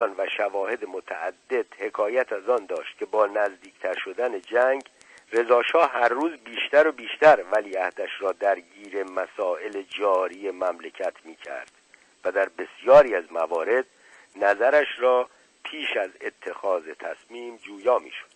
و شواهد متعدد حکایت از آن داشت که با نزدیکتر شدن جنگ رضا شاه هر روز بیشتر و بیشتر ولیعهدش را درگیر مسائل جاری مملکت می‌کرد و در بسیاری از موارد نظرش را پیش از اتخاذ تصمیم جویا می‌شد.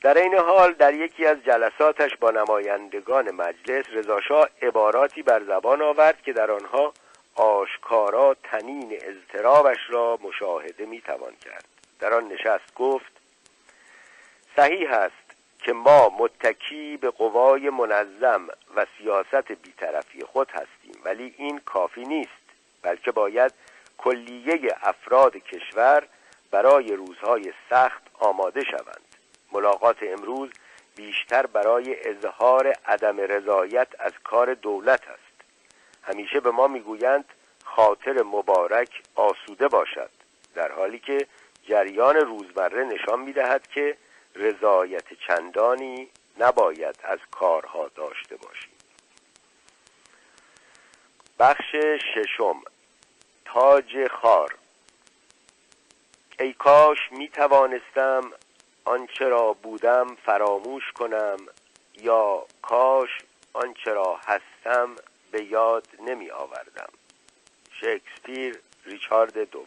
در این حال در یکی از جلساتش با نمایندگان مجلس رضا شاه عباراتی بر زبان آورد که در آنها آشکارا تنین اضطرابش را مشاهده میتوان کرد. در آن نشست گفت: صحیح است که ما متکی به قوای منظم و سیاست بیطرفی خود هستیم، ولی این کافی نیست، بلکه باید کلیه افراد کشور برای روزهای سخت آماده شوند. ملاقات امروز بیشتر برای اظهار عدم رضایت از کار دولت است. همیشه به ما میگویند خاطر مبارک آسوده باشد، در حالی که جریان روزمره نشان میدهد که رضایت چندانی نباید از کارها داشته باشیم. بخش ششم، تاج خار. ای کاش می توانستم آنچه را بودم فراموش کنم، یا کاش آنچه را هستم به یاد نمی آوردم. شکسپیر، ریچارد دوم.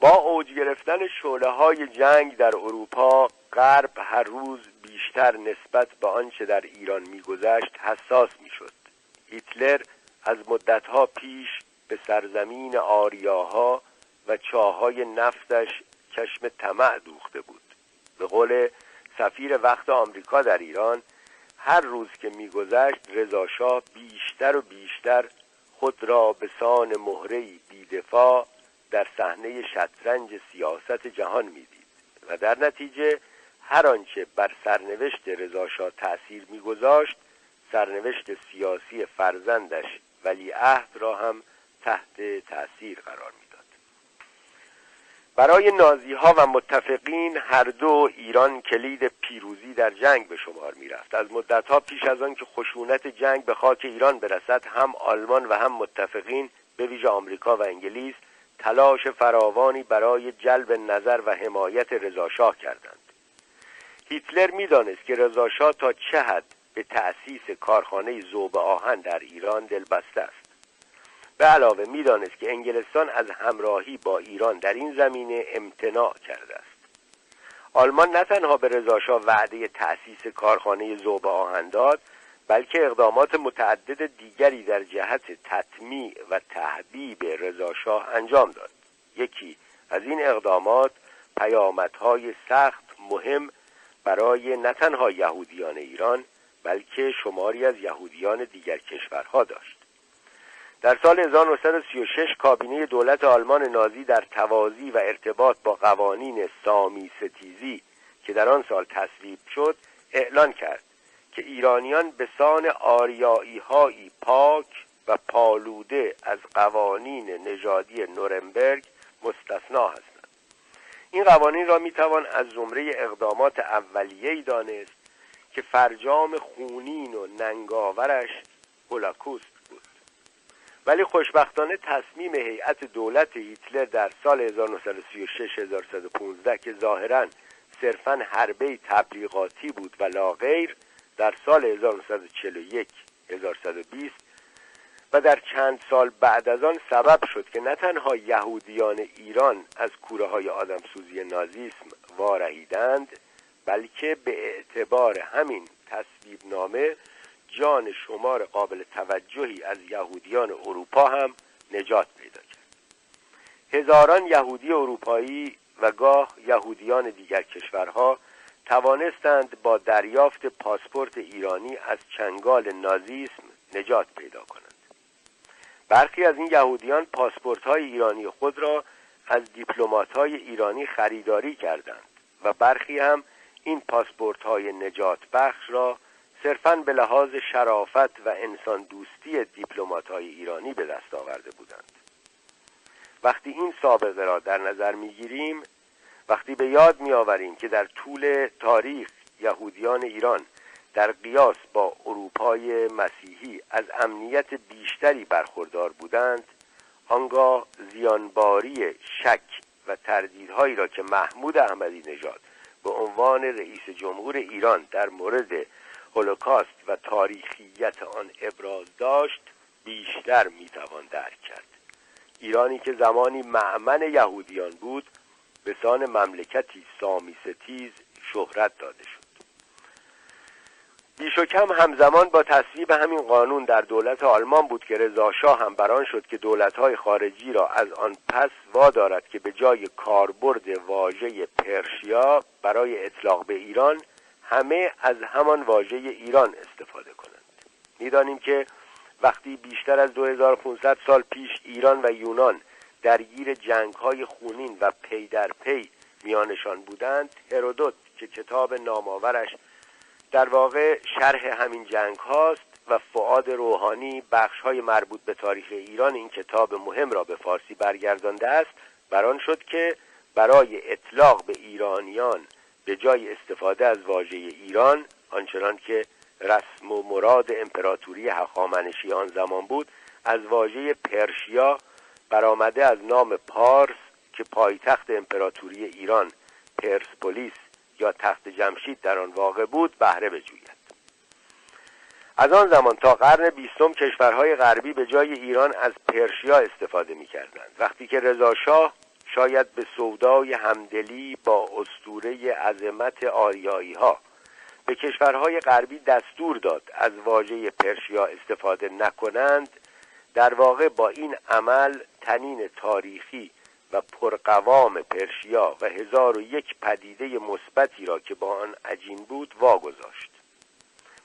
با اوج گرفتن شعله‌های جنگ در اروپا، غرب هر روز بیشتر نسبت به آنچه در ایران می‌گذشت حساس می‌شد. هیتلر از مدت‌ها پیش به سرزمین آریاها و چاهای نفتش چشم طمع دوخته بود. به قول سفیر وقت آمریکا در ایران، هر روز که می‌گذشت رضا شاه بیشتر و بیشتر خود را به سان مهره‌ای بی‌دفاع در صحنه شطرنج سیاست جهان میدید و در نتیجه هر آنچه بر سرنوشت رضا شاه تأثیر میگذاشت، سرنوشت سیاسی فرزندش ولیعهد را هم تحت تأثیر قرار میداد. برای نازیها و متفقین هر دو ایران کلید پیروزی در جنگ به شمار میرفت. از مدتها پیش از آن که خشونت جنگ به خاک ایران برسد، هم آلمان و هم متفقین به ویژه آمریکا و انگلیس تلاش فراوانی برای جلب نظر و حمایت رضا شاه کردند. هیتلر می‌دانست که رضا شاه تا چه حد به تأسیس کارخانه ذوب آهن در ایران دلبسته است. به علاوه می‌دانست که انگلستان از همراهی با ایران در این زمینه امتناع کرده است. آلمان نه تنها به رضا شاه وعده تأسیس کارخانه ذوب آهن داد، بلکه اقدامات متعدد دیگری در جهت تطمیع و تحبیب رضا شاه انجام داد. یکی از این اقدامات پیامدهای سخت مهم برای نه تنها یهودیان ایران، بلکه شماری از یهودیان دیگر کشورها داشت. در سال 1936 کابینه دولت آلمان نازی در توازی و ارتباط با قوانین سامی ستیزی که در آن سال تصویب شد اعلان کرد که ایرانیان به سان آریایی‌هایی پاک و پالوده از قوانین نژادی نورنبرگ مستثنا هستند. این قوانین را میتوان از زمره اقدامات اولیه‌ای دانست که فرجام خونین و ننگاورش هولوکاست بود. ولی خوشبختانه تصمیم هیئت دولت هیتلر در سال 1936-1915 که ظاهراً صرفاً حربه تبلیغاتی بود و لاغیر، در سال 1941-1120 و در چند سال بعد از آن سبب شد که نه تنها یهودیان ایران از کوره های آدمسوزی نازیسم وارهیدند، بلکه به اعتبار همین تصویب نامه جان شمار قابل توجهی از یهودیان اروپا هم نجات پیدا کرد. هزاران یهودی اروپایی و گاه یهودیان دیگر کشورها توانستند با دریافت پاسپورت ایرانی از چنگال نازیسم نجات پیدا کنند. برخی از این یهودیان پاسپورت‌های ایرانی خود را از دیپلمات‌های ایرانی خریداری کردند و برخی هم این پاسپورت‌های نجات بخش را صرفاً به لحاظ شرافت و انسان دوستی دیپلمات‌های ایرانی به دست آورده بودند. وقتی این سابقه را در نظر می‌گیریم، وقتی به یاد می‌آوریم که در طول تاریخ یهودیان ایران در قیاس با اروپای مسیحی از امنیت بیشتری برخوردار بودند، آنگاه زیانباری شک و تردیدهایی را که محمود احمدی نژاد به عنوان رئیس جمهور ایران در مورد هولوکاست و تاریخیت آن ابراز داشت بیشتر میتوان درک کرد. ایرانی که زمانی مأمن یهودیان بود به سان مملکتی سامی ستیز شهرت داده شد. بیش و کم همزمان با تصویب همین قانون در دولت آلمان بود که رضا شاه هم بر آن شد که دولت‌های خارجی را از آن پس وادارد که به جای کاربرد واژه پرشیا برای اطلاق به ایران همه از همان واژه ایران استفاده کنند. می‌دانیم که وقتی بیشتر از 2500 سال پیش ایران و یونان درگیر جنگ‌های خونین و پی در پی میانشان بودند، هرودوت که کتاب ناماورش در واقع شرح همین جنگ هاست و فؤاد روحانی بخش های مربوط به تاریخ ایران این کتاب مهم را به فارسی برگردانده است، بران شد که برای اطلاق به ایرانیان به جای استفاده از واژه ایران، آنچنان که رسم و مراد امپراتوری هخامنشی آن زمان بود، از واژه پرشیا برآمده از نام پارس که پایتخت امپراتوری ایران پرسپولیس یا تخت جمشید در آن واقع بود بهره بجوید. از آن زمان تا قرن 20 کشورهای غربی به جای ایران از پرشیا استفاده می‌کردند. وقتی که رضا شاه شاید به سودای همدلی با اسطوره عظمت آریایی‌ها به کشورهای غربی دستور داد از واژه پرشیا استفاده نکنند، در واقع با این عمل تنین تاریخی و پرقوام پرشیا و 1001 پدیده مثبتی را که با آن عجین بود واگذاشت.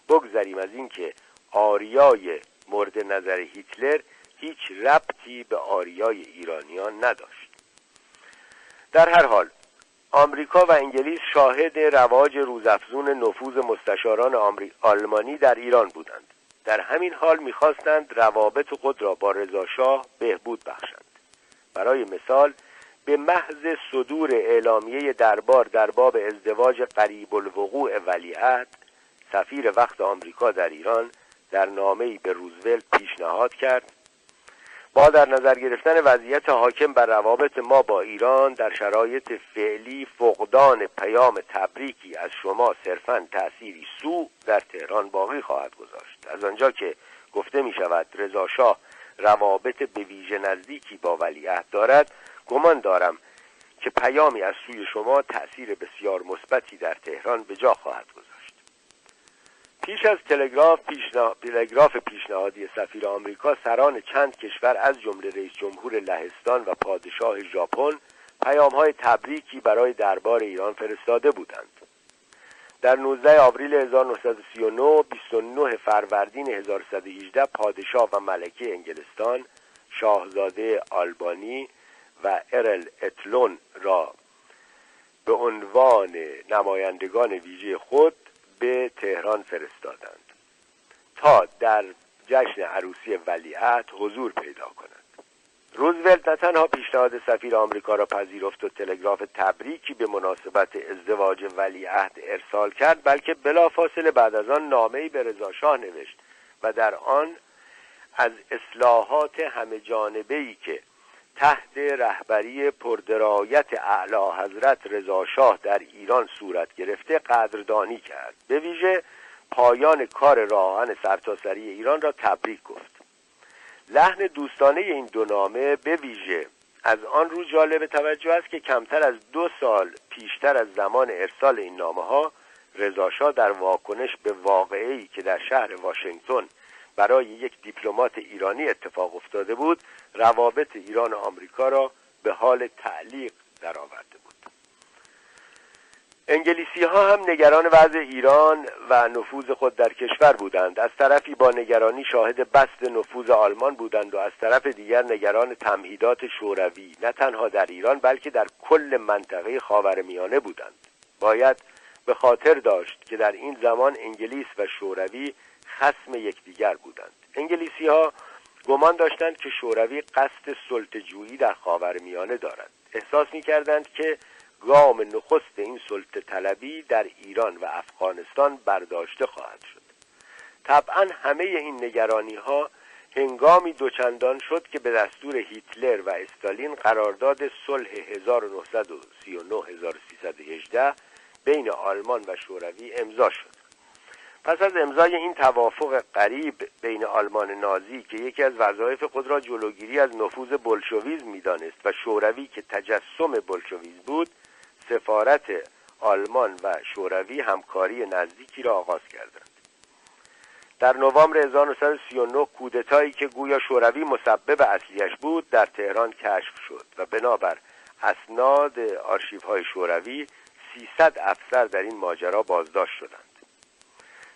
بگذریم از این که آریای مورد نظر هیتلر هیچ ربطی به آریای ایرانیان نداشت. در هر حال آمریکا و انگلیس شاهد رواج روزافزون نفوذ مستشاران آلمانی در ایران بودند. در همین حال می‌خواستند روابط خود را با رضا شاه بهبود بخشند. برای مثال به محض صدور اعلامیه دربار در باب ازدواج قریب الوقوع ولیعهد، سفیر وقت آمریکا در ایران در نامه‌ای به روزولت پیشنهاد کرد: با در نظر گرفتن وضعیت حاکم بر روابط ما با ایران در شرایط فعلی فقدان پیام تبریکی از شما صرفاً تأثیری سوء در تهران باقی خواهد گذاشت. از آنجا که گفته می شود رضا شاه روابط به ویژه نزدیکی با ولیعهد دارد، گمان دارم که پیامی از سوی شما تأثیر بسیار مثبتی در تهران به جا خواهد گذاشت. پیش از تلگراف پیشنهادی سفیر آمریکا، سران چند کشور از جمله رئیس جمهور لهستان و پادشاه ژاپن پیام‌های تبریکی برای دربار ایران فرستاده بودند. در 19 آوریل 1939، 29 فروردین 1118 پادشاه و ملکه انگلستان شاهزاده آلبانی و ارل اتلون را به عنوان نمایندگان ویژه خود به تهران فرستادند تا در جشن عروسی ولیعهد حضور پیدا کنند. روزولت نه تنها پیشنهاد سفیر آمریکا را پذیرفت و تلگراف تبریکی به مناسبت ازدواج ولیعهد ارسال کرد، بلکه بلافاصله بعد از آن نامه‌ای به رضا شاه نوشت و در آن از اصلاحات همه جانبه‌ای که تحت رهبری پردرایت اعلی حضرت رضا شاه در ایران صورت گرفته قدردانی کرد. به ویژه پایان کار راهان سرتاسری ایران را تبریک گفت. لحن دوستانه این دو نامه به ویژه از آن رو جالب توجه است که کمتر از 2 سال پیشتر از زمان ارسال این نامه‌ها، رضا شاه در واکنش به واقعه‌ای که در شهر واشنگتن برای یک دیپلمات ایرانی اتفاق افتاده بود، روابط ایران و آمریکا را به حال تعلیق درآورده بود. انگلیسی‌ها هم نگران وضع ایران و نفوذ خود در کشور بودند. از طرفی با نگرانی شاهد بسط نفوذ آلمان بودند و از طرف دیگر نگران تمهیدات شوروی نه تنها در ایران بلکه در کل منطقه خاورمیانه بودند. باید به خاطر داشت که در این زمان انگلیس و شوروی خصم یکدیگر بودند. انگلیسی‌ها گمان داشتند که شوروی قصد سلطه‌جویی در خاورمیانه دارد. احساس می‌کردند که گام نخست این سلطه طلبی در ایران و افغانستان برداشته خواهد شد. طبعا همه این نگرانی ها هنگامی دوچندان شد که به دستور هیتلر و استالین قرارداد صلح 1939-1318 بین آلمان و شوروی امضا شد. پس از امضای این توافق قریب بین آلمان نازی که یکی از وظایف خود را جلوگیری از نفوذ بلشویسم می‌دانست و شوروی که تجسم بلشویسم بود، سفارت آلمان و شوروی همکاری نزدیکی را آغاز کردند. در نوامبر 1939 کودتایی که گویا شوروی مسبب اصلیش بود در تهران کشف شد و بنابر اسناد آرشیوهای شوروی 300 افسر در این ماجرا بازداشت شدند.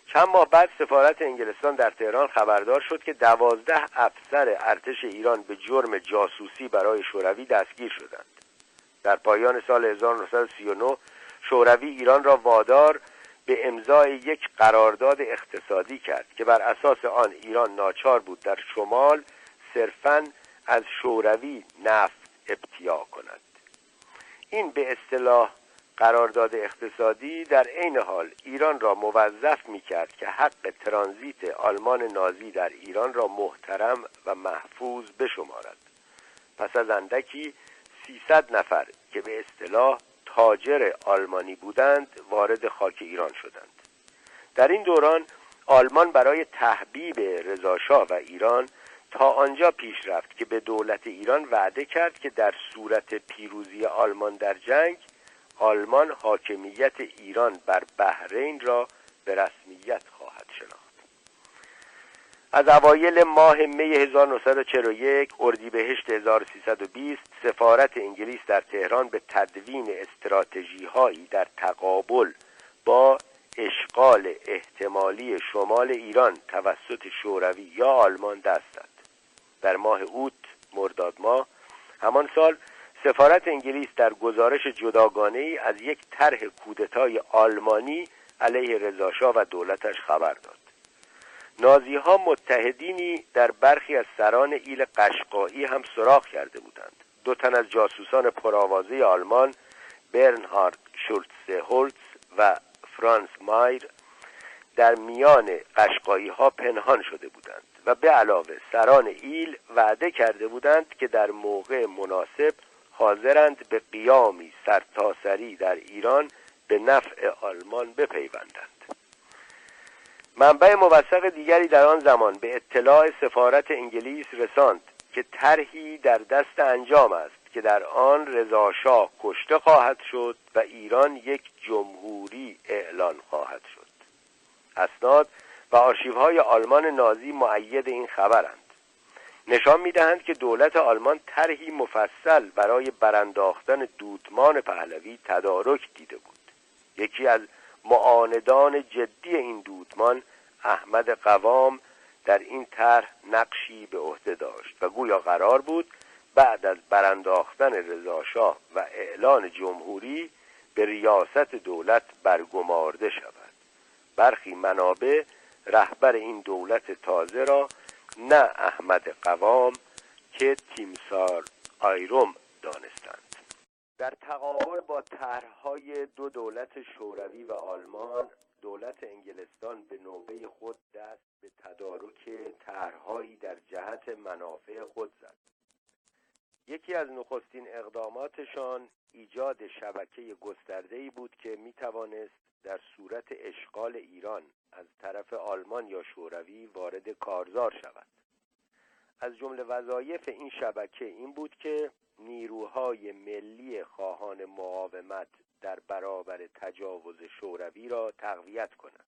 چند ماه بعد سفارت انگلستان در تهران خبردار شد که 12 افسر ارتش ایران به جرم جاسوسی برای شوروی دستگیر شدند. در پایان سال 1939 شوروی ایران را وادار به امضای یک قرارداد اقتصادی کرد که بر اساس آن ایران ناچار بود در شمال صرفاً از شوروی نفت ابتیاع کند. این به اصطلاح قرارداد اقتصادی در عین حال ایران را موظف می‌کرد که حق ترانزیت آلمان نازی در ایران را محترم و محفوظ بشمارد. پس از اندکی 300 نفر که به اصطلاح تاجر آلمانی بودند وارد خاک ایران شدند. در این دوران آلمان برای تحبیب رضا شاه و ایران تا آنجا پیش رفت که به دولت ایران وعده کرد که در صورت پیروزی آلمان در جنگ، آلمان حاکمیت ایران بر بحرین را به رسمیت خواهد شناخت. از اوایل ماه می 1941 اردیبهشت 1320 سفارت انگلیس در تهران به تدوین استراتژی‌هایی در تقابل با اشغال احتمالی شمال ایران توسط شوروی یا آلمان دست داد. در ماه اوت مرداد ماه همان سال سفارت انگلیس در گزارش جداگانه‌ای از یک طرح کودتای آلمانی علیه رضا شاه و دولتش خبر داد. نازی‌ها متحدینی در برخی از سران ایل قشقایی هم سراغ کرده بودند. دو تن از جاسوسان پرآوازه آلمان، برنارد شولتز هولتز و فرانس مایر، در میان قشقایی‌ها پنهان شده بودند و به علاوه سران ایل وعده کرده بودند که در موقع مناسب حاضرند به قیامی سرتاسری در ایران به نفع آلمان بپیوندند. منبع موثق دیگری در آن زمان به اطلاع سفارت انگلیس رساند که طرحی در دست انجام است که در آن رضا شاه کشته خواهد شد و ایران یک جمهوری اعلان خواهد شد. اسناد و آرشیوهای آلمان نازی مؤید این خبرند. نشان می‌دهند که دولت آلمان طرحی مفصل برای برانداختن دودمان پهلوی تدارک دیده بود. یکی از معاندان جدی این دودمان، احمد قوام، در این طرح نقشی به عهده داشت و گویا قرار بود بعد از برانداختن رضا شاه و اعلان جمهوری به ریاست دولت برگمارده شود. برخی منابع رهبر این دولت تازه را نه احمد قوام که تیمسار آیروم دانستند. در تقابل با طرح‌های دو دولت شوروی و آلمان، دولت انگلستان به نوبه خود دست به تدارک طرح‌هایی در جهت منافع خود زد. یکی از نخستین اقداماتشان ایجاد شبکه گسترده‌ای بود که می‌توانست در صورت اشغال ایران از طرف آلمان یا شوروی وارد کارزار شود. از جمله وظایف این شبکه این بود که نیروهای ملی خواهان مقاومت در برابر تجاوز شوروی را تقویت کند.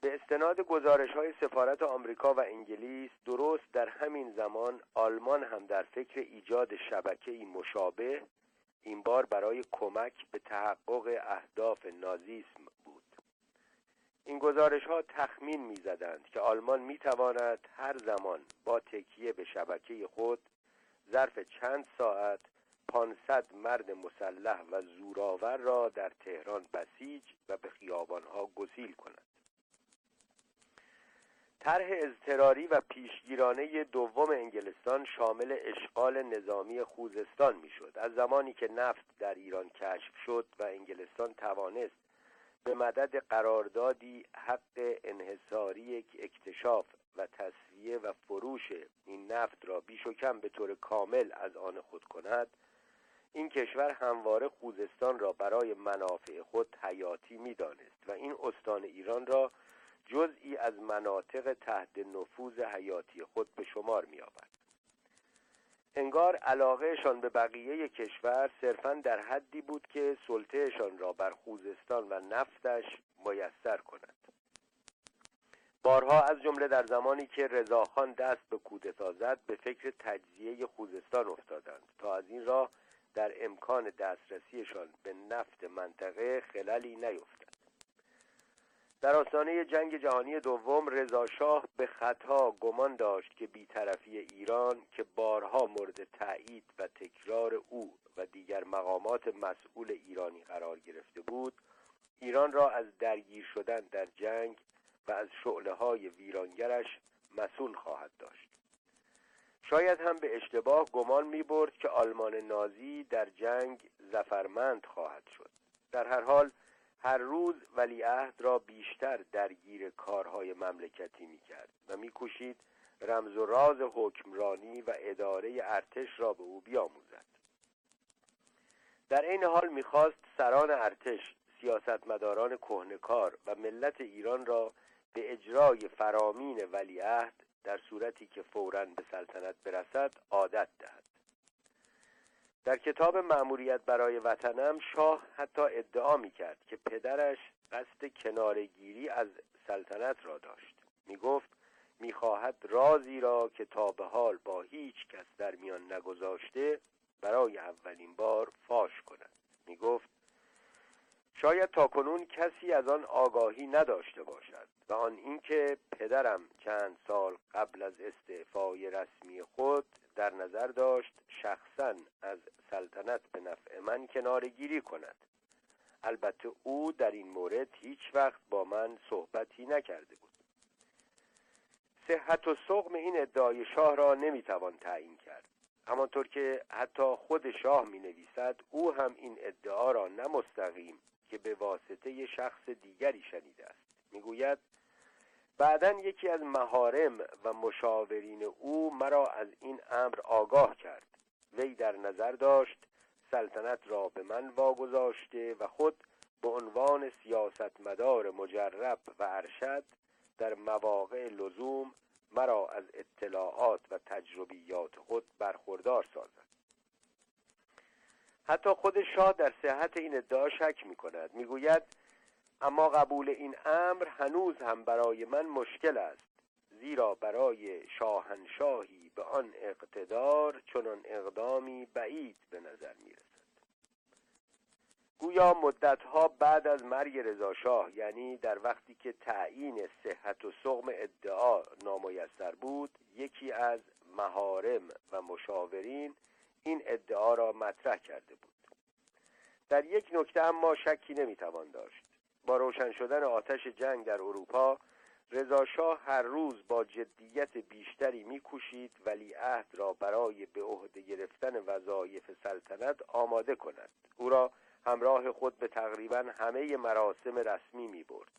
به استناد گزارش‌های سفارت آمریکا و انگلیس، درست در همین زمان آلمان هم در فکر ایجاد شبکه‌ای مشابه، این بار برای کمک به تحقق اهداف نازیسم بود. این گزارش‌ها تخمین می‌زدند که آلمان می‌تواند هر زمان با تکیه به شبکه خود ظرف چند ساعت 500 مرد مسلح و زورآور را در تهران بسیج و به خیابان‌ها گسیل کند. طرح اضطراری و پیشگیرانه دوم انگلستان شامل اشغال نظامی خوزستان می‌شد. از زمانی که نفت در ایران کشف شد و انگلستان توانست به مدد قراردادی حق انحصاری اکتشاف و تصفیه و فروش این نفت را بیش و کم به طور کامل از آن خود کند، این کشور همواره خوزستان را برای منافع خود حیاتی می‌دانست و این استان ایران را جزئی از مناطق تحت نفوذ حیاتی خود به شمار می‌آورد. انگار علاقهشان به بقیه کشور صرفاً در حدی بود که سلطهشان را بر خوزستان و نفتش میسر کنند. بارها از جمله در زمانی که رضاخان دست به کودتا زد به فکر تجزیه خوزستان افتادند تا از این راه در امکان دسترسیشان به نفت منطقه خللی نیفتد. در آستانه جنگ جهانی دوم رضا شاه به خطا گمان داشت که بی‌طرفی ایران که بارها مورد تأیید و تکرار او و دیگر مقامات مسئول ایرانی قرار گرفته بود، ایران را از درگیر شدن در جنگ و از شعله‌های ویرانگرش مسئول خواهد داشت. شاید هم به اشتباه گمان می‌برد که آلمان نازی در جنگ ظفرمند خواهد شد. در هر حال هر روز ولیعهد را بیشتر درگیر کارهای مملکتی می‌کرد و می‌کوشید رمز و راز حکمرانی و اداره ارتش را به او بیاموزد. در عین حال می‌خواست سران ارتش، سیاستمداران کهنه‌کار و ملت ایران را به اجرای فرامین ولیعهد در صورتی که فوراً به سلطنت برسد عادت دهد. در کتاب مأموریت برای وطنم شاه حتی ادعا می‌کرد که پدرش قصد کنارگیری از سلطنت را داشت. می‌گفت می‌خواهد رازی را که تا به حال با هیچ کس در میان نگذاشته برای اولین بار فاش کند. می‌گفت شاید تاکنون کسی از آن آگاهی نداشته باشد و آن اینکه پدرم چند سال قبل از استعفای رسمی خود در نظر داشت شخصاً از سلطنت به نفع من کناره‌گیری کند. البته او در این مورد هیچ وقت با من صحبتی نکرده بود. صحت و سقم این ادعای شاه را نمیتوان تعیین کرد. همانطور که حتی خود شاه مینویسد او هم این ادعا را نه مستقیم که به واسطه شخص دیگری شنیده است. میگوید بعداً یکی از محارم و مشاورین او مرا از این امر آگاه کرد. وی در نظر داشت سلطنت را به من واگذاشته و خود به عنوان سیاستمدار مجرب و ارشد در مواقع لزوم مرا از اطلاعات و تجربیات خود برخوردار سازد. حتی خود شاه در صحت این ادعا شک می کند. می گوید اما قبول این امر هنوز هم برای من مشکل است، زیرا برای شاهنشاهی به آن اقتدار چنان اقدامی بعید به نظر می رسد. گویا مدتها بعد از مرگ رضا شاه، یعنی در وقتی که تعیین صحت و سقم ادعا نامیسر بود، یکی از محارم و مشاورین این ادعا را مطرح کرده بود. در یک نکته اما شکی نمیتوان داشت. با روشن شدن آتش جنگ در اروپا رضا شاه هر روز با جدیت بیشتری میکوشید ولیعهد را برای به عهده گرفتن وظایف سلطنت آماده کند. او را همراه خود به تقریبا همه مراسم رسمی می برد.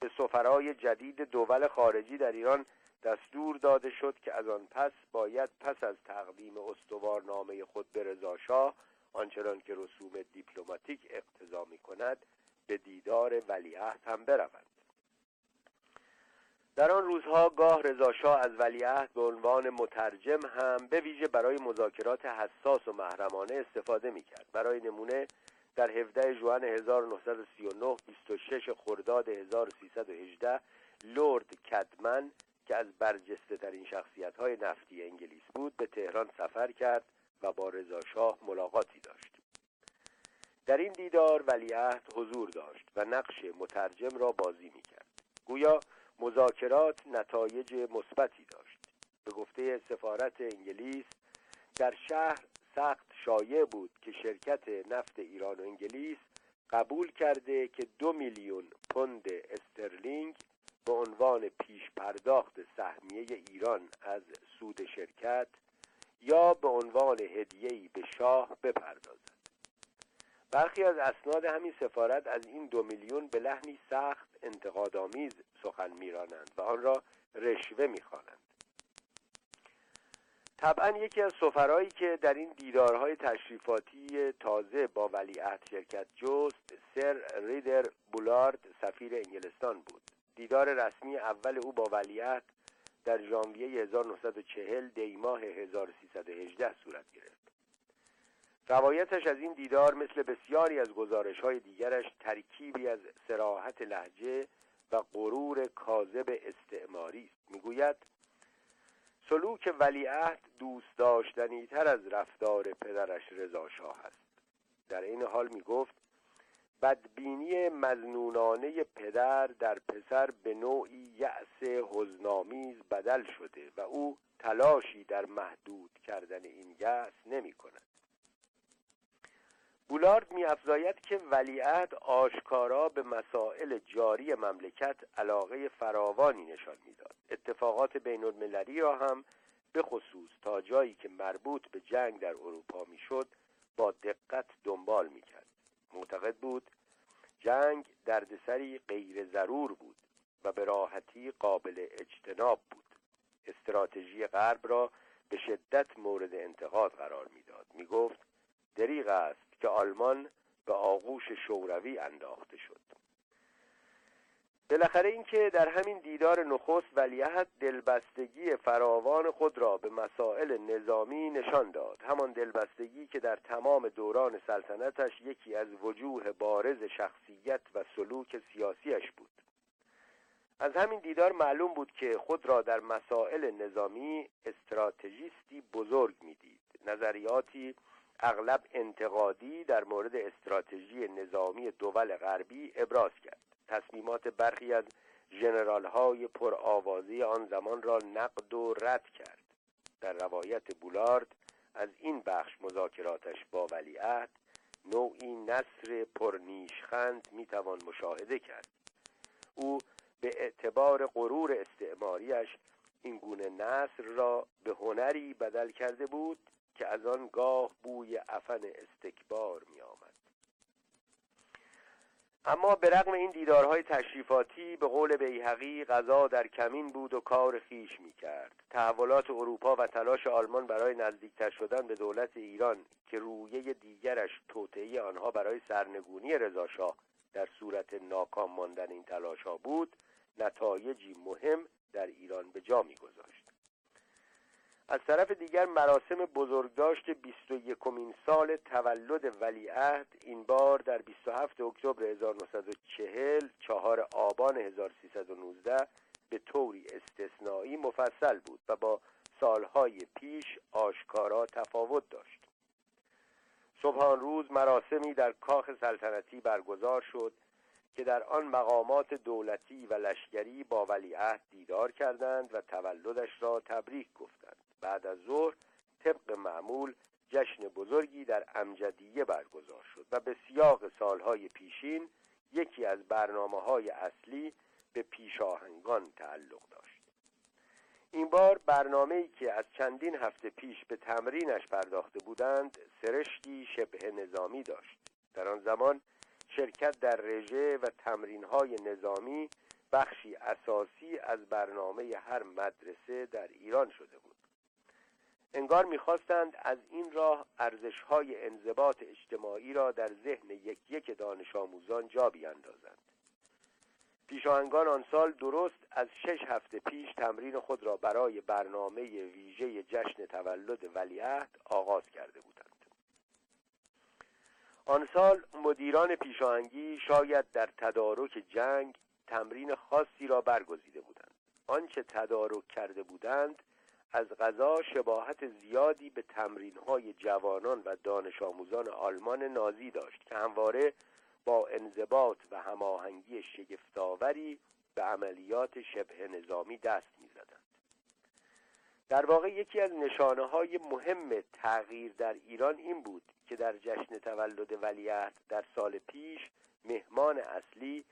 به سفرای جدید دول خارجی در ایران دستور داده شد که از آن پس باید پس از تقدیم استوارنامه خود به رضا شاه آنچنان که رسوم دیپلماتیک اقتضا می کند به دیدار ولیعهد هم بروند. در آن روزها گاه رضا شاه از ولیعهد به عنوان مترجم هم به ویژه برای مذاکرات حساس و محرمانه استفاده می کرد. برای نمونه در 17 ژوئن 1939 26 خرداد 1318 لورد کدمن که از برجسته ترین شخصیت های نفتی انگلیس بود به تهران سفر کرد و با رضا شاه ملاقاتی داشت. در این دیدار ولیعهد حضور داشت و نقش مترجم را بازی می کرد. گویا مذاکرات نتایج مثبتی داشت. به گفته سفارت انگلیس در شهر سخت شایع بود که شرکت نفت ایران و انگلیس قبول کرده که 2 میلیون پوند استرلینگ به عنوان پیش پرداخت سهمیه ایران از سود شرکت یا به عنوان هدیه‌ای به شاه بپردازد. برخی از اسناد همین سفارت از این 2 میلیون به لحنی سخت انتقادآمیز سخن می‌رانند و آن را رشوه می‌خوانند. طبعا یکی از سفرایی که در این دیدارهای تشریفاتی تازه با ولیعهد شرکت جست، سر ریدر بولارد سفیر انگلستان بود. دیدار رسمی اول او با ولیعهد در ژانویه 1940 دیماه 1318 صورت گرفت. روایتش از این دیدار مثل بسیاری از گزارش‌های دیگرش ترکیبی از صراحت لهجه و غرور کاذب استعماری است. می‌گوید سلوک ولیعهد دوست داشتنی تر از رفتار پدرش رضا شاه است. در این حال می گفت بدبینی مظنونانه پدر در پسر به نوعی یأس حزن‌آمیز بدل شده و او تلاشی در محدود کردن این یأس نمی کند. بولارد می افزاید که ولیعهد آشکارا به مسائل جاری مملکت علاقه فراوانی نشان می داد. اتفاقات بین المللی را هم به خصوص تا جایی که مربوط به جنگ در اروپا می شد با دقت دنبال می کرد. معتقد بود جنگ دردسری غیر ضرور بود و به راحتی قابل اجتناب بود. استراتژی غرب را به شدت مورد انتقاد قرار می داد. می گفت دریغ است که آلمان به آغوش شوروی انداخته شد. بالاخره اینکه در همین دیدار نخست ولیعهد دلبستگی فراوان خود را به مسائل نظامی نشان داد، همان دلبستگی که در تمام دوران سلطنتش یکی از وجوه بارز شخصیت و سلوک سیاسیش بود. از همین دیدار معلوم بود که خود را در مسائل نظامی استراتژیستی بزرگ می‌دید. نظریاتی اغلب انتقادی در مورد استراتژی نظامی دول غربی ابراز کرد. تصمیمات برخی از ژنرال‌های پرآوازه آن زمان را نقد و رد کرد. در روایت بولارد از این بخش مذاکراتش با ولیعهد نوعی نثر پرنیشخند میتوان مشاهده کرد. او به اعتبار غرور استعماریش این گونه نثر را به هنری بدل کرده بود که از آن گاه بوی عفن استکبار می آمد. اما به رغم این دیدارهای تشریفاتی به قول بیهقی غذا در کمین بود و کار خیش می کرد. تحولات اروپا و تلاش آلمان برای نزدیکتر شدن به دولت ایران که رویه دیگرش توطئه آنها برای سرنگونی رضا شاه در صورت ناکام ماندن این تلاش ها بود، نتایجی مهم در ایران به جا می گذاشت. از طرف دیگر مراسم بزرگداشت 21مین سال تولد ولیعهد این بار در 27 اکتبر 1940 4 آبان 1319 به طوری استثنایی مفصل بود و با سالهای پیش آشکارا تفاوت داشت. صبح آن روز مراسمی در کاخ سلطنتی برگزار شد که در آن مقامات دولتی و لشکری با ولیعهد دیدار کردند و تولدش را تبریک گفتند. بعد از ظهر طبق معمول جشن بزرگی در امجدیه برگزار شد و به سیاق سالهای پیشین یکی از برنامه‌های اصلی به پیشاهنگان تعلق داشت. این بار برنامه‌ای که از چندین هفته پیش به تمرینش پرداخته بودند سرشتی شبه نظامی داشت. در آن زمان شرکت در رژه و تمرین‌های نظامی بخشی اساسی از برنامه هر مدرسه در ایران شده بود. انگار می‌خواستند از این راه ارزش‌های انضباط اجتماعی را در ذهن یک یک دانش آموزان جا بیاندازند. پیشاهنگان آن سال درست از 6 هفته پیش تمرین خود را برای برنامه ویژه جشن تولد ولیعهد آغاز کرده بودند. آن سال مدیران پیشاهنگی شاید در تدارک جنگ تمرین خاصی را برگزیده بودند. آنچه تدارک کرده بودند از قضا شباهت زیادی به تمرین‌های جوانان و دانش آموزان آلمان نازی داشت که همواره با انضباط و هماهنگی شگفت‌آوری به عملیات شبه نظامی دست می‌زدند. در واقع یکی از نشانه‌های مهم تغییر در ایران این بود که در جشن تولد ولیعهد در سال پیش مهمان اصلی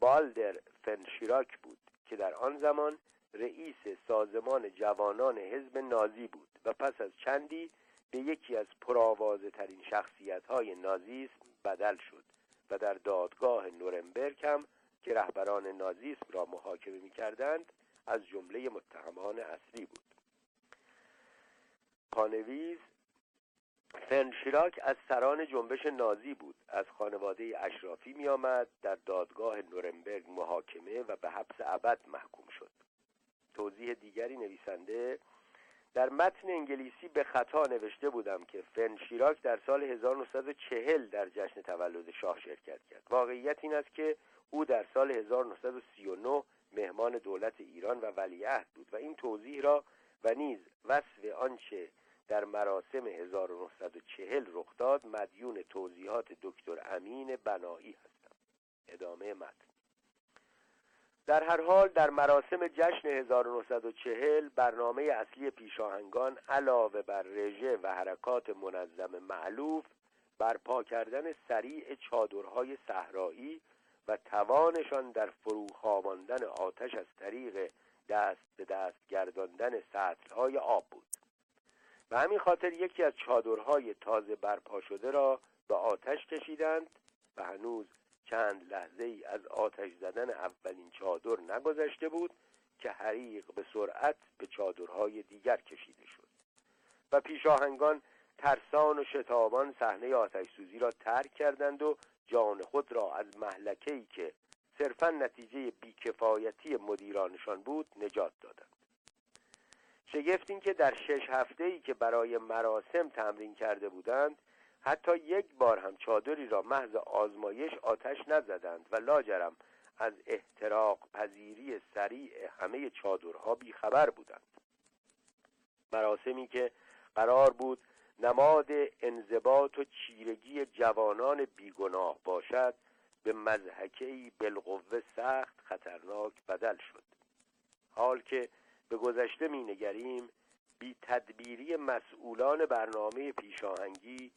بالدور فون شیراخ بود که در آن زمان رئیس سازمان جوانان حزب نازی بود و پس از چندی به یکی از پرآوازه ترین شخصیت‌های نازیسم بدل شد و در دادگاه نورنبرگ هم که رهبران نازیسم را محاکمه می‌کردند از جمله متهمان اصلی بود. پانویز فنشیراک از سران جنبش نازی بود، از خانواده اشرافی می آمد، در دادگاه نورنبرگ محاکمه و به حبس ابد محکوم شد. توضیح دیگری نویسنده: در متن انگلیسی به خطا نوشته بودم که فنشیراک در سال 1940 در جشن تولد شاه شرکت کرد. واقعیت این است که او در سال 1939 مهمان دولت ایران و ولیعهد بود و این توضیح را و نیز وصف آنچه در مراسم 1940 رخ داد مدیون توضیحات دکتر امین بنایی هستم. ادامه متن: در هر حال در مراسم جشن 1940 برنامه اصلی پیشاهنگان علاوه بر رژه و حرکات منظم مألوف، برپا کردن سریع چادرهای صحرایی و توانشان در فروخاماندن آتش از طریق دست به دست گرداندن سطل‌های آب بود. به همین خاطر یکی از چادرهای تازه برپا شده را به آتش کشیدند و هنوز چند لحظه ای از آتش زدن اولین چادر نگذشته بود که حریق به سرعت به چادرهای دیگر کشیده شد و پیشاهنگان ترسان و شتابان صحنه آتش سوزی را ترک کردند و جان خود را از مهلکه‌ای که صرفاً نتیجه بیکفایتی مدیرانشان بود نجات دادند. شگفت این که در 6 هفته‌ای که برای مراسم تمرین کرده بودند حتی یک بار هم چادری را محض آزمایش آتش نزدند و لاجرم از احتراق پذیری سریع همه چادرها بیخبر بودند. مراسمی که قرار بود نماد انضباط و چیرگی جوانان بیگناه باشد به مضحکه‌ای بالقوه سخت خطرناک بدل شد. حال که به گذشته می‌نگریم، بی تدبیری مسئولان برنامه پیشاهنگی،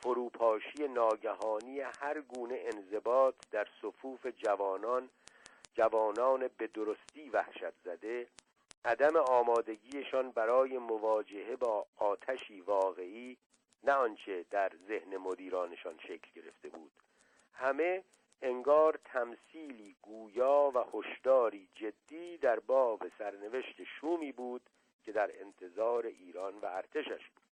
فروپاشی ناگهانی هر گونه انضباط در صفوف جوانان به درستی وحشت زده، عدم آمادگیشان برای مواجهه با آتشی واقعی، نه آنچه در ذهن مدیرانشان شکل گرفته بود، همه انگار تمثیلی گویا و هشداری جدی در باب سرنوشت شومی بود که در انتظار ایران و ارتشش بود.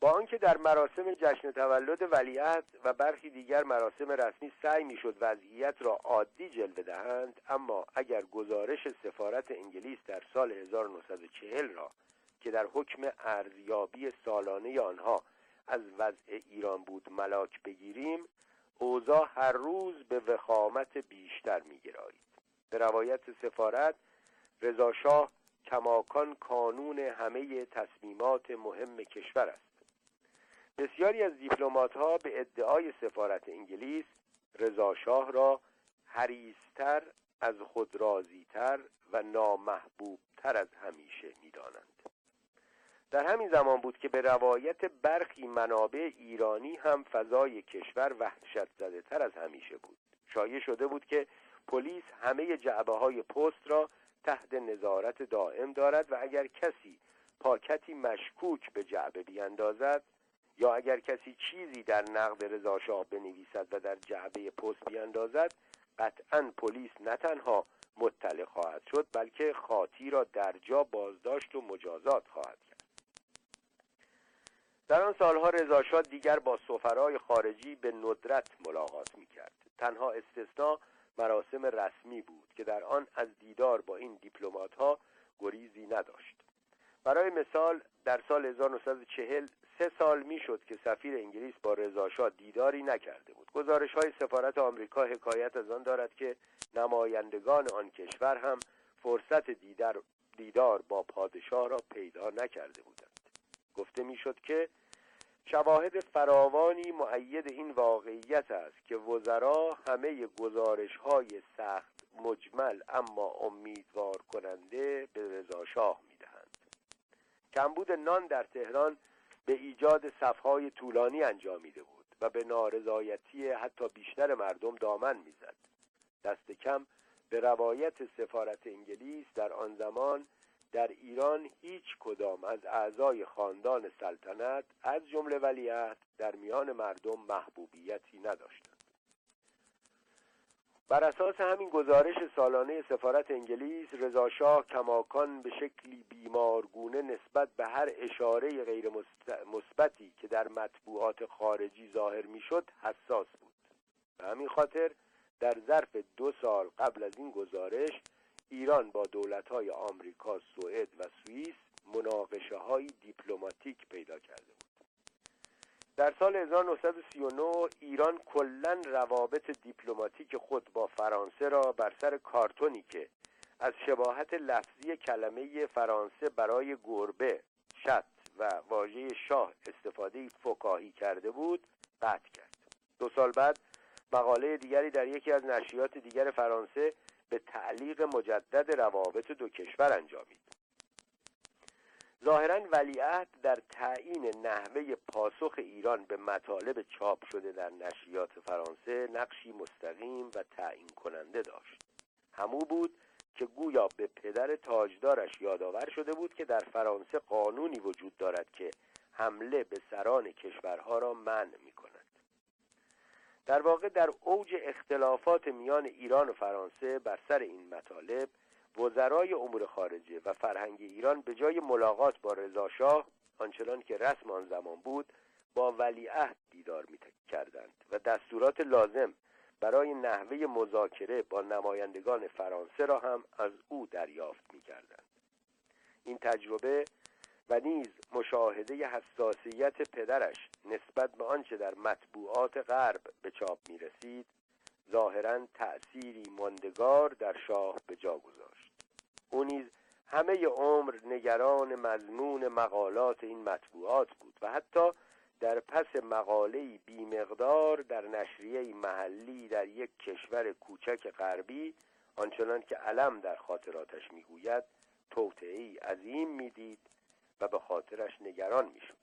با آنکه در مراسم جشن تولد ولیعهد و برخی دیگر مراسم رسمی سعی میشد وضعیت را عادی جلوه دهند، اما اگر گزارش سفارت انگلیس در سال 1940 را که در حکم ارزیابی سالانه آنها از وضع ایران بود ملاک بگیریم، اوضاع هر روز به وخامت بیشتر می‌گرایید. به روایت سفارت، رضا شاه کماکان کانون همه تصمیمات مهم کشور است. بسیاری از دیپلمات‌ها به ادعای سفارت انگلیس رضا شاه را حریص‌تر، از خود راضی‌تر و نامحبوب‌تر از همیشه می‌دانند. در همین زمان بود که به روایت برخی منابع ایرانی هم فضای کشور وحشت‌زده‌تر از همیشه بود. شایع شده بود که پلیس همه جعبه‌های پست را تحت نظارت دائم دارد و اگر کسی پاکتی مشکوک به جعبه بیاندازد یا اگر کسی چیزی در نقد رضا شاه بنویسد و در جعبه پست بیاندازد، قطعاً پلیس نه تنها مطلع خواهد شد بلکه خاطی را در جا بازداشت و مجازات خواهد کرد. در آن سالها رضا شاه دیگر با سفرای خارجی به ندرت ملاقات می‌کرد. تنها استثنا مراسم رسمی بود که در آن از دیدار با این دیپلمات‌ها گریزی نداشت. برای مثال در سال 1940 3 سال میشد که سفیر انگلیس با رضا شاه دیداری نکرده بود. گزارش‌های سفارت آمریکا حکایت از آن دارد که نمایندگان آن کشور هم فرصت دیدار با پادشاه را پیدا نکرده بودند. گفته میشد که شواهد فراوانی مؤید این واقعیت است که وزرا همه گزارش‌های سخت مجمل اما امیدوار کننده به رضا شاه می‌دهند. کمبود نان در تهران به ایجاد صف‌های طولانی انجامیده بود و به نارضایتی حتی بیشتر مردم دامن می‌زد. دست کم به روایت سفارت انگلیس در آن زمان در ایران هیچ کدام از اعضای خاندان سلطنت از جمله ولیعهد در میان مردم محبوبیتی نداشتند. بر اساس همین گزارش سالانه سفارت انگلیس، رضا شاه کماکان به شکلی بیمارگونه نسبت به هر اشاره غیر مثبتی که در مطبوعات خارجی ظاهر میشد حساس بود. به همین خاطر در ظرف 2 سال قبل از این گزارش، ایران با دولت‌های آمریکا، سوئد و سوئیس مناقشه‌های دیپلماتیک پیدا کرده بود. در سال 1939 ایران کلاً روابط دیپلماتیک خود با فرانسه را بر سر کارتونی که از شباهت لفظی کلمه فرانسه برای گربه، شط و واژه شاه استفاده فکاهی کرده بود، قطع کرد. 2 سال بعد مقاله دیگری در یکی از نشریات دیگر فرانسه به تعلیق مجدد روابط 2 کشور انجامید. ظاهراً ولیعهد در تعیین نحوه پاسخ ایران به مطالب چاپ شده در نشریات فرانسه نقشی مستقیم و تعیین کننده داشت. همو بود که گویا به پدر تاجدارش یادآور شده بود که در فرانسه قانونی وجود دارد که حمله به سران کشورها را منع می‌کند. در واقع در اوج اختلافات میان ایران و فرانسه بر سر این مطالب، وزرای امور خارجه و فرهنگ ایران به جای ملاقات با رضا شاه، آنچنان که رسم آن زمان بود، با ولیعهد دیدار می‌کردند و دستورات لازم برای نحوه مذاکره با نمایندگان فرانسه را هم از او دریافت می‌کردند. این تجربه و نیز مشاهده حساسیت پدرش نسبت به آنچه در مطبوعات غرب به چاپ می‌رسید، ظاهراً تأثیری ماندگار در شاه به جا گذاشت. او نیز همه عمر نگران مضمون مقالات این مطبوعات بود و حتی در پس مقاله‌ای بی‌مقدار در نشریه محلی در یک کشور کوچک غربی، آنچنان که علم در خاطراتش می‌گوید، توطئه‌ای عظیم می‌دید و به خاطرش نگران می‌شد.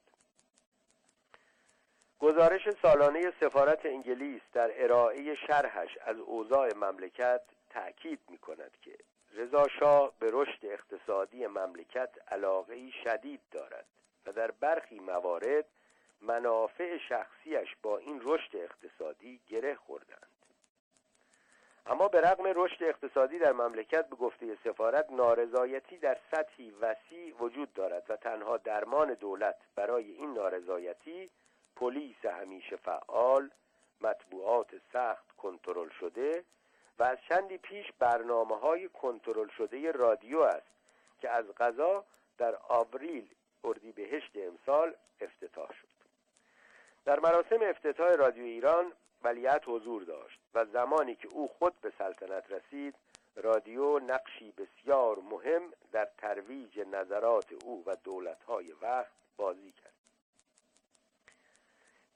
گزارش سالانه سفارت انگلیس در ارائه شرحش از اوضاع مملکت تأکید می‌کند که رضا شاه به رشد اقتصادی مملکت علاقه‌ای شدید دارد و در برخی موارد منافع شخصیش با این رشد اقتصادی گره خوردند. اما به رغم رشد اقتصادی در مملکت، به گفته سفارت، نارضایتی در سطحی وسیع وجود دارد و تنها درمان دولت برای این نارضایتی پلیس همیشه فعال، مطبوعات سخت کنترل شده و از چندی پیش برنامه‌های کنترل شده رادیو است که از قضا در اردیبهشت امسال افتتاح شد. در مراسم افتتاح رادیو ایران ولیعهد حضور داشت و زمانی که او خود به سلطنت رسید، رادیو نقشی بسیار مهم در ترویج نظرات او و دولت‌های وقت بازی کرد.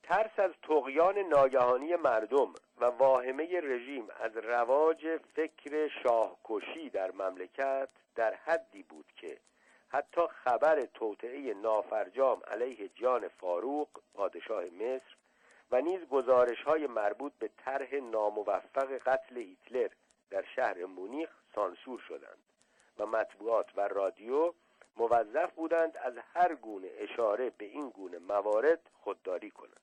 ترس از طغیان ناگهانی مردم و واهمه رژیم از رواج فکر شاهکشی در مملکت در حدی بود که حتی خبر توطئه نافرجام علیه جان فاروق، پادشاه مصر، و نیز گزارش‌های مربوط به طرح ناموفق قتل هیتلر در شهر مونیخ سانسور شدند و مطبوعات و رادیو موظف بودند از هر گونه اشاره به این گونه موارد خودداری کنند.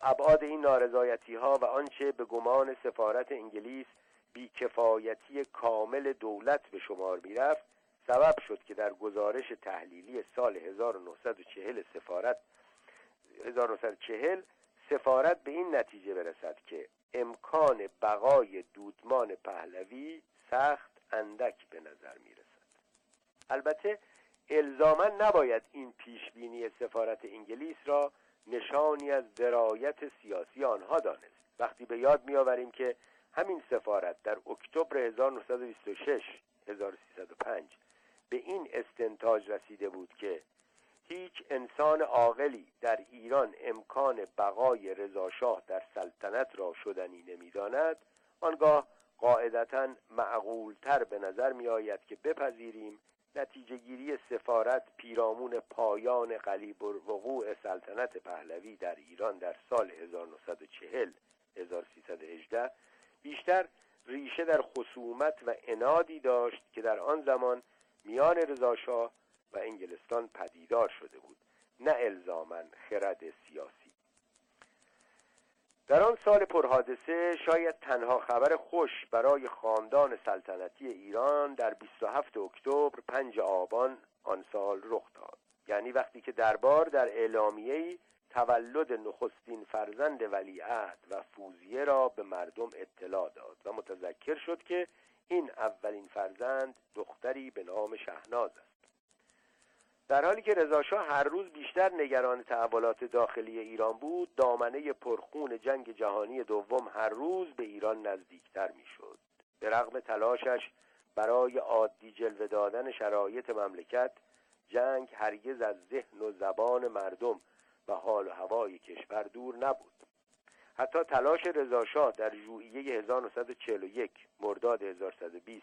ابعاد این نارضایتی‌ها و آنچه به گمان سفارت انگلیس بی‌کفایتی کامل دولت به شمار می‌رفت، سبب شد که در گزارش تحلیلی سال 1940 سفارت به این نتیجه برسد که امکان بقای دودمان پهلوی سخت اندک به نظر می‌رسد. البته الزاماً نباید این پیشبینی سفارت انگلیس را نشانی از درایت سیاسی آنها دانست، وقتی به یاد می‌آوریم که همین سفارت در اکتبر 1926 به این استنتاج رسیده بود که هیچ انسان عاقلی در ایران امکان بقای رضا شاه در سلطنت را شدنی نمی‌داند، آنگاه قاعدتاً معقول‌تر به نظر می‌آید که بپذیریم نتیجه‌گیری سفارت پیرامون پایان قلیب وقوع سلطنت پهلوی در ایران در سال 1940-1318 بیشتر ریشه در خصومت و انادی داشت که در آن زمان میان رضا شاه و انگلستان پدیدار شده بود، نه الزاماً خرد سیاسی. در آن سال پر حادثه شاید تنها خبر خوش برای خاندان سلطنتی ایران در 27 اکتبر 5 آبان آن سال رخ داد، یعنی وقتی که دربار در اعلامیه‌ای تولد نخستین فرزند ولیعهد و فوزیه را به مردم اطلاع داد و متذکر شد که این اولین فرزند دختری به نام شهناز است. در حالی که رضا شاه هر روز بیشتر نگران تحولات داخلی ایران بود، دامنه پرخون جنگ جهانی دوم هر روز به ایران نزدیکتر میشد. به رغم تلاشش برای عادی جلوه دادن شرایط مملکت، جنگ هرگز از ذهن و زبان مردم و حال و هوای کشور دور نبود. حتی تلاش رضا شاه در ژوئیه 1941 مرداد 1120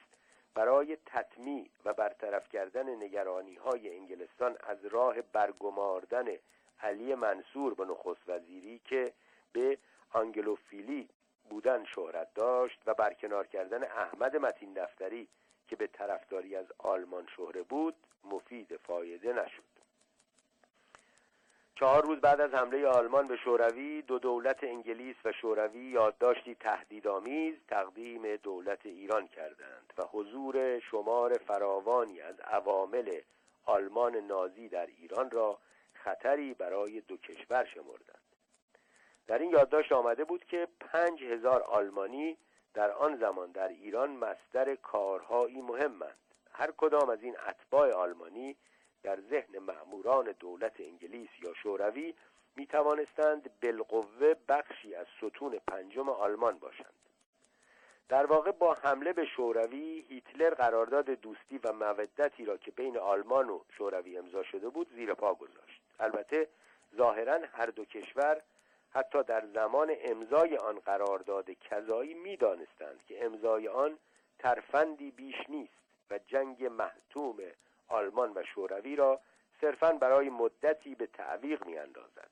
برای تطمیع و برطرف کردن نگرانی‌های انگلستان از راه برگماردن علی منصور به نخست وزیری که به آنگلوفیلی بودن شهرت داشت و برکنار کردن احمد متین دفتری که به طرفداری از آلمان شهره بود مفید فایده نشد. 4 روز بعد از حمله آلمان به شوروی، دو دولت انگلیس و شوروی یادداشتی تهدیدآمیز تقدیم دولت ایران کردند و حضور شمار فراوانی از عوامل آلمان نازی در ایران را خطری برای دو کشور شمردند. در این یادداشت آمده بود که 5000 آلمانی در آن زمان در ایران مصدر کارهایی مهمند. هر کدام از این اتباع آلمانی در ذهن مأموران دولت انگلیس یا شوروی می توانستند بالقوه بخشی از ستون 5 آلمان باشند. در واقع با حمله به شوروی، هیتلر قرارداد دوستی و مودتی را که بین آلمان و شوروی امضا شده بود زیر پا گذاشت. البته ظاهراً هر دو کشور حتی در زمان امضای آن قرارداد کذایی می دانستند که امضای آن ترفندی بیش نیست و جنگ محتوم آلمان و شوروی را صرفاً برای مدتی به تعویق می‌اندازد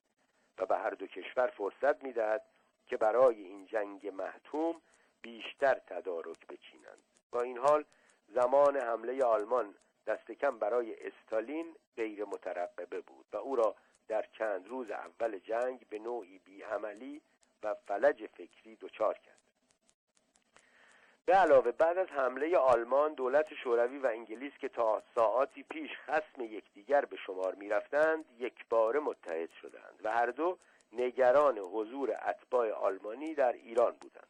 و به هر دو کشور فرصت می‌دهد که برای این جنگ محتوم بیشتر تدارک بچینند. با این حال زمان حمله آلمان دست کم برای استالین غیر مترقبه بود و او را در چند روز اول جنگ به نوعی بی‌عملی و فلج فکری دچار کرد. به علاوه بعد از حمله آلمان، دولت شوروی و انگلیس که تا ساعاتی پیش خصم یکدیگر به شمار می‌رفتند، یکباره متحد شدند و هر دو نگران حضور اتباع آلمانی در ایران بودند.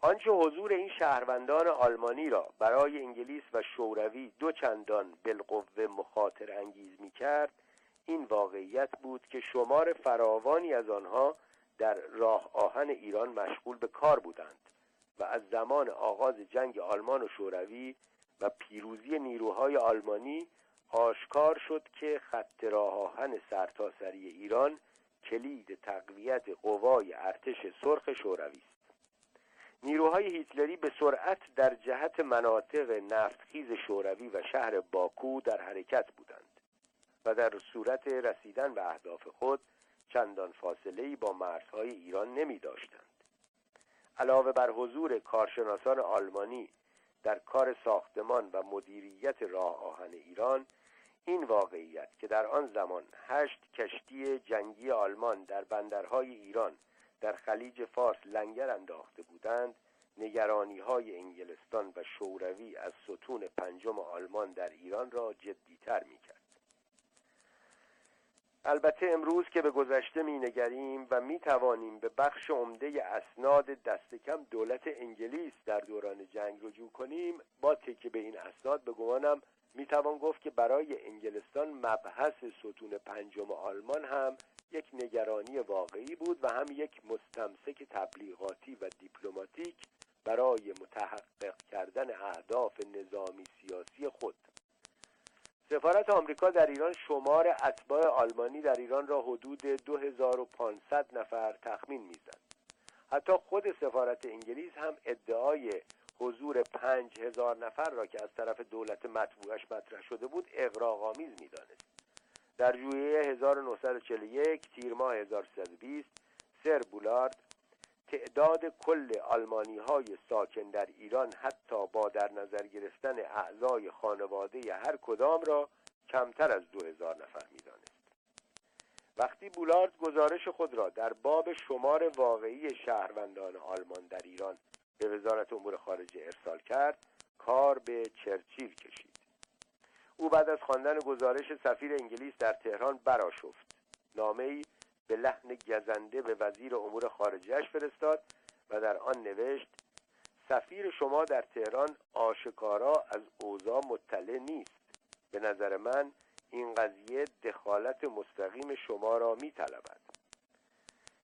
آنچه حضور این شهروندان آلمانی را برای انگلیس و شوروی دو چندان بالقوه مخاطر انگیز می‌کرد، این واقعیت بود که شمار فراوانی از آنها در راه آهن ایران مشغول به کار بودند و از زمان آغاز جنگ آلمان و شوروی و پیروزی نیروهای آلمانی آشکار شد که خط راه آهن سرتاسری ایران کلید تقویت قوای ارتش سرخ شوروی است. نیروهای هیتلری به سرعت در جهت مناطق نفتخیز شوروی و شهر باکو در حرکت بودند و در صورت رسیدن به اهداف خود چندان فاصله‌ای با مرزهای ایران نمی داشتند. علاوه بر حضور کارشناسان آلمانی در کار ساختمان و مدیریت راه آهن ایران، این واقعیت که در آن زمان 8 کشتی جنگی آلمان در بندرهای ایران در خلیج فارس لنگر انداخته بودند، نگرانی‌های انگلستان و شوروی از ستون 5 آلمان در ایران را جدی‌تر می‌کرد. البته امروز که به گذشته می نگریم و می توانیم به بخش عمده اسناد دست کم دولت انگلیس در دوران جنگ رجوع کنیم، با تکیه به این اسناد به گمانم می توان گفت که برای انگلستان مبحث ستون 5 آلمان هم یک نگرانی واقعی بود و هم یک مستمسک تبلیغاتی و دیپلماتیک برای متحقق کردن اهداف نظامی سیاسی خود. سفارت آمریکا در ایران شمار اتباع آلمانی در ایران را حدود 2500 نفر تخمین می‌زند. حتی خود سفارت انگلیس هم ادعای حضور 5000 نفر را که از طرف دولت مطبوعش مطرح شده بود اغراق‌آمیز می‌داند. در ژوئیه 1941 تیر ماه 1320 سر بولارد تعداد کل آلمانی‌های ساکن در ایران حتی با در نظر گرفتن اعضای خانواده هر کدام را کمتر از 2000 نفر می‌دانست. وقتی وقتی بولارد گزارش خود را در باب شمار واقعی شهروندان آلمان در ایران به وزارت امور خارجه ارسال کرد، کار به چرچیل کشید. او بعد از خواندن گزارش سفیر انگلیس در تهران برآشفت. نامه‌ای به لحن گزنده به وزیر امور خارجهش فرستاد و در آن نوشت: سفیر شما در تهران آشکارا از اوضاع مطلع نیست. به نظر من این قضیه دخالت مستقیم شما را می‌طلبد.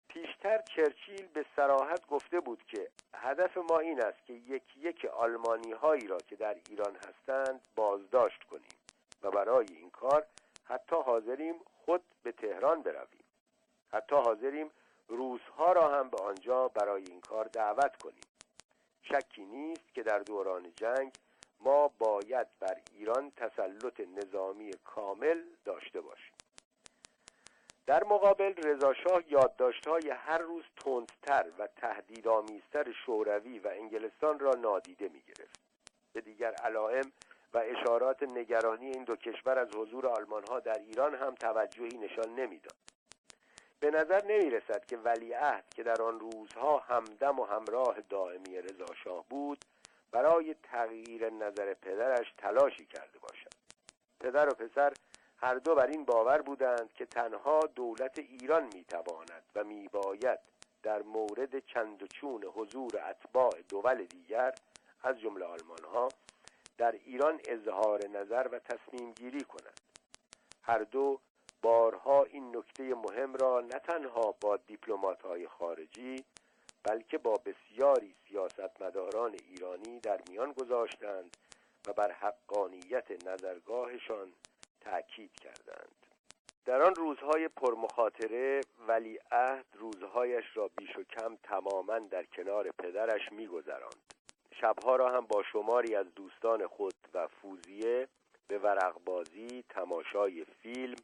پیشتر چرچیل به صراحت گفته بود که هدف ما این است که یکی یک آلمانی هایی را که در ایران هستند بازداشت کنیم و برای این کار حتی حاضریم خود به تهران برویم. حتی حاضریم روس‌ها را هم به آنجا برای این کار دعوت کنیم. شکی نیست که در دوران جنگ ما باید بر ایران تسلط نظامی کامل داشته باشیم. در مقابل رضا شاه یادداشت‌های هر روز تندتر و تهدیدآمیزتر شوروی و انگلستان را نادیده می‌گرفت. به دیگر علائم و اشارات نگرانی این دو کشور از حضور آلمان‌ها در ایران هم توجهی نشان نمی‌داد. به نظر نمی‌رسد که ولیعهد که در آن روزها همدم و همراه دائمی رضا شاه بود، برای تغییر نظر پدرش تلاشی کرده باشد. پدر و پسر هر دو بر این باور بودند که تنها دولت ایران میتواند و میباید در مورد چند و چون حضور اتباع دول دیگر از جمله آلمانها در ایران اظهار نظر و تصمیم گیری کند. هر دو بارها این نکته مهم را نه تنها با دیپلمات‌های خارجی بلکه با بسیاری سیاستمداران ایرانی در میان گذاشتند و بر حقانیت نظرگاهشان تأکید کردند. در آن روزهای پرمخاطره ولیعهد روزهایش را بیش و کم تماما در کنار پدرش می‌گذراند. شبها را هم با شماری از دوستان خود و فوزیه به ورقبازی، تماشای فیلم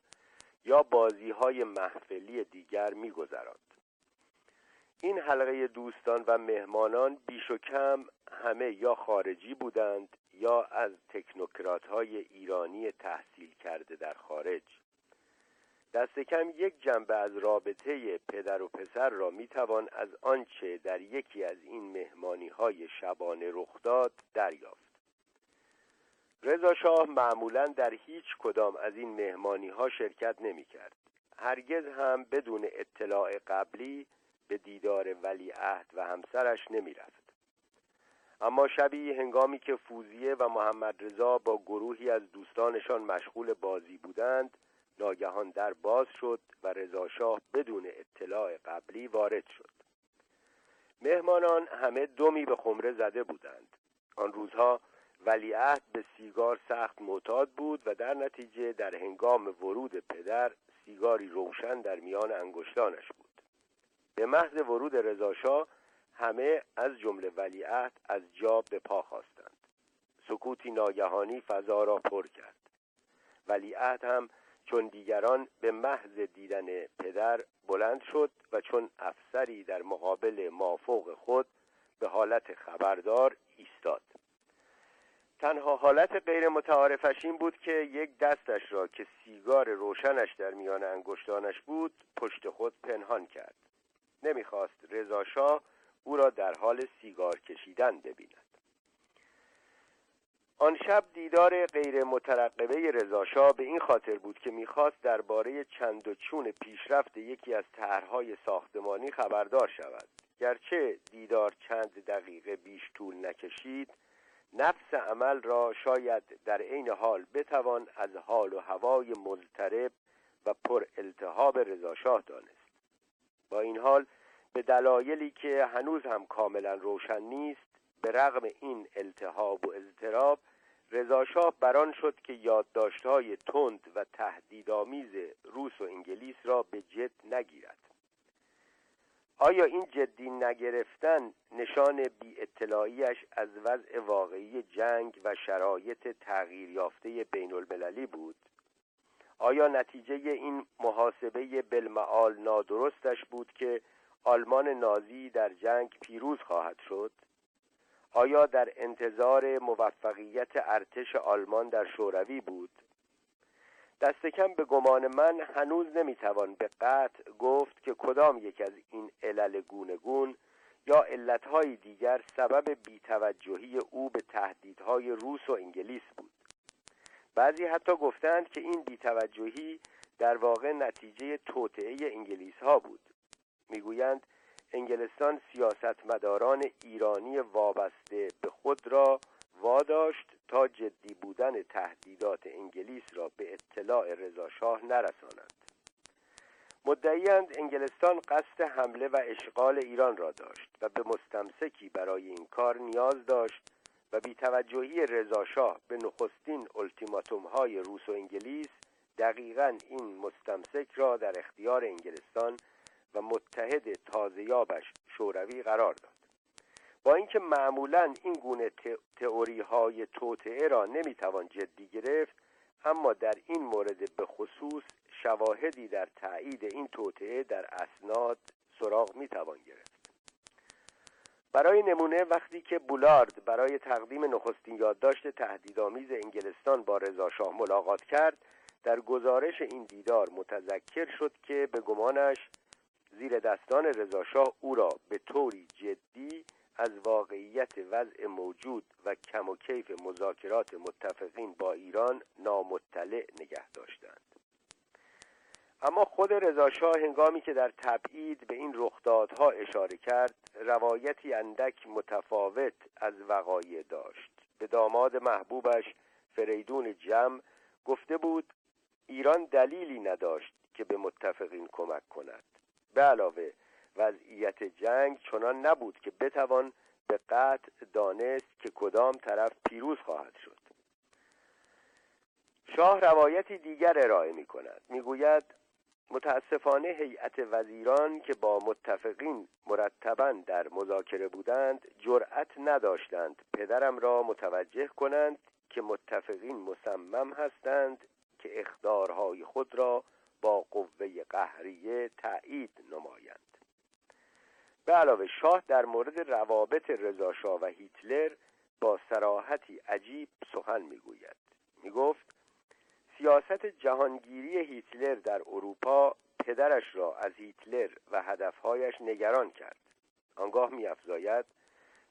یا بازی‌های محفلی دیگر می‌گذراند. این حلقه دوستان و مهمانان بیش و کم همه یا خارجی بودند یا از تکنوکرات‌های ایرانی تحصیل کرده در خارج. دست کم یک جنبه از رابطه پدر و پسر را میتوان از آنچه در یکی از این مهمانی‌های شبانه رخ داد دریافت. رضا شاه معمولاً در هیچ کدام از این مهمانی‌ها شرکت نمی‌کرد. هرگز هم بدون اطلاع قبلی به دیدار ولیعهد و همسرش نمی رفت. اما شبی هنگامی که فوزیه و محمد رضا با گروهی از دوستانشان مشغول بازی بودند، ناگهان در باز شد و رضا شاه بدون اطلاع قبلی وارد شد. مهمانان همه دمی به خمره زده بودند. آن روزها ولیعهد به سیگار سخت معتاد بود و در نتیجه در هنگام ورود پدر سیگاری روشن در میان انگشتانش بود. به محض ورود رضا شاه همه از جمله ولیعهد از جا به پا خاستند. سکوتی ناگهانی فضا را پر کرد. ولیعهد هم چون دیگران به محض دیدن پدر بلند شد و چون افسری در مقابل مافوق خود به حالت خبردار ایستاد. تنها حالت غیر متعارفش این بود که یک دستش را که سیگار روشنش در میان انگشتانش بود پشت خود پنهان کرد. نمیخواست رضا شاه او را در حال سیگار کشیدن ببیند. آن شب دیدار غیر مترقبه رضا شاه به این خاطر بود که میخواست درباره چند و چون پیشرفت یکی از طرحهای ساختمانی خبردار شود. گرچه دیدار چند دقیقه بیش طول نکشید، نفس عمل را شاید در عین حال بتوان از حال و هوای مضطرب و پر التهاب رضا شاه دانست. با این حال به دلایلی که هنوز هم کاملا روشن نیست، به رغم این التهاب و اضطراب رضا شاه بران شد که یادداشت‌های تند و تهدیدآمیز روس و انگلیس را به جد نگیرد. آیا این جدی نگرفتن نشان بی اطلاعیش از وضع واقعی جنگ و شرایط تغییر یافته بین المللی بود؟ آیا نتیجه این محاسبه بالمعال نادرستش بود که آلمان نازی در جنگ پیروز خواهد شد؟ آیا در انتظار موفقیت ارتش آلمان در شوروی بود؟ دست کم به گمان من هنوز نمیتوان به قطع گفت که کدام یک از این علل گونگون یا علتهای دیگر سبب بیتوجهی او به تهدیدهای روس و انگلیس بود. بعضی حتی گفتند که این بیتوجهی در واقع نتیجه توطئه انگلیس‌ها بود. میگویند انگلستان سیاستمداران ایرانی وابسته به خود را واداشت تا جدی بودن تهدیدات انگلیس را به اطلاع رضا شاه نرسانند. مدعیند انگلستان قصد حمله و اشغال ایران را داشت و به مستمسکی برای این کار نیاز داشت و بی‌توجهی رضا شاه به نخستین التیماتوم‌های روس و انگلیس دقیقاً این مستمسک را در اختیار انگلستان و متحد تازه‌یابش شوروی قرار داد. با اینکه معمولاً این گونه تئوری‌های توطئه را نمی‌توان جدی گرفت، اما در این مورد به خصوص شواهدی در تایید این توطئه در اسناد سراغ می‌توان گرفت. برای نمونه وقتی که بولارد برای تقدیم نخستین یادداشت تهدیدآمیز انگلستان با رضا شاه ملاقات کرد، در گزارش این دیدار متذکر شد که به گمانش زیر دستان رضا شاه او را به طوری جدی از واقعیت وضع موجود و کم و کیف مذاکرات متفقین با ایران نامطلع نگه داشتند. اما خود رضا شاه هنگامی که در تبعید به این رخدادها اشاره کرد، روایتی اندک متفاوت از وقایع داشت. به داماد محبوبش فریدون جم گفته بود ایران دلیلی نداشت که به متفقین کمک کند. به علاوه وضعیت جنگ چنان نبود که بتوان به قطع دانست که کدام طرف پیروز خواهد شد. شاه روایتی دیگر ارائه می کند. می گوید متاسفانه هیئت وزیران که با متفقین مرتباً در مذاکره بودند جرأت نداشتند پدرم را متوجه کنند که متفقین مصمم هستند که اقدارهای خود را با قوه قهریه تأیید نمایند. به علاوه شاه در مورد روابط رضا شاه و هیتلر با صراحتی عجیب سخن میگوید. می گفت سیاست جهانگیری هیتلر در اروپا پدرش را از هیتلر و هدفهایش نگران کرد. آنگاه می‌افزاید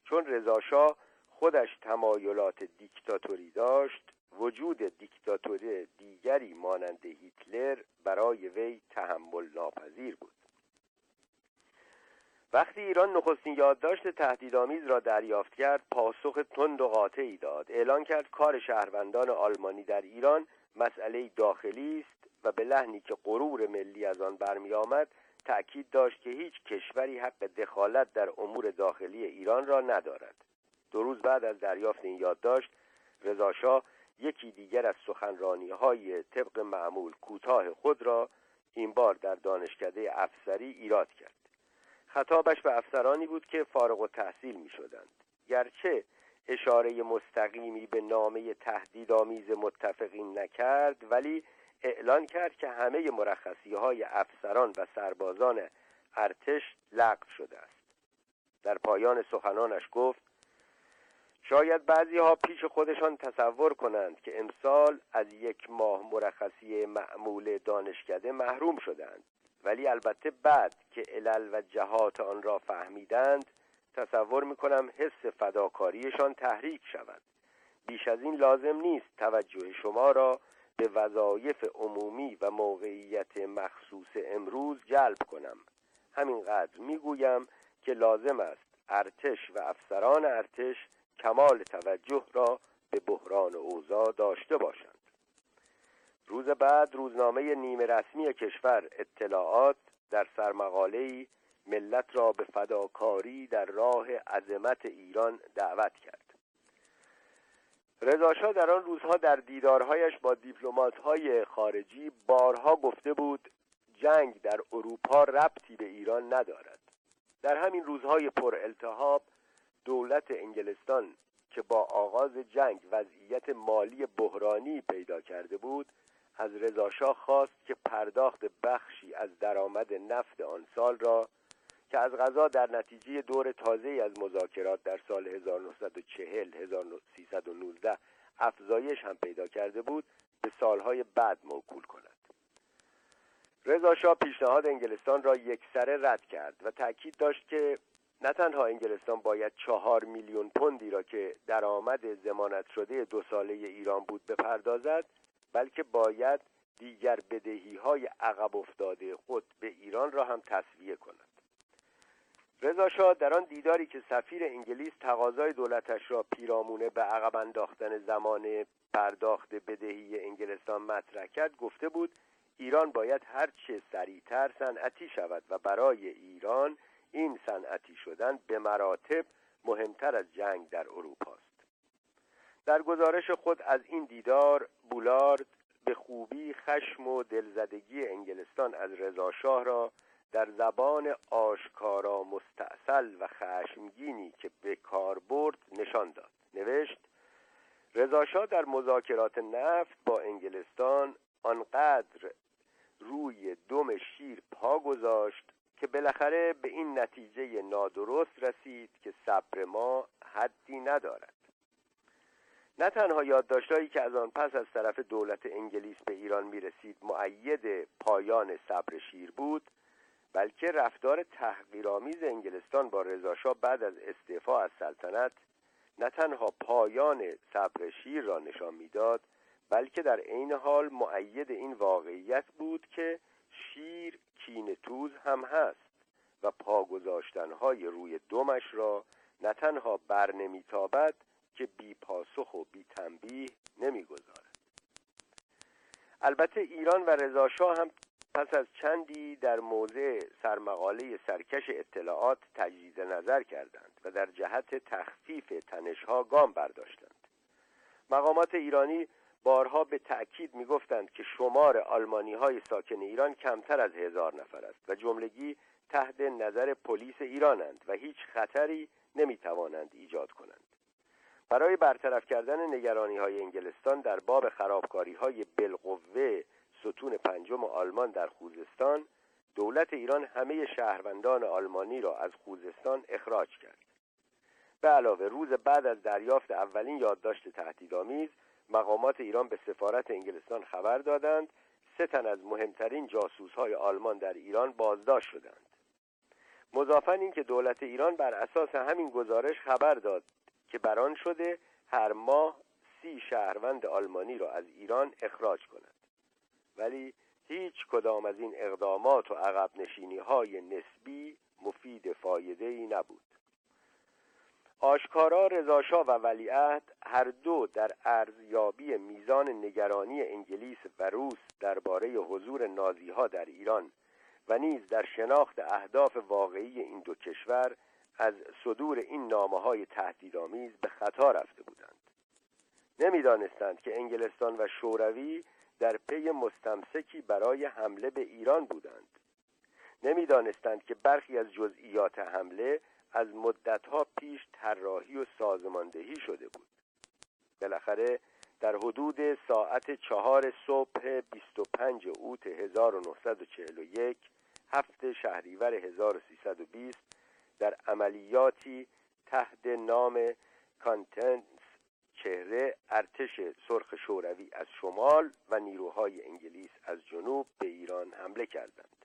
چون رضا شاه خودش تمایلات دیکتاتوری داشت، وجود دیکتاتور دیگری مانند هیتلر برای وی تحمل ناپذیر بود. وقتی ایران نخستین یادداشت تهدیدآمیز را دریافت کرد، پاسخ تند و قاطعی داد. اعلان کرد کار شهروندان آلمانی در ایران مسئله داخلی است و به لحنی که غرور ملی از آن برمی آمد تأکید داشت که هیچ کشوری حق دخالت در امور داخلی ایران را ندارد. 2 روز بعد از دریافت این یادداشت، رضا شاه یکی دیگر از سخنرانی‌های طبق معمول کوتاه خود را این بار در دانشکده افسری ایراد کرد. خطابش به افسرانی بود که فارغ التحصیل می‌شدند. گرچه اشاره مستقیمی به نامه تهدیدآمیز متفقین نکرد، ولی اعلان کرد که همه مرخصی‌های افسران و سربازان ارتش لغو شده است. در پایان سخنانش گفت شاید بعضی‌ها پیش خودشان تصور کنند که امسال از 1 ماه مرخصی معمول دانشکده محروم شدند، ولی البته بعد که علل و جهات آن را فهمیدند تصور می‌کنم حس فداکاریشان تحریک شود. بیش از این لازم نیست توجه شما را به وظایف عمومی و موقعیت مخصوص امروز جلب کنم. همینقدر می‌گویم که لازم است ارتش و افسران ارتش کمال توجه را به بحران و اوضاع داشته باشند. روز بعد روزنامه نیمه رسمی کشور اطلاعات در سرمقاله‌ای ملت را به فداکاری در راه عظمت ایران دعوت کرد. رضا شاه در آن روزها در دیدارهایش با دیپلمات‌های خارجی بارها گفته بود جنگ در اروپا ربطی به ایران ندارد. در همین روزهای پرالتهاب دولت انگلستان که با آغاز جنگ وضعیت مالی بحرانی پیدا کرده بود، از رضا شاه خواست که پرداخت بخشی از درآمد نفت آن سال را که از قضا در نتیجه دور تازه‌ای از مذاکرات در سال 1940-1319 افزایش هم پیدا کرده بود به سالهای بعد موکول کند. رضا شاه پیشنهاد انگلستان را یکسره رد کرد و تاکید داشت که نه تنها انگلستان باید 4 میلیون پوندی را که درآمد ضمانت شده 2 ساله ایران بود بپردازد، بلکه باید دیگر بدهی‌های عقب افتاده خود به ایران را هم تسویه کند. رضا شاه در آن دیداری که سفیر انگلیس تقاضای دولتش را پیرامون به عقب انداختن زمان پرداخت بدهی انگلستان مطرح کرد، گفته بود ایران باید هرچه سریعتر صنعتی شود و برای ایران این صنعتی شدن به مراتب مهمتر از جنگ در اروپا است. در گزارش خود از این دیدار، بولارد به خوبی خشم و دلزدگی انگلستان از رضا شاه را در زبان آشکارا مستاصل و خشمگینی که به کار برد نشان داد. نوشت: رضا شاه در مذاکرات نفت با انگلستان آنقدر روی دم شیر پا گذاشت که بالاخره به این نتیجه نادرست رسید که صبر ما حدی ندارد. نه تنها یادداشت‌هایی که از آن پس از طرف دولت انگلیس به ایران می‌رسید مؤید پایان صبر شیر بود، بلکه رفتار تحقیرآمیز انگلستان با رضا شاه بعد از استعفا از سلطنت نه تنها پایان صبر شیر را نشان می‌داد، بلکه در عین حال مؤید این واقعیت بود که شیر کینه‌توز هم هست و پا گذاشتن‌های روی دمش را نه تنها بر نمی‌تابد که بی پاسخ و بی تنبیه نمی‌گذارد. البته ایران و رضا شاه هم پس از چندی در موضع سرمقاله سرکش اطلاعات تجدید نظر کردند و در جهت تخفیف تنش‌ها گام برداشتند. مقامات ایرانی بارها به تأکید می‌گفتند که شمار آلمانی‌های ساکن ایران کمتر از 1000 نفر است و جملگی تحت نظر پلیس ایرانند و هیچ خطری نمی‌توانند ایجاد کنند. برای برطرف کردن نگرانی‌های انگلستان در باب خرابکاری‌های بالقوه ستون 5 آلمان در خوزستان، دولت ایران همه شهروندان آلمانی را از خوزستان اخراج کرد. به علاوه روز بعد از دریافت اولین یادداشت تهدیدآمیز، مقامات ایران به سفارت انگلستان خبر دادند 3 تن از مهمترین جاسوس‌های آلمان در ایران بازداشت شدند. مضافاً اینکه دولت ایران بر اساس همین گزارش خبر داد که بران شده هر ماه 30 شهروند آلمانی را از ایران اخراج کند. ولی هیچ کدام از این اقدامات و عقب نشینی‌های نسبی مفید فایده‌ای نبود. آشکارا رضا شاه و ولیعهد هر دو در ارزیابی میزان نگرانی انگلیس و روس درباره حضور نازی‌ها در ایران و نیز در شناخت اهداف واقعی این دو کشور از صدور این نامه‌های تهدیدآمیز به خطا رفته بودند. نمی‌دانستند که انگلستان و شوروی در پی مستمسکی برای حمله به ایران بودند. نمی‌دانستند که برخی از جزئیات حمله از مدت‌ها پیش طراحی و سازماندهی شده بود. بالاخره در حدود ساعت 4 صبح 25 اوت 1941 7 شهریور 1320 در عملیاتی تحت نام کانتنس چهره ارتش سرخ شوروی از شمال و نیروهای انگلیس از جنوب به ایران حمله کردند.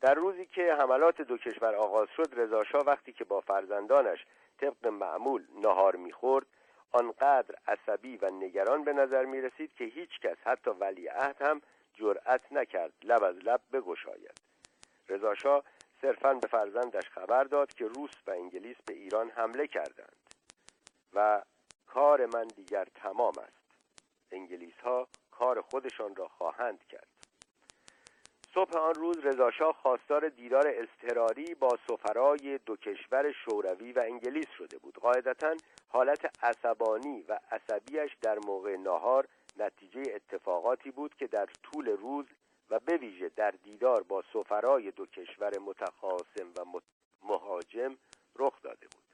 در روزی که حملات دو کشور آغاز شد، رضا شاه وقتی که با فرزندانش طبق معمول نهار می‌خورد، آنقدر عصبی و نگران به نظر می‌رسید که هیچ کس حتی ولیعهد هم جرأت نکرد لب از لب بگشاید. رضا شاه صرفاً به فرزندش خبر داد که روس و انگلیس به ایران حمله کردند و کار من دیگر تمام است. انگلیس‌ها کار خودشان را خواهند کرد. صبح آن روز رضا شاه خواستار دیدار اضطراری با سفرای دو کشور شوروی و انگلیس شده بود. قاعدتاً حالت عصبانی و عصبیش در موقع ناهار نتیجه اتفاقاتی بود که در طول روز و به ویژه در دیدار با سفرای دو کشور متخاصم و مهاجم رخ داده بود.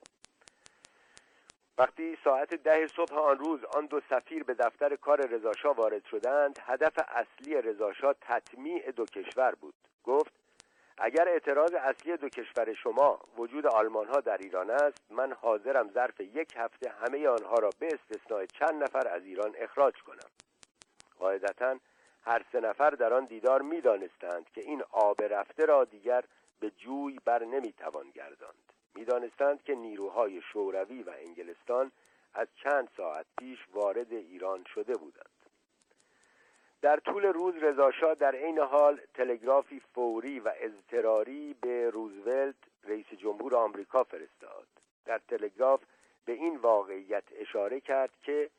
وقتی ساعت 10 صبح آن روز آن دو سفیر به دفتر کار رضا شاه وارد شدند، هدف اصلی رضا شاه تطمیع دو کشور بود. گفت: اگر اعتراض اصلی دو کشور شما وجود آلمان‌ها در ایران است، من حاضرم ظرف 1 هفته همه آنها را به استثنای چند نفر از ایران اخراج کنم. قاعدتاً هر سه نفر در آن دیدار می دانستند که این آب رفته را دیگر به جوی بر نمی توان گرداند. می دانستند که نیروهای شوروی و انگلستان از چند ساعت پیش وارد ایران شده بودند. در طول روز رضا شاه در عین حال تلگرافی فوری و اضطراری به روزولت رئیس جمهور آمریکا فرستاد. در تلگراف به این واقعیت اشاره کرد که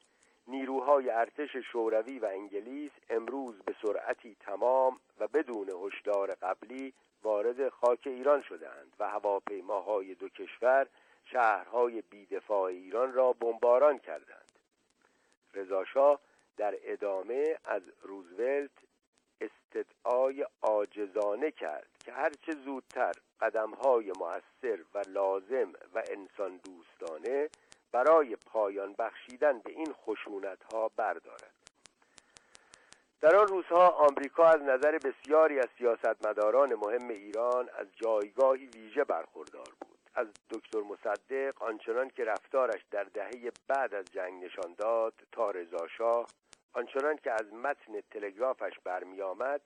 نیروهای ارتش شوروی و انگلیس امروز به سرعتی تمام و بدون هشدار قبلی وارد خاک ایران شدند و هواپیماهای دو کشور شهرهای بی‌دفاع ایران را بمباران کردند. رضا شاه در ادامه از روزولت استدعای عاجزانه کرد که هرچه زودتر قدم‌های مؤثر و لازم و انسان دوستانه برای پایان بخشیدن به این خشونت‌ها بردارد. در آن روزها آمریکا از نظر بسیاری از سیاستمداران مهم ایران از جایگاهی ویژه برخوردار بود. از دکتر مصدق آنچنان که رفتارش در دهه بعد از جنگ نشان داد تا رضا شاه، آنچنان که از متن تلگرافش برمی آمد،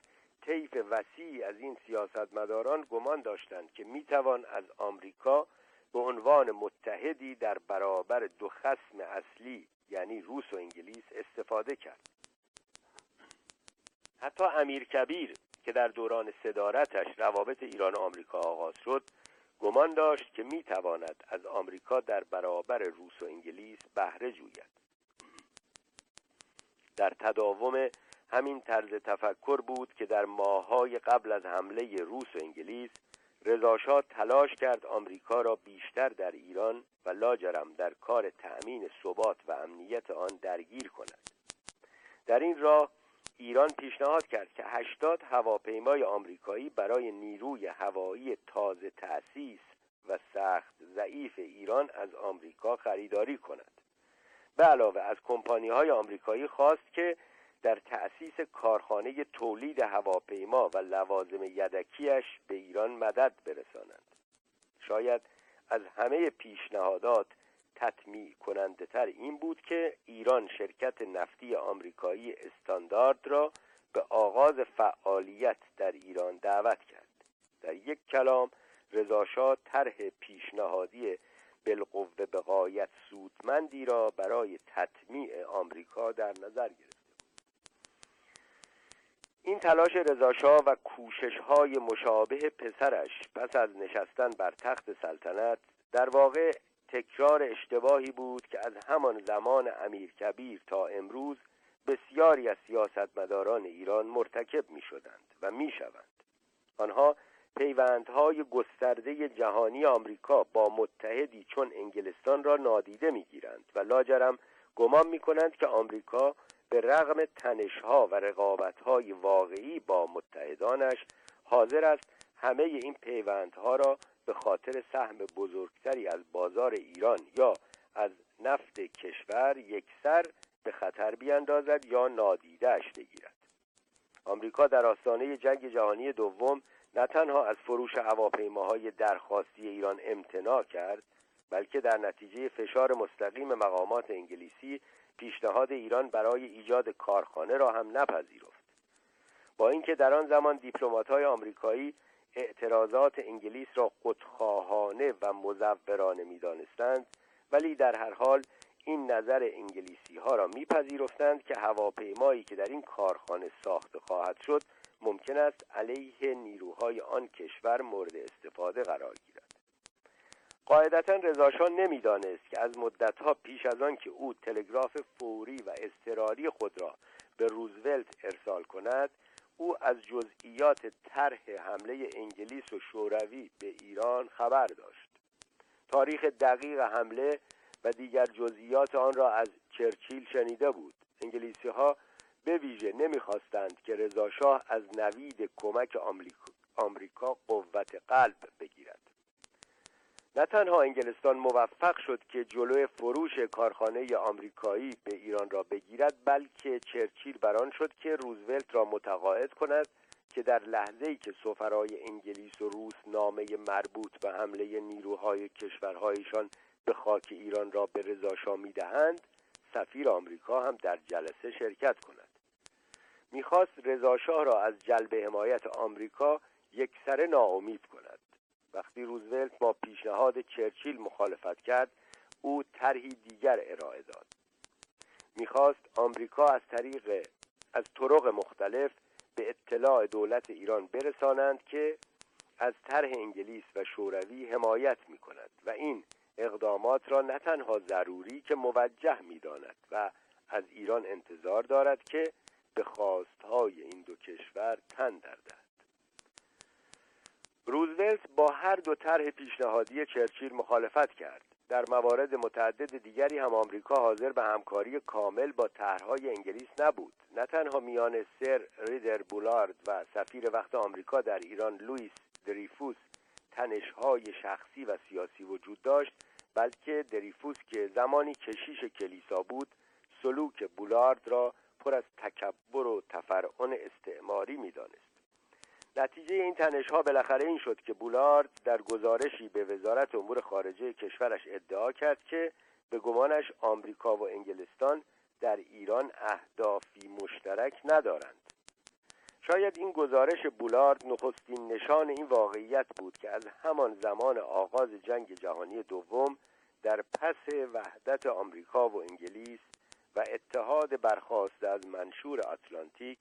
طیف وسیعی از این سیاستمداران گمان داشتند که می توان از آمریکا به عنوان متحدی در برابر دو خصم اصلی یعنی روس و انگلیس استفاده کرد. حتی امیرکبیر که در دوران صدارتش روابط ایران و آمریکا آغاز شد، گمان داشت که می تواند از آمریکا در برابر روس و انگلیس بهره جوید. در تداوم همین طرز تفکر بود که در ماه‌های قبل از حمله روس و انگلیس رضا شاه تلاش کرد آمریکا را بیشتر در ایران و لاجرم در کار تأمین ثبات و امنیت آن درگیر کند. در این راه ایران پیشنهاد کرد که 80 هواپیمای آمریکایی برای نیروی هوایی تازه تأسیس و سخت ضعیف ایران از آمریکا خریداری کند. به علاوه از کمپانی‌های آمریکایی خواست که در تأسیس کارخانه تولید هواپیما و لوازم یدکیش به ایران مدد برسانند. شاید از همه پیشنهادات تطمیع کننده تر این بود که ایران شرکت نفتی آمریکایی استاندارد را به آغاز فعالیت در ایران دعوت کرد. در یک کلام رضا شاه طرح پیشنهادی بالقوه به غایت سودمندی را برای تطمیع آمریکا در نظر گرفت. این تلاش رضا شاه و کوشش‌های مشابه پسرش پس از نشستن بر تخت سلطنت در واقع تکرار اشتباهی بود که از همان زمان امیرکبیر تا امروز بسیاری از سیاستمداران ایران مرتکب می‌شدند و می‌شوند. آنها پیوندهای گسترده جهانی آمریکا با متحدی چون انگلستان را نادیده می‌گیرند و لاجرم گمان می‌کنند که آمریکا به رغم تنش‌ها و رقابت‌های واقعی با متحدانش حاضر است همه این پیوندها را به خاطر سهم بزرگتری از بازار ایران یا از نفت کشور یکسر به خطر بیاندازد یا نادیده‌اش بگیرد. آمریکا در آستانه جنگ جهانی دوم نه تنها از فروش هواپیماهای درخواستی ایران امتناع کرد، بلکه در نتیجه فشار مستقیم مقامات انگلیسی پیشنهاد ایران برای ایجاد کارخانه را هم نپذیرفت. با اینکه در آن زمان دیپلمات‌های آمریکایی اعتراضات انگلیس را خودخواهانه و مزورانه می‌دانستند، ولی در هر حال این نظر انگلیسی‌ها را می‌پذیرفتند که هواپیمایی که در این کارخانه ساخته خواهد شد ممکن است علیه نیروهای آن کشور مورد استفاده قرار گیرد. قاعدتاً رضا شاه نمی‌دانست که از مدت‌ها پیش از آن که او تلگراف فوری و اضطراری خود را به روزولت ارسال کند، او از جزئیات طرح حمله انگلیس و شوروی به ایران خبر داشت. تاریخ دقیق حمله و دیگر جزئیات آن را از چرچیل شنیده بود. انگلیسی‌ها به ویژه نمی‌خواستند که رضا شاه از نوید کمک آمریکا قوت قلب بگیرد. نه تنها انگلستان موفق شد که جلوی فروش کارخانه آمریکایی به ایران را بگیرد، بلکه چرچیل بر آن شد که روزولت را متقاعد کند که در لحظه‌ای که سفرای انگلیس و روس نامه مربوط به حمله نیروهای کشورهایشان به خاک ایران را به رضا شاه می‌دهند، سفیر آمریکا هم در جلسه شرکت کند. میخواست رضا شاه را از جلب حمایت آمریکا یکسره ناامید کند. وقتی روزولت با پیشنهاد چرچیل مخالفت کرد، او طرحی دیگر ارائه داد. میخواست آمریکا از طرق مختلف به اطلاع دولت ایران برسانند که از طرح انگلیس و شوروی حمایت می‌کند و این اقدامات را نه تنها ضروری که موجه می‌داند و از ایران انتظار دارد که به خواست‌های این دو کشور تن در دهد. روزولت با هر دو طرح پیشنهادی چرچیل مخالفت کرد. در موارد متعدد دیگری هم آمریکا حاضر به همکاری کامل با طرح‌های انگلیس نبود. نه تنها میان سر ریدر بولارد و سفیر وقت آمریکا در ایران لوئیس دریفوس تنش‌های شخصی و سیاسی وجود داشت، بلکه دریفوس که زمانی کشیش کلیسا بود، سلوک بولارد را پر از تکبر و تفرعن استعماری می‌دانست. نتیجه این تنش‌ها بالاخره این شد که بولارد در گزارشی به وزارت امور خارجه کشورش ادعا کرد که به گمانش آمریکا و انگلستان در ایران اهدافی مشترک ندارند. شاید این گزارش بولارد نخستین نشان این واقعیت بود که از همان زمان آغاز جنگ جهانی دوم در پس وحدت آمریکا و انگلیس و اتحاد برخاسته از منشور آتلانتیک،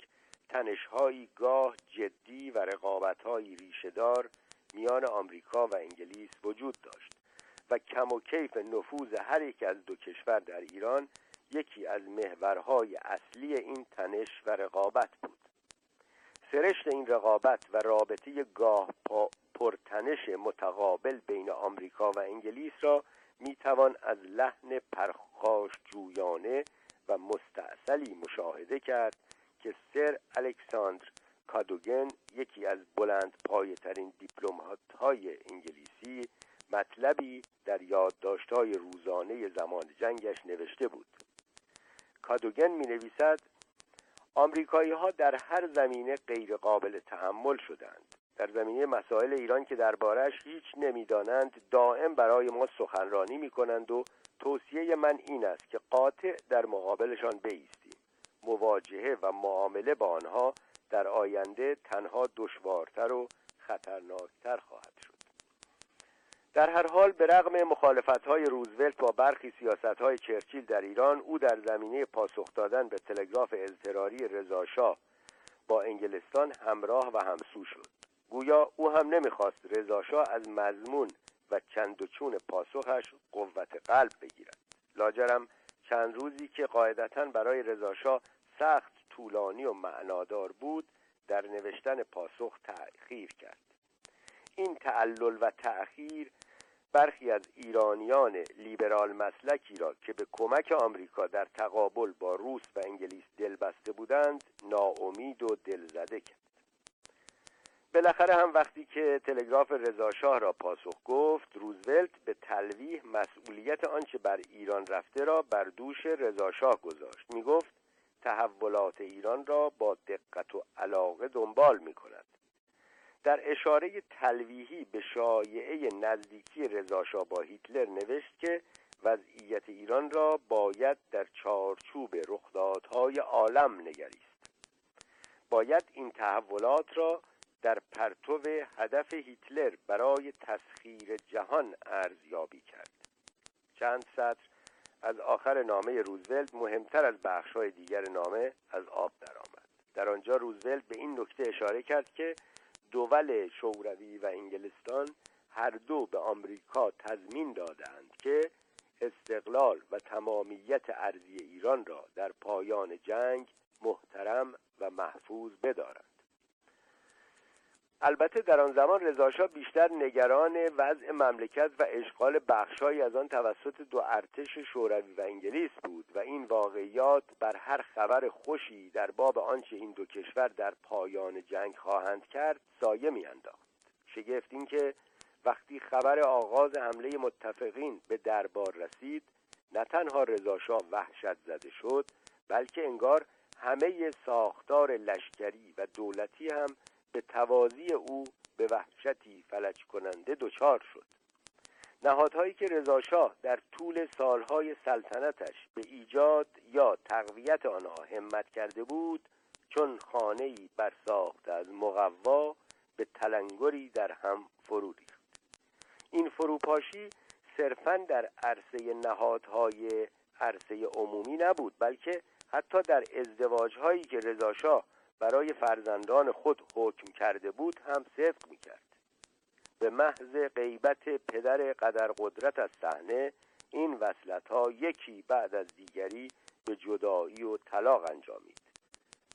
تنش‌هایی گاه جدی و رقابت‌هایی ریشه‌دار میان آمریکا و انگلیس وجود داشت و کم و کیف نفوذ هر یک از دو کشور در ایران یکی از محورهای اصلی این تنش و رقابت بود. سرشت این رقابت و رابطه گاه پرتنش متقابل بین آمریکا و انگلیس را میتوان از لحن پرخاشجویانه و مستعسلی مشاهده کرد که سر الکساندر کادوگن، یکی از بلندپایه‌ترین دیپلمات‌های انگلیسی، مطلبی در یادداشت‌های روزانه زمان جنگش نوشته بود. کادوگن می‌نویسد: آمریکایی‌ها در هر زمینه غیرقابل تحمل شدند. در زمینه مسائل ایران که درباره‌اش هیچ نمی‌دانند، دائم برای ما سخنرانی می‌کنند و توصیه من این است که قاطع در مقابلشان بایستیم. مواجهه و معامله با آنها در آینده تنها دشوارتر و خطرناکتر خواهد شد. در هر حال به رغم مخالفت‌های روزولت با برخی سیاست‌های چرچیل در ایران، او در زمینه پاسخ دادن به تلگراف اضطراری رضا شاه با انگلستان همراه و همسو شد. گویا او هم نمی‌خواست رضا شاه از مضمون و چند و چون پاسخش قوت قلب بگیرد. لاجرم چند روزی که قاعدتاً برای رضا شاه سخت طولانی و معنادار بود، در نوشتن پاسخ تأخیر کرد. این تعلل و تأخیر برخی از ایرانیان لیبرال مسلکی را که به کمک آمریکا در تقابل با روس و انگلیس دلبسته بودند، ناامید و دلزده کرد. بالاخره هم وقتی که تلگراف رضا شاه را پاسخ گفت، روزولت به تلویح مسئولیت آنچه بر ایران رفته را بر دوش رضا شاه گذاشت. می گفت تحولات ایران را با دقت و علاقه دنبال می کند. در اشاره تلویحی به شایعه نزدیکی رضا شاه با هیتلر نوشت که وضعیت ایران را باید در چارچوب رخدادهای عالم نگریست. باید این تحولات را در پرتو هدف هیتلر برای تسخیر جهان ارزیابی کرد. چند سطر از آخر نامه روزولت مهمتر از بخش‌های دیگر نامه از آب درآمد. در آنجا روزولت به این نکته اشاره کرد که دول شوروی و انگلستان هر دو به آمریکا تضمین دادند که استقلال و تمامیت ارضی ایران را در پایان جنگ محترم و محفوظ بدارند. البته در آن زمان رضا شاه بیشتر نگران وضع مملکت و اشغال بخشهایی از آن توسط دو ارتش شوروی و انگلیس بود و این واقعیات بر هر خبر خوشی در باب آنچه این دو کشور در پایان جنگ خواهند کرد سایه می‌انداخت. شگفت این که وقتی خبر آغاز حمله متفقین به دربار رسید، نه تنها رضا شاه وحشت زده شد، بلکه انگار همه ساختار لشکری و دولتی هم به تواضع او به وحشتی فلج کننده دچار شد. نهادهایی که رضا شاه در طول سالهای سلطنتش به ایجاد یا تقویت آنها همت کرده بود، چون خانه‌ای برساخته از مقوا به تلنگری در هم فرو ریخت. این فروپاشی صرفاً در عرصه نهادهای عرصه عمومی نبود، بلکه حتی در ازدواج‌هایی که رضا شاه برای فرزندان خود حکم کرده بود هم صدق می‌کرد. به محض غیبت پدر قدر قدرت از صحنه، این وصلت‌ها یکی بعد از دیگری به جدایی و طلاق انجامید.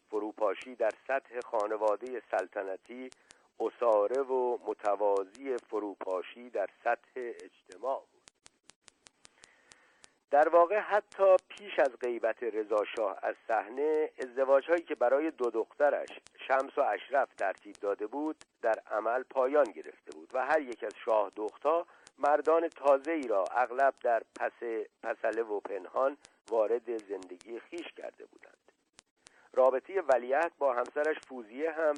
فروپاشی در سطح خانواده سلطنتی اساره و متوازی فروپاشی در سطح اجتماع بود. در واقع حتی پیش از غیبت رضا شاه از صحنه، ازدواج‌هایی که برای دو دخترش شمس و اشرف ترتیب داده بود در عمل پایان گرفته بود و هر یک از شاه دخترها مردان تازه‌ای را اغلب در پسله و پنهان وارد زندگی خویش کرده بودند. رابطه ولیعهد با همسرش فوزیه هم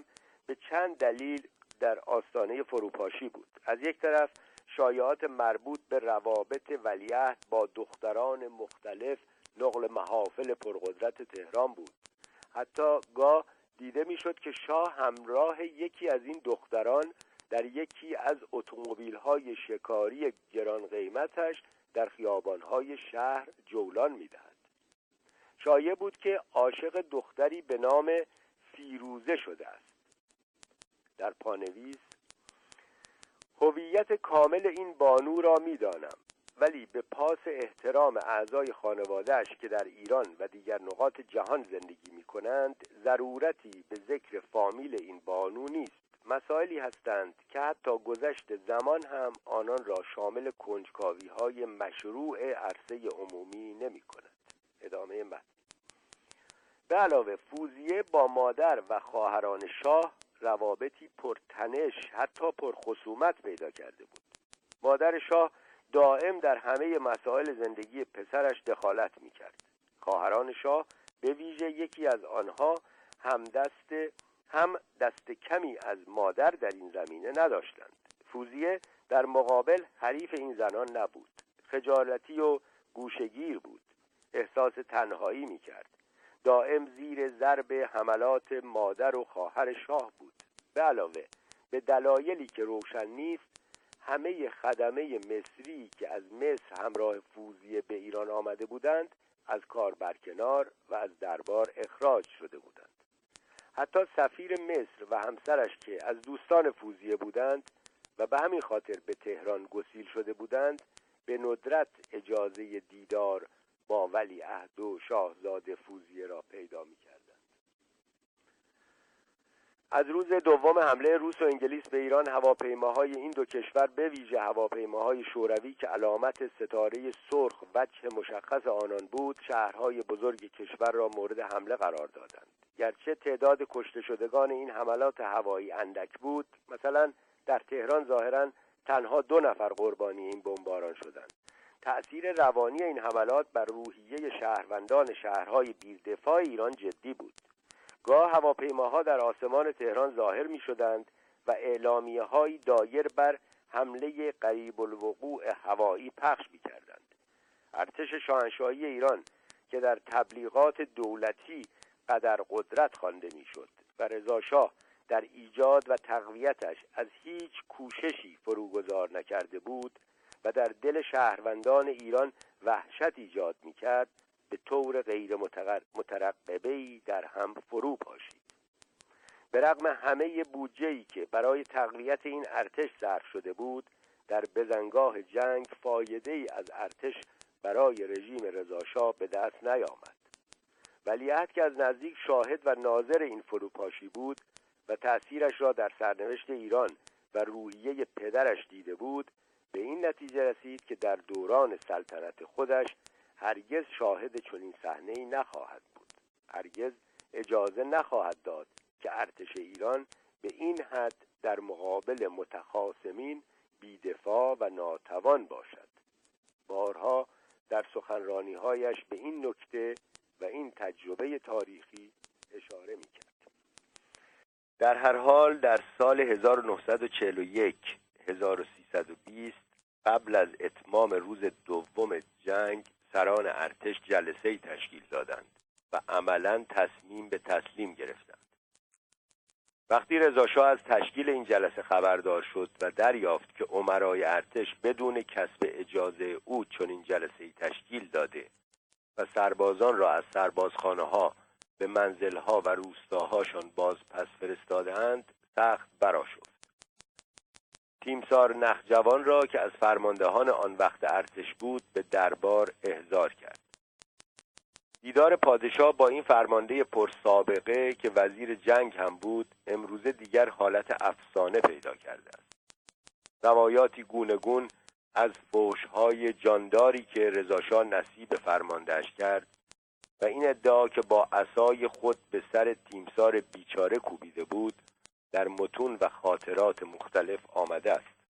به چند دلیل در آستانه فروپاشی بود. از یک طرف شایعات مربوط به روابط ولیعهد با دختران مختلف نقل محافل پرقدرت تهران بود. حتی گاه دیده میشد که شاه همراه یکی از این دختران در یکی از اتومبیل‌های شکاری گران قیمتش در خیابان‌های شهر جولان می‌دهد. شایع بود که عاشق دختری به نام فیروزه شده است. در پانویس: هویت کامل این بانو را می‌دانم، ولی به پاس احترام اعضای خانواده‌اش که در ایران و دیگر نقاط جهان زندگی می‌کنند، ضرورتی به ذکر فامیل این بانو نیست. مسائلی هستند که حتی گذشت زمان هم آنان را شامل کنجکاوی‌های مشروع عرصه عمومی نمی‌کند. ادامه متن. به علاوه فوزیه با مادر و خواهران شاه روابطی پرتنش، حتی پرخصومت پیدا کرده بود. مادر شاه دائم در همه مسائل زندگی پسرش دخالت می‌کرد. خواهران شاه به ویژه یکی از آنها هم دست کمی از مادر در این زمینه نداشتند. فوزیه در مقابل حریف این زنان نبود. خجالتی و گوشگیر بود. احساس تنهایی می کرد. دائم زیر ضرب حملات مادر و خواهر شاه بود. به علاوه به دلایلی که روشن نیست، همه خدمه مصری که از مصر همراه فوزیه به ایران آمده بودند از کار برکنار و از دربار اخراج شده بودند. حتی سفیر مصر و همسرش که از دوستان فوزیه بودند و به همین خاطر به تهران گسیل شده بودند، به ندرت اجازه دیدار با ولیعهد و شاهزاده فوزیه را پیدا می‌کردند. از روز دوم حمله روس و انگلیس به ایران، هواپیماهای این دو کشور، به ویژه هواپیماهای شوروی که علامت ستاره سرخ وجه مشخص آنان بود، شهرهای بزرگ کشور را مورد حمله قرار دادند. گرچه تعداد کشته شدگان این حملات هوایی اندک بود، مثلا در تهران ظاهراً تنها 2 نفر قربانی این بمباران شدند. تأثیر روانی این حملات بر روحیه شهروندان شهرهای بی‌دفاع ایران جدی بود. گاه هواپیماها در آسمان تهران ظاهر می شدند و اعلامیه‌هایی دایر بر حمله قریب الوقوع هوایی پخش می کردند. ارتش شاهنشاهی ایران که در تبلیغات دولتی قدر قدرت خوانده می شد و رضا شاه در ایجاد و تقویتش از هیچ کوششی فروگذار نکرده بود و در دل شهروندان ایران وحشت ایجاد می کرد، به طور غیر مترقبه‌ای در هم فرو پاشید. به رغم همه بودجه‌ای که برای تقویت این ارتش صرف شده بود، در بزنگاه جنگ فایده‌ای از ارتش برای رژیم رضاشاه به دست نیامد. ولیعهد که از نزدیک شاهد و ناظر این فروپاشی بود و تأثیرش را در سرنوشت ایران و روحیه پدرش دیده بود، به این نتیجه رسید که در دوران سلطنت خودش هرگز شاهد چنین صحنه‌ای نخواهد بود. هرگز اجازه نخواهد داد که ارتش ایران به این حد در مقابل متخاصمین بی‌دفاع و ناتوان باشد. بارها در سخنرانی‌هایش به این نکته و این تجربه تاریخی اشاره می‌کرد. در هر حال در سال 1941 1320 قبل از اتمام روز دوم جنگ، سران ارتش جلسه‌ای تشکیل دادند و عملاً تصمیم به تسلیم گرفتند. وقتی رضا شاه از تشکیل این جلسه خبردار شد و دریافت که امرای ارتش بدون کسب اجازه او چنین جلسه‌ای تشکیل داده و سربازان را از سربازخانه‌ها به منزل‌ها و روستاهاشان باز پس فرستادند، سخت برآشفت. تیمسار نخجوان را که از فرماندهان آن وقت ارتش بود به دربار احضار کرد. دیدار پادشاه با این فرمانده پرسابقه که وزیر جنگ هم بود، امروزه دیگر حالت افسانه پیدا کرده است. روایاتی گوناگون از فحش‌های جانداری که رضا شاه نصیب فرماندهش کرد و این ادعا که با عصای خود به سر تیمسار بیچاره کوبیده بود، در متون و خاطرات مختلف آمده است.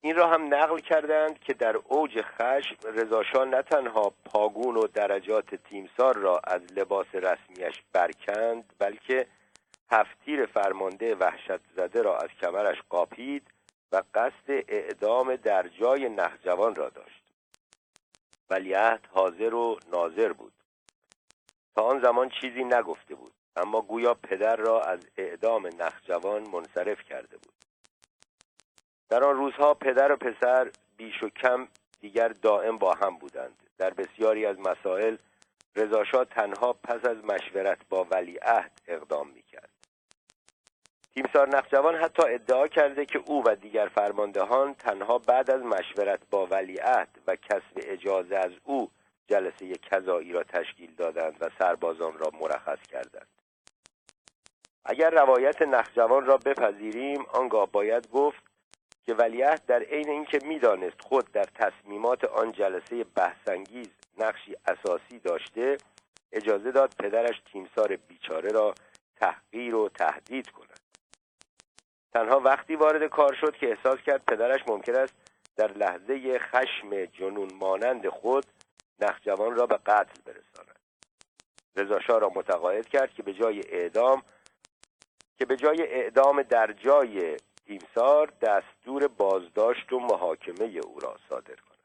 این را هم نقل کردند که در اوج خشم رضا شاه نه تنها پاگون و درجات تیمسار را از لباس رسمیش برکند، بلکه هفتیر فرمانده وحشت زده را از کمرش قاپید و قصد اعدام در جای نخجوان را داشت. ولیعهد حاضر و ناظر بود. تا آن زمان چیزی نگفته بود، اما گویا پدر را از اعدام نخجوان منصرف کرده بود. در آن روزها پدر و پسر بیش و کم دیگر دائم با هم بودند. در بسیاری از مسائل رضا شاه تنها پس از مشورت با ولیعهد اقدام می‌کرد. تیمسار نخجوان حتی ادعا کرده که او و دیگر فرماندهان تنها بعد از مشورت با ولیعهد و کسب اجازه از او جلسه قضایی را تشکیل دادند و سربازان را مرخص کردند. اگر روایت نخجوان را بپذیریم، آنگاه باید گفت که ولیعهد در عین اینکه میدانست خود در تصمیمات آن جلسه بحث‌انگیز نقشی اساسی داشته، اجازه داد پدرش تیمسار بیچاره را تحقیر و تهدید کند. تنها وقتی وارد کار شد که احساس کرد پدرش ممکن است در لحظه خشم جنون مانند خود نخجوان را به قتل برساند. رضا شاه را متقاعد کرد که به جای اعدام در جای تیمسار دستور بازداشت و محاکمه او را صادر کند.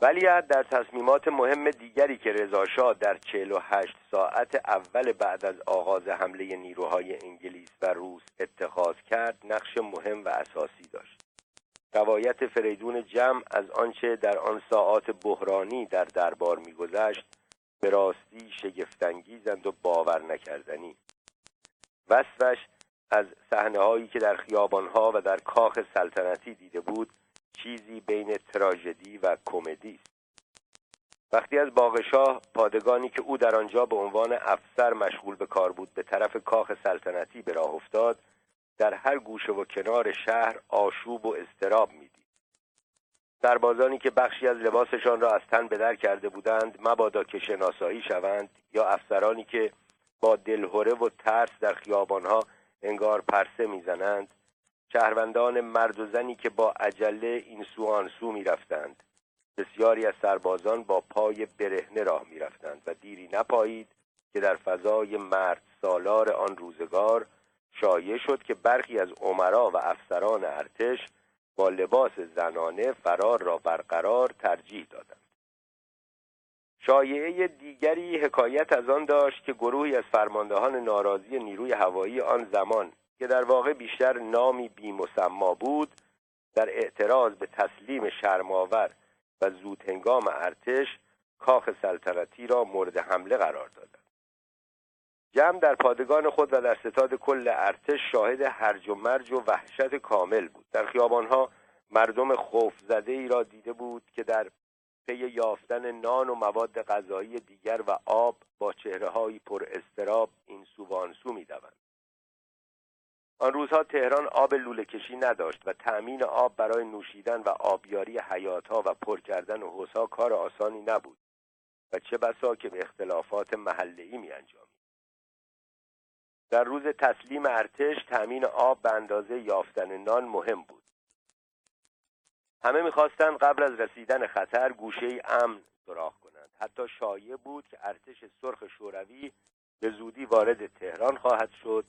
ولیعهد در تصمیمات مهم دیگری که رضا شاه در 48 ساعت اول بعد از آغاز حمله نیروهای انگلیس و روس اتخاذ کرد، نقش مهم و اساسی داشت. روایت فریدون جم از آنچه در آن ساعات بحرانی در دربار می‌گذشت به راستی شگفت‌انگیزند و باور نکردنی. وصفش از صحنه‌هایی که در خیابان‌ها و در کاخ سلطنتی دیده بود چیزی بین تراژدی و کمدی است. وقتی از باغشاه، پادگانی که او در آنجا به عنوان افسر مشغول به کار بود، به طرف کاخ سلطنتی به راه افتاد، در هر گوشه و کنار شهر آشوب و اضطراب می‌دید. سربازانی که بخشی از لباسشان را از تن بدر کرده بودند مبادا که شناسایی شوند، یا افسرانی که با دلهره و ترس در خیابان‌ها انگار پرسه میزنند، شهروندان مرد و زنی که با عجله این سو آن سو میرفتند. بسیاری از سربازان با پای برهنه راه میرفتند و دیری نپایید که در فضای مرد سالار آن روزگار شایع شد که برخی از امرا و افسران ارتش با لباس زنانه فرار را برقرار ترجیح دادند. شایعه دیگری حکایت از آن داشت که گروهی از فرماندهان ناراضی نیروی هوایی آن زمان که در واقع بیشتر نامی بی‌مسما بود، در اعتراض به تسلیم شرم‌آور و زودهنگام ارتش کاخ سلطنتی را مورد حمله قرار دادند. جمع در پادگان خود و در ستاد کل ارتش شاهد هرج و مرج و وحشت کامل بود. در خیابان‌ها مردم خوف‌زده‌ای را دیده بود که در پی یافتن نان و مواد غذایی دیگر و آب با چهره‌هایی پر اضطراب این سو و آن سو می‌دوند. آن روزها تهران آب لوله‌کشی نداشت و تأمین آب برای نوشیدن و آبیاری حیاط‌ها و پر کردن حوض‌ها کار آسانی نبود و چه بسا که به اختلافات محله‌ای می‌انجامید. در روز تسلیم ارتش تأمین آب به اندازه یافتن نان مهم بود. همه می‌خواستند قبل از رسیدن خطر گوشه امن سراغ کنند. حتی شایع بود که ارتش سرخ شوروی به زودی وارد تهران خواهد شد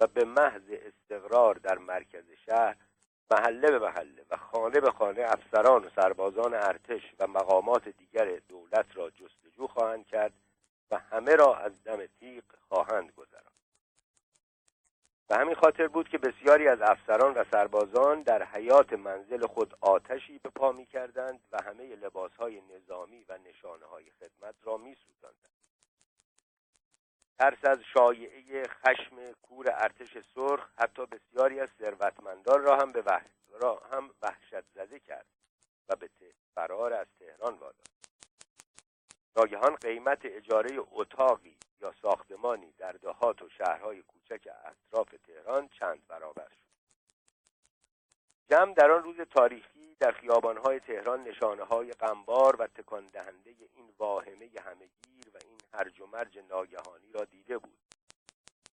و به محض استقرار در مرکز شهر، محله به محله و خانه به خانه افسران و سربازان ارتش و مقامات دیگر دولت را جستجو خواهند کرد و همه را از دم تیغ خواهند گذراند. به همین خاطر بود که بسیاری از افسران و سربازان در حیات منزل خود آتشی به پا می کردند و همه لباسهای نظامی و نشانه‌های خدمت را می سوزاندند. ترس از شایعه خشم کور ارتش سرخ حتی بسیاری از ثروتمندان را هم وحشت زده کرد و به فرار از تهران واداشت. ناگهان قیمت اجاره اتاقی یا ساختمانی در دهات و شهرهای کوچک اطراف تهران چند برابر شد. جمع در آن روز تاریخی در خیابانهای تهران نشانه‌های غمبار و تکان دهنده این واهمه همه‌گیر و این هرج و مرج ناگهانی را دیده بود.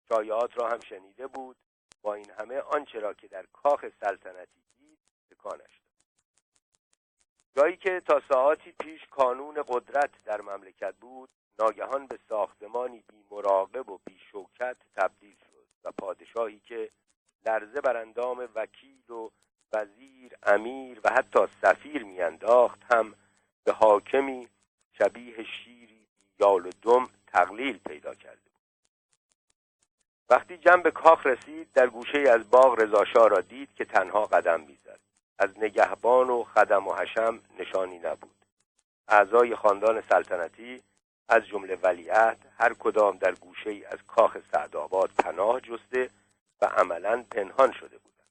شایعات را هم شنیده بود. با این همه آنچه را که در کاخ سلطنتی دید تکانش. جایی که تا ساعاتی پیش کانون قدرت در مملکت بود، ناگهان به ساختمانی بی‌مراقب و بی‌شوکت تبدیل شد و پادشاهی که لرزه بر اندام وکیل و وزیر، امیر و حتی سفیر می‌انداخت هم به حاکمی شبیه شیری یال و دم تقلیل پیدا کرده بود. وقتی جمع به کاخ رسید، در گوشه‌ای از باغ رضا شاه را دید که تنها قدم می‌زد. از نگهبان و خدم و حشم نشانی نبود. اعضای خاندان سلطنتی از جمله ولیعهد هر کدام در گوشه‌ای از کاخ سعدآباد پناه جسته و عملاً پنهان شده بودند.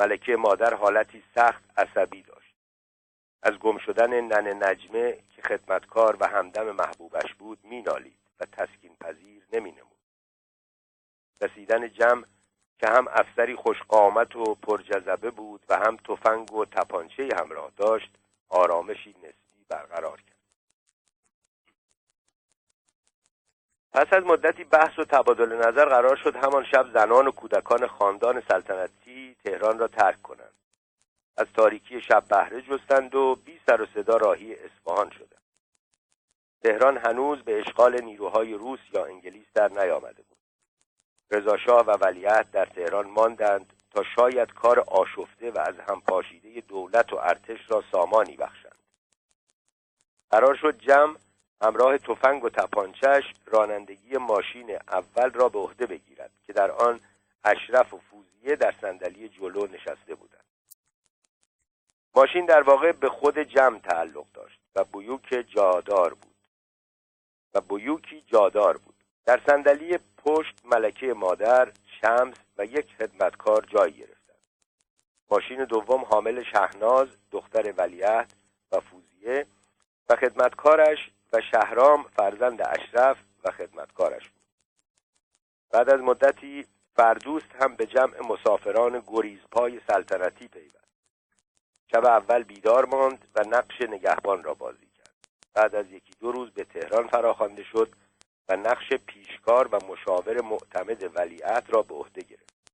ملکه مادر حالتی سخت عصبی داشت. از گم شدن ننه نجمه که خدمتکار و همدم محبوبش بود می‌نالید و تسکین پذیر نمی‌نمود. رسیدن جمع که هم افسری خوشقامت و پرجذبه بود و هم تفنگ و تپانچه همراه داشت، آرامشی نسبی برقرار کرد. پس از مدتی بحث و تبادل نظر قرار شد همان شب زنان و کودکان خاندان سلطنتی تهران را ترک کنند. از تاریکی شب بهره جستند و بی سر و صدا راهی اصفهان شدند. تهران هنوز به اشغال نیروهای روس یا انگلیس در نیامده بود. رضا شاه و ولیعهد در تهران ماندند تا شاید کار آشفته و از هم پاشیده دولت و ارتش را سامانی بخشند. قرار شد جمع همراه تفنگ و تپانچه‌اش رانندگی ماشین اول را به عهده بگیرد که در آن اشرف و فوزیه در صندلی جلو نشسته بودند. ماشین در واقع به خود جمع تعلق داشت و بیوکی جادار بود. در صندلی پشت ملکه مادر، شمس و یک خدمتکار جای گرفتند. ماشین دوم حامل شهناز، دختر ولیعهد و فوزیه و خدمتکارش و شهرام، فرزند اشرف و خدمتکارش بود. بعد از مدتی فردوست هم به جمع مسافران گریزپای سلطنتی پیوست. شب اول بیدار ماند و نقش نگهبان را بازی کرد. بعد از یکی دو روز به تهران فراخوانده شد و نقش پیشکار و مشاور معتمد ولیعهد را به عهده گرفت.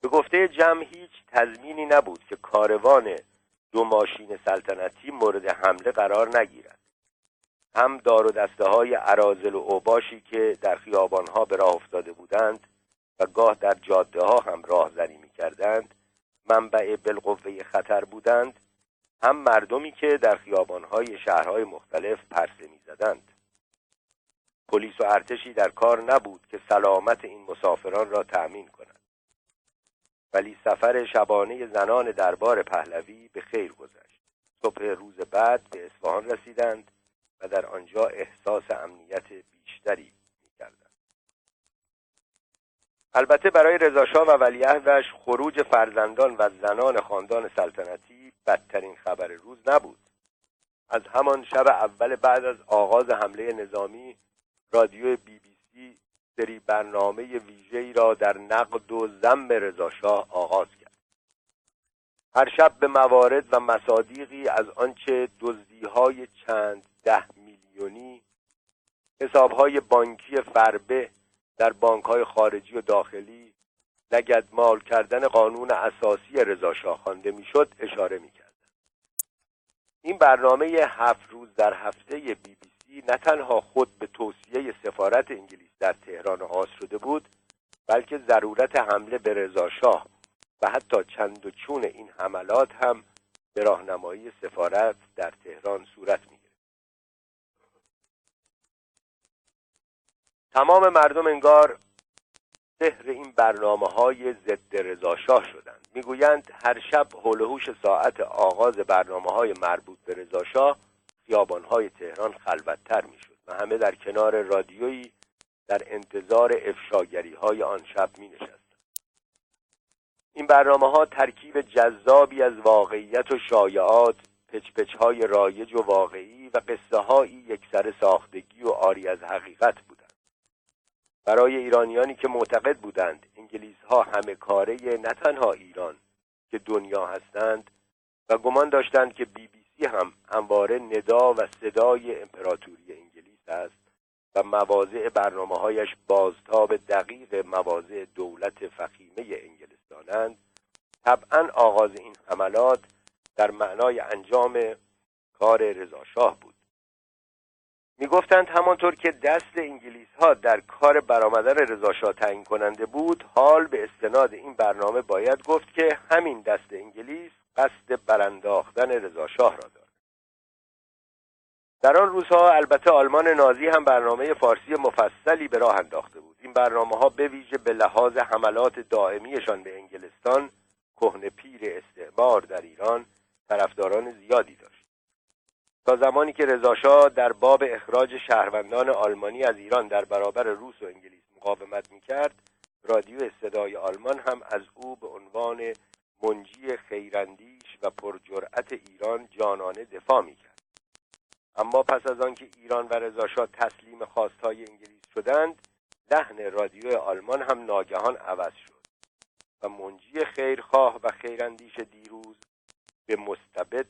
به گفته جمع هیچ تضمینی نبود که کاروان دو ماشین سلطنتی مورد حمله قرار نگیرد. هم دار و دسته‌های اراذل و اوباشی که در خیابانها به راه افتاده بودند و گاه در جاده‌ها هم راهزنی می‌کردند، منبع بالقوه خطر بودند، هم مردمی که در خیابانهای شهرهای مختلف پرسه می‌زدند. پلیس و ارتشی در کار نبود که سلامت این مسافران را تأمین کند. ولی سفر شبانه زنان دربار پهلوی به خیر گذشت. صبح روز بعد به اصفهان رسیدند و در آنجا احساس امنیت بیشتری می‌کردند. البته برای رضا شاه و ولیعهدش خروج فرزندان و زنان خاندان سلطنتی بدترین خبر روز نبود. از همان شب اول بعد از آغاز حمله نظامی، رادیو BBC سری برنامه ویژه‌ای را در نقد و ذم رضا شاه آغاز کرد. هر شب به موارد و مصادیقی از آنچه دزدی‌های چند ده میلیونی، حساب‌های بانکی فربه در بانک‌های خارجی و داخلی، لگدمال کردن قانون اساسی رضا شاه خوانده می‌شد اشاره می‌کرد. این برنامه 7 روز در هفته BBC نه تنها خود به توصیه سفارت انگلیس در تهران آغاز شده بود، بلکه ضرورت حمله به رضا شاه و حتی چند و چون این حملات هم به راهنمایی سفارت در تهران صورت می‌گرفت. تمام مردم انگار سحر این برنامه‌های ضد رضا شاه شدند. میگویند هر شب هول و هوش ساعت آغاز برنامه‌های مربوط به رضا شاه خیابان‌های تهران خلوت‌تر می‌شد و همه در کنار رادیویی در انتظار افشاگری‌های آن شب می‌نشستند. این برنامه‌ها ترکیب جذابی از واقعیت و شایعات، پچ‌پچ‌های رایج و واقعی و قصه‌هایی یکسره ساختگی و عاری از حقیقت بودند. برای ایرانیانی که معتقد بودند انگلیس‌ها همه کاره نه تنها ایران که دنیا هستند و گمان داشتند که BBC هم همواره ندا و صدای امپراتوری انگلیس است و مواضع برنامه‌هایش بازتاب دقیق مواضع دولت فخیمه انگلستانند، طبعاً آغاز این حملات در معنای انجام کار رضا شاه بود. میگفتند همانطور که دست انگلیس‌ها در کار برآمدن رضا شاه تعیین کننده بود، حال به استناد این برنامه باید گفت که همین دست انگلیس قصد برانداختن رضا شاه را دارد. در آن روزها البته آلمان نازی هم برنامه فارسی مفصلی به راه انداخته بود. این برنامه‌ها به ویژه به لحاظ حملات دائمیشان به انگلستان، کهنه پیر استعمار در ایران، طرفداران زیادی داشت. تا زمانی که رضا شاه در باب اخراج شهروندان آلمانی از ایران در برابر روس و انگلیس مقاومت می‌کرد، رادیو صدای آلمان هم از او به عنوان منجی خیراندیش و پرجرأت ایران جانانه دفاع می‌کرد. اما پس از آنکه ایران و رضا شاه تسلیم خواستهای انگلیس شدند، لحن رادیو آلمان هم ناگهان عوض شد و منجی خیرخواه و خیراندیش دیروز به مستبد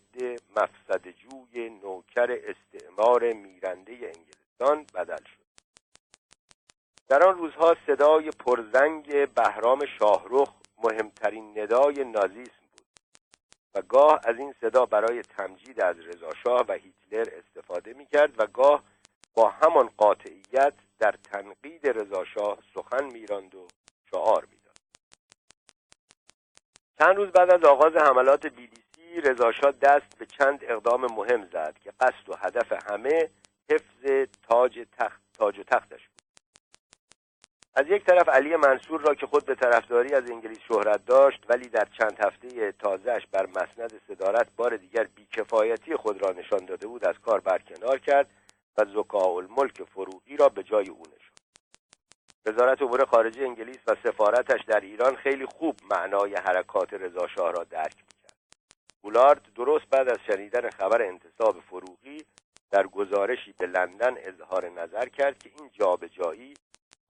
مفسدجوی نوکر استعمار میرنده انگلستان بدل شد. در آن روزها صدای پرزنگ بهرام شاهروخ مهمترین ندای نازیسم بود و گاه از این صدا برای تمجید از رضا شاه و هیتلر استفاده می‌کرد و گاه با همان قاطعیت در تنقید رضا شاه سخن می‌راند و شعار می‌داد. چند روز بعد از آغاز حملات BBC، رضا شاه دست به چند اقدام مهم زد که قصد و هدف همه حفظ تاج و تختش بود. از یک طرف علی منصور را که خود به طرفداری از انگلیس شهرت داشت ولی در چند هفته تازهش بر مسند صدارت بار دیگر بیکفایتی خود را نشان داده بود از کار برکنار کرد و ذکاءالملک فروغی را به جای او نشاند. وزارت امور خارجه انگلیس و سفارتش در ایران خیلی خوب معنای حرکات رضا شاه را درک می‌کرد. بولارد درست بعد از شنیدن خبر انتصاب فروغی در گزارشی به لندن اظهار نظر کرد که این جابجایی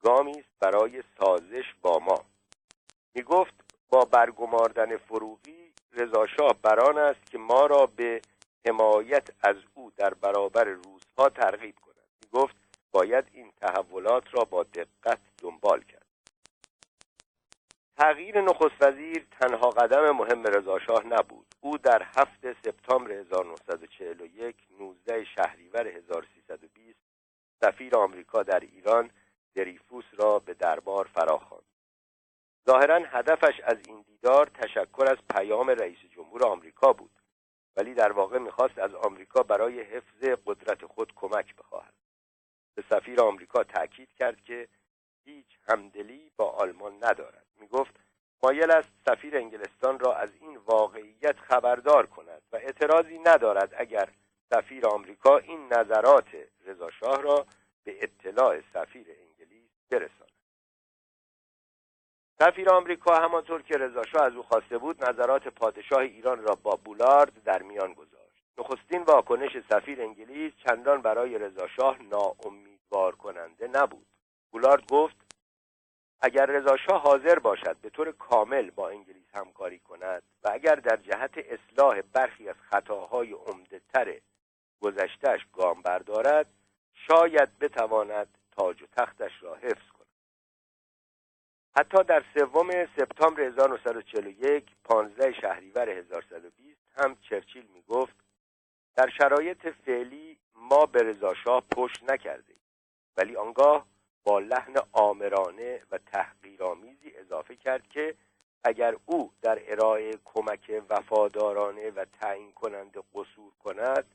گامی است برای سازش با ما. می‌گفت با برگماردن فروغی رضا شاه بر آن است که ما را به حمایت از او در برابر روس‌ها ترغیب کند. می‌گفت باید این تحولات را با دقت دنبال کرد. تغییر نخست وزیر تنها قدم مهم رضا شاه نبود. او در 7 سپتامبر 1941، 19 شهریور 1320 سفیر آمریکا در ایران دریفوس را به دربار فراخواند. ظاهراً هدفش از این دیدار تشکر از پیام رئیس جمهور آمریکا بود، ولی در واقع می‌خواست از آمریکا برای حفظ قدرت خود کمک بخواهد. به سفیر آمریکا تأکید کرد که هیچ همدلی با آلمان ندارد. میگفت مایل است سفیر انگلستان را از این واقعیت خبردار کند و اعتراضی ندارد اگر سفیر آمریکا این نظرات رضا شاه را به اطلاع سفیر انگلیس برساند. سفیر آمریکا همانطور که رضا شاه از او خواسته بود نظرات پادشاه ایران را با بولارد در میان گذاشت. نخستین واکنش سفیر انگلیس چندان برای رضا شاه ناامیدوار کننده نبود. بولارد گفت اگر رضا شاه حاضر باشد به طور کامل با انگلیس همکاری کند و اگر در جهت اصلاح برخی از خطاهای عمده‌تر گذشته‌اش گام بردارد، شاید بتواند تاج و تختش را حفظ کند. حتی در 3 سپتامبر 1941، 15 شهریور 1120 هم چرچیل میگفت در شرایط فعلی ما به رضا شاه پشت نکردیم، ولی آنگاه با لحن آمرانه و تحقیرآمیزی اضافه کرد که اگر او در ارائه کمک وفادارانه و تعیین کننده قصور کند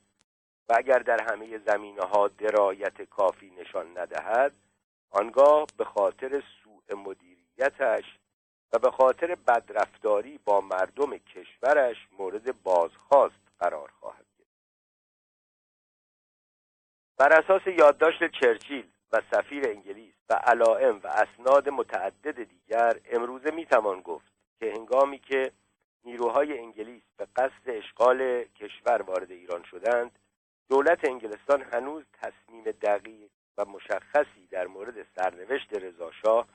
و اگر در همه زمینه‌ها درایت کافی نشان ندهد، آنگاه به خاطر سوء مدیریتش و به خاطر بدرفتاری با مردم کشورش مورد بازخواست قرار خواهد گرفت. بر اساس یادداشت چرچیل و سفیر انگلیس و علائم و اسناد متعدد دیگر، امروزه میتوان گفت که هنگامی که نیروهای انگلیس به قصد اشغال کشور وارد ایران شدند، دولت انگلستان هنوز تصمیم دقیق و مشخصی در مورد سرنوشت رضاشاه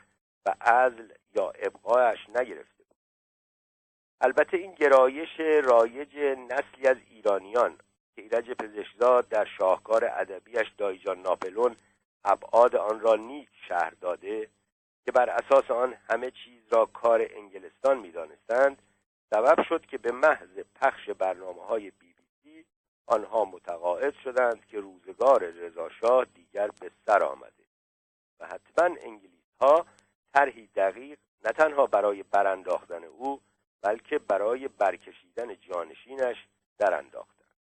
و عزل یا ابقایش نگرفته بود. البته این گرایش رایج نسلی از ایرانیان که ایرج پزشکزاد در شاهکار ادبیش دایجان ناپلون ابعاد آن را نیز شرح داده که بر اساس آن همه چیز را کار انگلستان می‌دانستند، سبب شد که به محض پخش برنامه‌های BBC آنها متقاعد شدند که روزگار رضاشاه دیگر به سر آمده و حتما انگلیس‌ها طرحی دقیق نه تنها برای برانداختن او بلکه برای برکشیدن جانشینش درانداختند.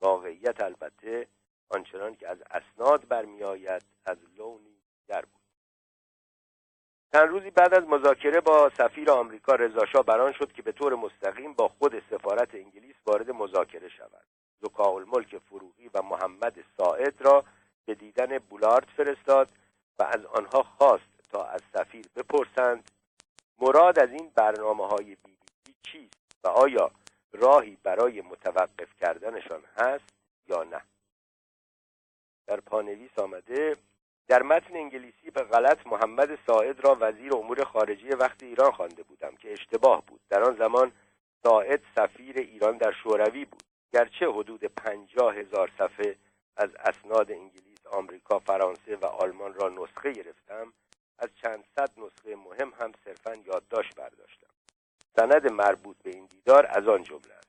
واقعیت البته آنچنان که از اسناد برمی‌آید از لونی در بود. چند روزی بعد از مذاکره با سفیر آمریکا، رضاشاه بران شد که به طور مستقیم با خود سفارت انگلیس وارد مذاکره شود. ذکاءالملک فروغی و محمد ساعد را به دیدن بولارد فرستاد و از آنها خواست تا از سفیر بپرسند مراد از این برنامه‌های BBC چیست و آیا راهی برای متوقف کردنشان هست یا نه. در پانویس آمده در متن انگلیسی به غلط محمد ساعد را وزیر امور خارجه وقت ایران خوانده بودم که اشتباه بود. در آن زمان ساعد سفیر ایران در شوروی بود. گرچه حدود 50,000 صفحه از اسناد انگلیس، آمریکا، فرانسه و آلمان را نسخه گرفتم، از چند صد نسخه مهم هم صرفاً یادداشت برداشتم. سند مربوط به این دیدار از آن جمله است.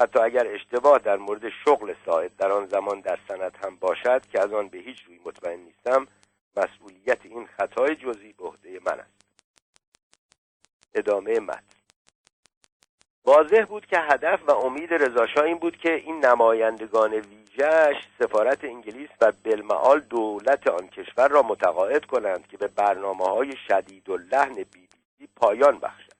حتی اگر اشتباه در مورد شغل ساعد در آن زمان در سند هم باشد که از آن به هیچ روی مطمئن نیستم، مسئولیت این خطای جزئی به عهده من است. ادامه متن. واضح بود که هدف و امید رضاشاه این بود که این نمایندگان ویژه‌اش سفارت انگلیس و بالمعال دولت آن کشور را متقاعد کنند که به برنامه‌های شدید اللحن BBC پایان بخشد.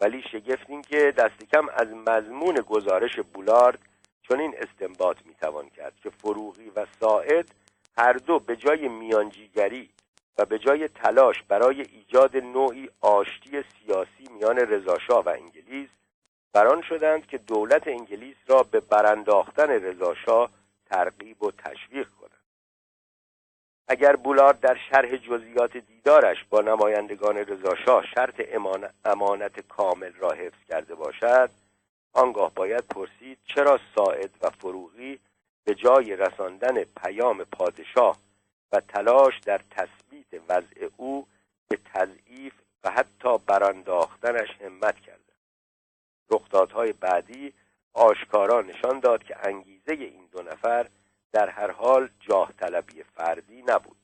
ولی شگفت این که دست کم از مضمون گزارش بولارد چنین استنباط میتوان کرد که فروغی و ساعد هر دو به جای میانجیگری و به جای تلاش برای ایجاد نوعی آشتی سیاسی میان رضاشاه و انگلیس، بران شدند که دولت انگلیس را به برانداختن رضاشاه ترغیب و تشویق کنند. اگر بولارد در شرح جزئیات دیدارش با نمایندگان رضاشاه شرط امانت کامل را حفظ کرده باشد، آنگاه باید پرسید چرا ساعد و فروغی به جای رساندن پیام پادشاه و تلاش در تثبیت وضع او به تضعیف و حتی برانداختنش همت کردند. رخدادهای بعدی آشکارا نشان داد که انگیزه این دو نفر در هر حال جاه طلبی فردی نبود.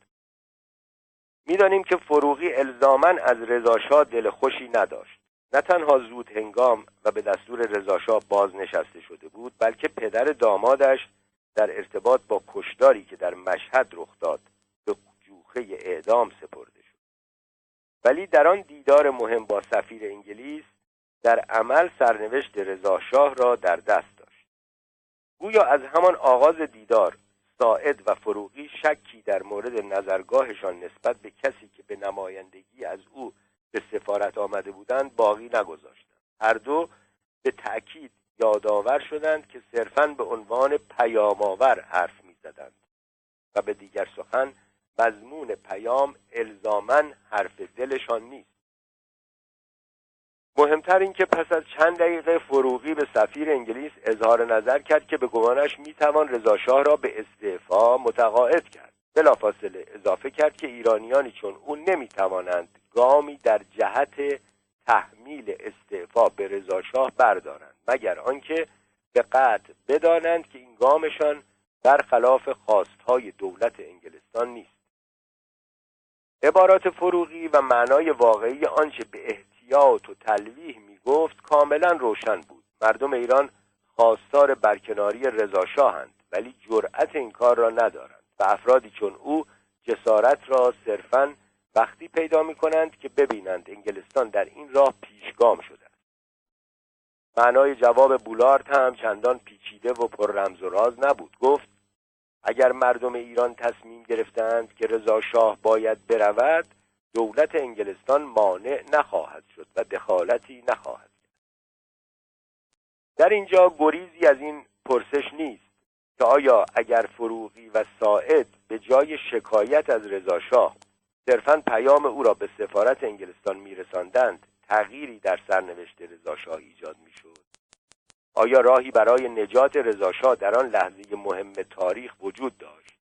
می‌دانیم که فروغی الزاماً از رضاشاه دل خوشی نداشت. نه تنها زود هنگام و به دستور رضاشاه بازنشسته شده بود، بلکه پدر دامادش در ارتباط با کشداری که در مشهد رخ داد به جوخه اعدام سپرده شد. ولی در آن دیدار مهم با سفیر انگلیس در عمل سرنوشت رضاشاه را در دست داشت. گویا از همان آغاز دیدار ساعد و فروغی شکی در مورد نظرگاهشان نسبت به کسی که به نمایندگی از او به سفارت آمده بودند باقی نگذاشتند. هر دو به تأکید یادآور شدند که صرفاً به عنوان پیام‌آور حرف می‌زدند و به دیگر سخن مضمون پیام الزاماً حرف دلشان نیست. مهمتر این که پس از چند دقیقه فروغی به سفیر انگلیس اظهار نظر کرد که به گمانش میتوان رضاشاه را به استعفا متقاعد کرد. بلافاصله اضافه کرد که ایرانیانی چون او نمیتوانند گامی در جهت تحمیل استعفا به رضاشاه بردارند مگر آنکه به قطع بدانند که این گامشان برخلاف خواستهای دولت انگلستان نیست. عبارات فروغی و معنای واقعی آنچه به یاد و تلویح می گفت کاملا روشن بود. مردم ایران خواستار برکناری رضاشاه‌اند ولی جرأت این کار را ندارند و افرادی چون او جسارت را صرفاً وقتی پیدا می کنند که ببینند انگلستان در این راه پیشگام شده است. معنای جواب بولارد هم چندان پیچیده و پر رمز و راز نبود. گفت اگر مردم ایران تصمیم گرفتند که رضا شاه باید برود، دولت انگلستان مانع نخواهد شد و دخالتی نخواهد کرد. در اینجا گریزی از این پرسش نیست که آیا اگر فروغی و ساعد به جای شکایت از رضا شاه صرفاً پیام او را به سفارت انگلستان می‌رساندند، تغییری در سرنوشت رضا شاه ایجاد می‌شد؟ آیا راهی برای نجات رضا شاه در آن لحظه مهم تاریخ وجود داشت؟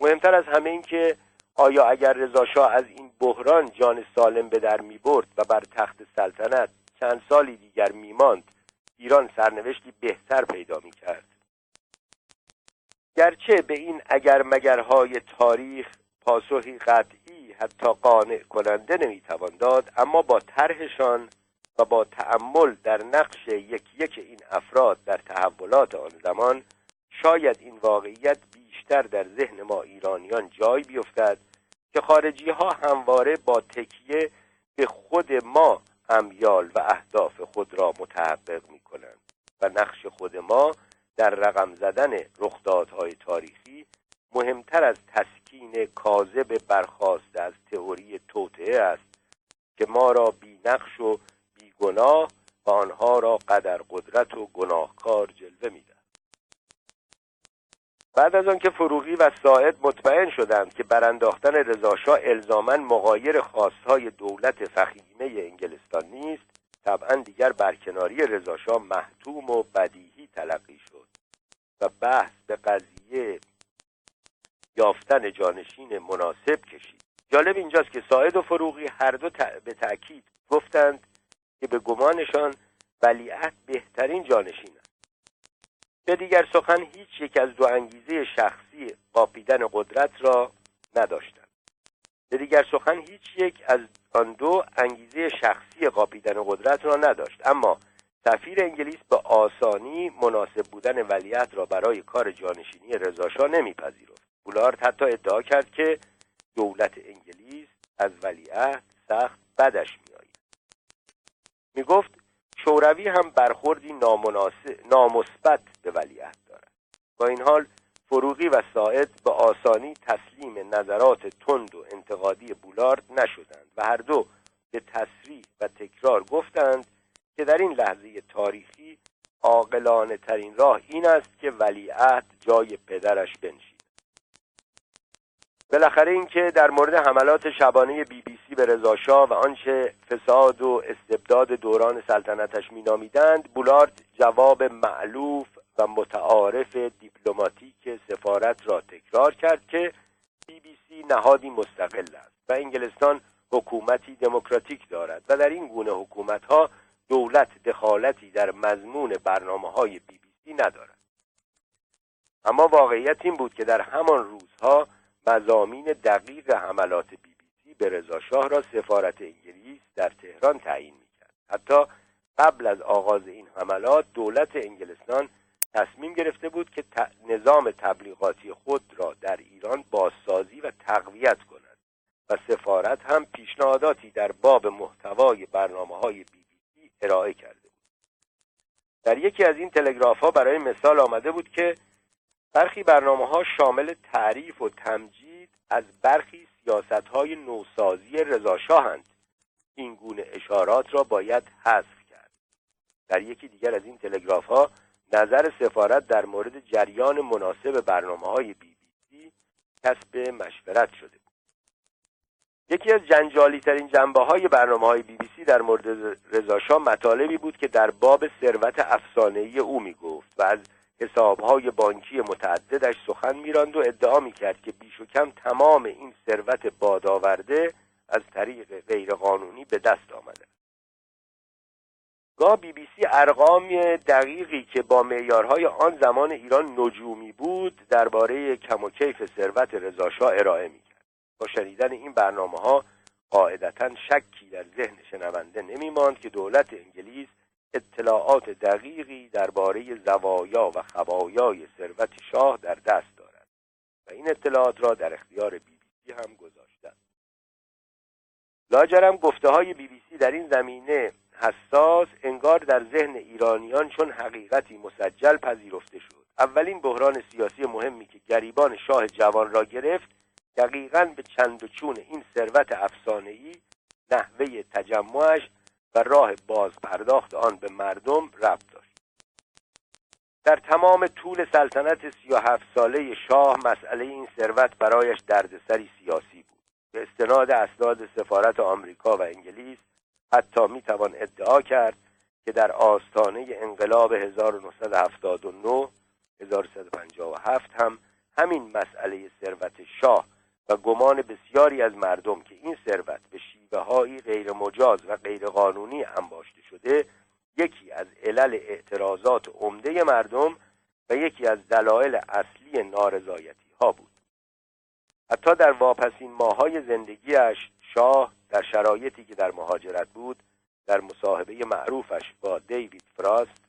مهمتر از همه این که آیا اگر رضا شاه از این بحران جان سالم به در می‌برد و بر تخت سلطنت چند سالی دیگر می‌ماند، ایران سرنوشتی بهتر پیدا می‌کرد؟ گرچه به این اگر مگرهای تاریخ پاسخی قطعی حتی قانع کننده نمیتوان داد، اما با طرحشان و با تأمل در نقش یکی یک این افراد در تحولات آن زمان، شاید این واقعیت بیشتر در ذهن ما ایرانیان جای بیفتد که خارجی ها همواره با تکیه به خود ما امیال و اهداف خود را متحقق می کنند و نقش خود ما در رقم زدن رخدادهای تاریخی مهمتر از تسکین کاذب برخاسته از تئوری توطئه است که ما را بی نقش و بی گناه و آنها را قدر قدرت و گناهکار جلوه می‌دهد. بعد از آنکه فروغی و ساعد مطمئن شدند که برانداختن رضا شاه الزاماً مغایر خواستهای دولت فخیمه انگلستان نیست، طبعاً دیگر برکناری رضا شاه محتوم و بدیهی تلقی شد و بحث به قضیه یافتن جانشین مناسب کشید. جالب اینجاست که ساعد و فروغی هر دو به تأکید گفتند که به گمانشان ولیعهد بهترین جانشین است. به دیگر سخن هیچ یک از دو انگیزه شخصی قاپیدن قدرت را نداشتند. اما سفیر انگلیس به آسانی مناسب بودن ولیعهد را برای کار جانشینی رضا شاه نمیپذیرفت. بولارد حتی ادعا کرد که دولت انگلیس از ولیعهد سخت بدش میآید. میگفت شوروی هم برخوردی نامثبت به ولیعهد دارد. با این حال فروغی و ساعد به آسانی تسلیم نظرات تند و انتقادی بولارد نشدند و هر دو به تصریح و تکرار گفتند که در این لحظه تاریخی عاقلانه ترین راه این است که ولیعهد جای پدرش بنشیند. بالاخره اینکه در مورد حملات شبانه BBC به رضا شاه و آنچه فساد و استبداد دوران سلطنتش مینامیدند، بولارد جواب مألوف و متعارف دیپلماتیک سفارت را تکرار کرد که BBC نهادی مستقل است و انگلستان حکومتی دموکراتیک دارد و در این گونه حکومت‌ها دولت دخالتی در مضمون برنامه‌های BBC ندارد. اما واقعیت این بود که در همان روزها مضامین دقیق حملات BBC به رضا شاه را سفارت انگلیس در تهران تعیین می‌کرد. حتی قبل از آغاز این حملات دولت انگلستان تصمیم گرفته بود که نظام تبلیغاتی خود را در ایران بازسازی و تقویت کند و سفارت هم پیشنهاداتی در باب محتوای برنامه‌های BBC ارائه کرده بود. در یکی از این تلگراف‌ها برای مثال آمده بود که برخی برنامه‌ها شامل تعریف و تمجید از برخی سیاست‌های نوسازی رضا شاه‌اند. این گونه اشارات را باید حذف کرد. در یکی دیگر از این تلگراف‌ها نظر سفارت در مورد جریان مناسب برنامه‌های BBC کسب مشورت شده بود. یکی از جنجالی‌ترین جنبه‌های برنامه‌های BBC در مورد رضا شاه مطالبی بود که در باب ثروت افسانه‌ای او می‌گفت و از حسابهای بانکی متعددش سخن می‌راند و ادعا می‌کرد که بیش و کم تمام این ثروت بادآورده از طریق غیرقانونی به دست آمده. گاه BBC ارقام دقیقی که با معیارهای آن زمان ایران نجومی بود درباره کم و کیف ثروت رضا شاه ارائه می‌کرد. با شنیدن این برنامه‌ها قاعدتاً شکی در ذهن شنونده نمی‌ماند که دولت انگلیس اطلاعات دقیقی درباره زوایا و خبایای ثروت شاه در دست دارد و این اطلاعات را در اختیار بی بی سی هم گذاشتند. لاجرم گفته‌های بی بی سی در این زمینه حساس انگار در ذهن ایرانیان چون حقیقتی مسجل پذیرفته شد. اولین بحران سیاسی مهمی که گریبان شاه جوان را گرفت دقیقاً به چند و چون این ثروت افسانه‌ای، نحوه تجمعش و راه باز پرداخت آن به مردم ربط داشت. در تمام طول سلطنت 37 ساله شاه مسئله این ثروت برایش دردسری سیاسی بود. به استناد اسناد سفارت آمریکا و انگلیس حتی میتوان ادعا کرد که در آستانه انقلاب 1979 1157 هم همین مسئله ثروت شاه و گمان بسیاری از مردم که این ثروت به شیوه‌های غیر مجاز و غیر قانونی انباشته شده یکی از علل اعتراضات عمده مردم و یکی از دلایل اصلی نارضایتی‌ها بود. حتی در واپسین ماه‌های زندگیش شاه در شرایطی که در مهاجرت بود در مصاحبه معروفش با دیوید فراست،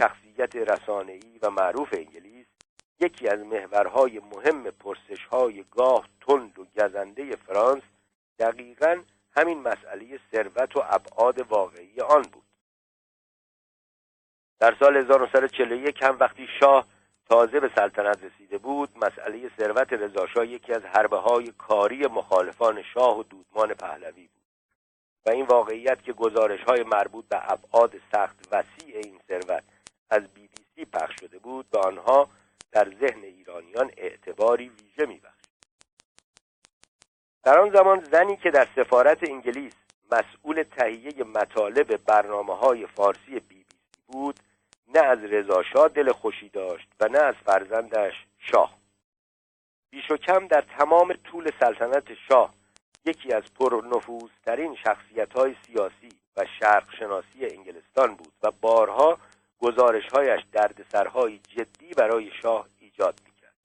شخصیت رسانه‌ای و معروف انگلیس، یکی از محورهای مهم پرسش‌های گاه تند و گزنده فرانس دقیقاً همین مسئله ثروت و ابعاد واقعی آن بود. در سال 1941 هم وقتی شاه تازه به سلطنت رسیده بود، مسئله ثروت رضاشاه یکی از حربه‌های کاری مخالفان شاه و دودمان پهلوی بود و این واقعیت که گزارش‌های مربوط به ابعاد سخت وسیع این ثروت از بی بی سی پخش شده بود به آنها در ذهن ایرانیان اعتباری ویژه می‌بخشید. در آن زمان زنی که در سفارت انگلیس مسئول تهیه مطالب برنامه‌های فارسی بی بی سی بود نه از رضا شاه دل خوشی داشت و نه از فرزندش شاه. بیش و کم در تمام طول سلطنت شاه یکی از پرنفوذترین شخصیت‌های سیاسی و شرق‌شناسی انگلستان بود و بارها گزارش‌هایش دردسرهای جدی برای شاه ایجاد می‌کرد.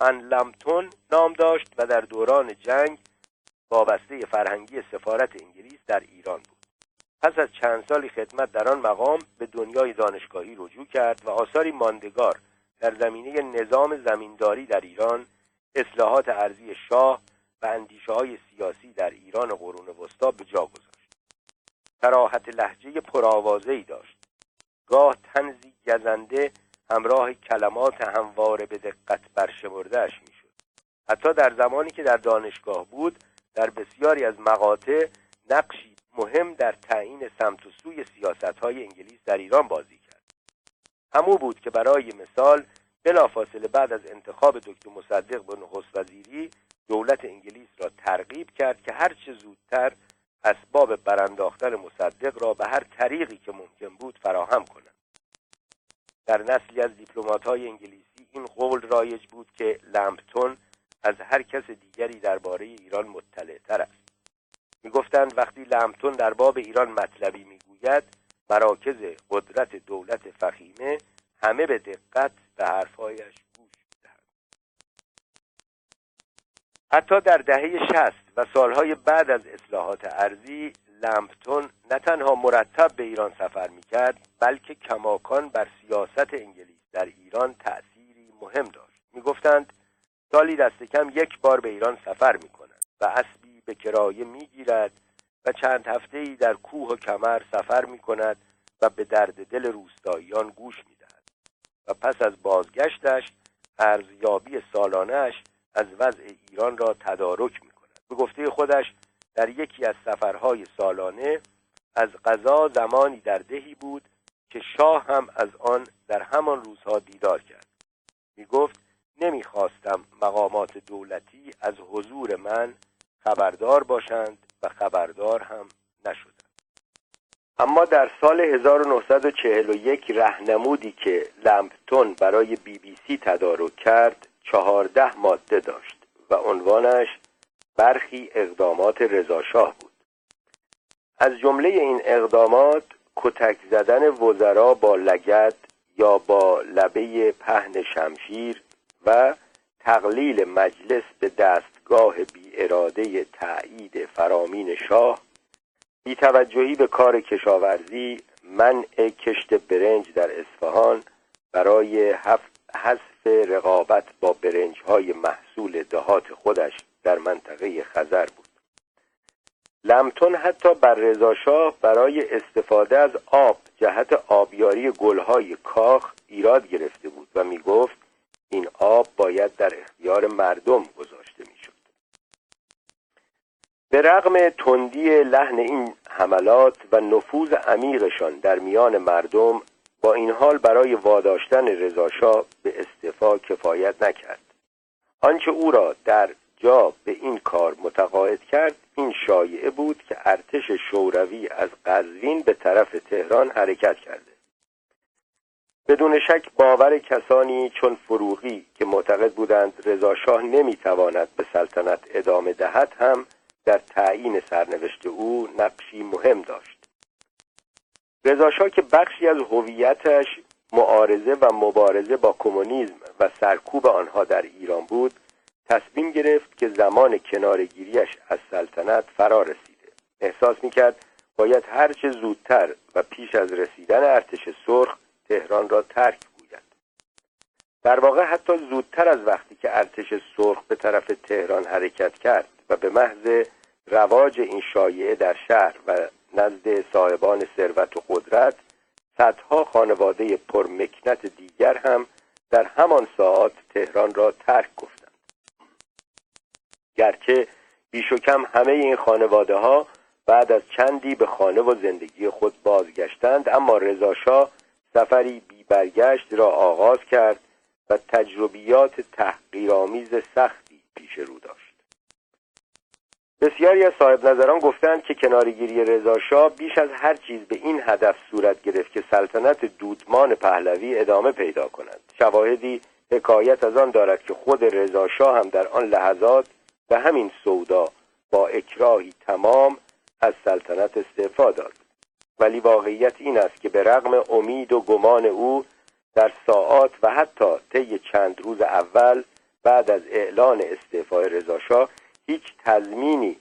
ان لمپتون نام داشت و در دوران جنگ وابسته فرهنگی سفارت انگلیس در ایران بود. پس از چند سالی خدمت در آن مقام به دنیای دانشگاهی رجوع کرد و آثاری ماندگار در زمینه نظام زمینداری در ایران، اصلاحات ارضی شاه و اندیشه‌های سیاسی در ایران قرون وسطا به جا گذاشت. صراحت لهجه پرآوازه‌ای داشت. گاه طنزی گزنده همراه کلمات همواره به دقت برشمرده‌اش می‌شد. حتی در زمانی که در دانشگاه بود، در بسیاری از مقاطع نقشی مهم در تعیین سمت و سوی سیاست‌های انگلیس در ایران بازی کرد. همو بود که برای مثال بلافاصله بعد از انتخاب دکتر مصدق به نخست وزیری دولت انگلیس را ترغیب کرد که هر چه زودتر اسباب برانداختن مصدق را به هر طریقی که ممکن بود فراهم کنند. در نسلی از دیپلمات‌های انگلیسی این قول رایج بود که لمپتون از هر کس دیگری درباره ایران مطلع‌تر است. می‌گفتند وقتی لمپتون در باب ایران مطلبی می‌گوید، مراکز قدرت دولت فخیمه همه به دقت به حرف‌هایش گوش می‌دهند. حتی در دهه 60 و سالهای بعد از اصلاحات ارضی لمپتون نه تنها مرتب به ایران سفر میکرد بلکه کماکان بر سیاست انگلیس در ایران تأثیری مهم داشت. میگفتند سالی دست کم یک بار به ایران سفر میکند و اسبی به کرایه میگیرد و چند هفته‌ای در کوه و کمر سفر میکند و به درد دل روستاییان گوش میدهد و پس از بازگشتش ارزیابی سالانه‌اش از وضع ایران را تدارک میکند. به گفته خودش در یکی از سفرهای سالانه از قضا زمانی در دهی بود که شاه هم از آن در همان روزها دیدار کرد. می گفت نمیخواستم مقامات دولتی از حضور من خبردار باشند و خبردار هم نشدند. اما در سال 1941 راهنمودی که لمپتون برای بی بی سی تدارک کرد 14 ماده داشت و عنوانش برخی اقدامات رضا شاه بود. از جمله این اقدامات کتک زدن وزرا با لگد یا با لبه پهن شمشیر و تقلیل مجلس به دستگاه بی اراده تأیید فرامین شاه، بی‌توجهی به کار کشاورزی، منع کشت برنج در اصفهان برای 7 حذف رقابت با برنج‌های محصول دهات خودش در منطقه خزر بود. لمپتون حتی بر رضا شاه برای استفاده از آب جهت آبیاری گل‌های کاخ ایراد گرفته بود و می‌گفت این آب باید در اختیار مردم گذاشته می‌شد. به رغم تندی لحن این حملات و نفوذ عمیقشان در میان مردم، با این حال برای واداشتن رضا شاه به استعفا کفایت نکرد. آنچه او را در جا به این کار متقاعد کرد این شایعه بود که ارتش شوروی از قزوین به طرف تهران حرکت کرده. بدون شک باور کسانی چون فروغی که معتقد بودند رضا شاه نمیتواند به سلطنت ادامه دهد هم در تعیین سرنوشت او نقشی مهم داشت. رضا شاه که بخشی از هویتش معارضه و مبارزه با کمونیسم و سرکوب آنها در ایران بود، تصمیم گرفت که زمان کنارگیریش از سلطنت فرا رسیده. احساس میکرد باید هرچه زودتر و پیش از رسیدن ارتش سرخ تهران را ترک گوید. در واقع حتی زودتر از وقتی که ارتش سرخ به طرف تهران حرکت کرد و به محض رواج این شایعه در شهر و نزد صاحبان ثروت و قدرت، صدها خانواده پرمکنت دیگر هم در همان ساعات تهران را ترک گفتند. گرچه بیش و کم همه این خانواده ها بعد از چندی به خانه و زندگی خود بازگشتند، اما رضا شاه سفری بی برگشت را آغاز کرد و تجربیات تحقیرآمیز سختی پیش رو داشت. بسیاری از صاحب نظران گفتند که کنارگیری رضا شاه بیش از هر چیز به این هدف صورت گرفت که سلطنت دودمان پهلوی ادامه پیدا کند. شواهدی حکایت از آن دارد که خود رضا شاه هم در آن لحظات به همین سودا با اکراهی تمام از سلطنت استعفا داد. ولی واقعیت این است که به رغم امید و گمان او در ساعات و حتی طی چند روز اول بعد از اعلان استعفای رضا شاه هیچ تضمینی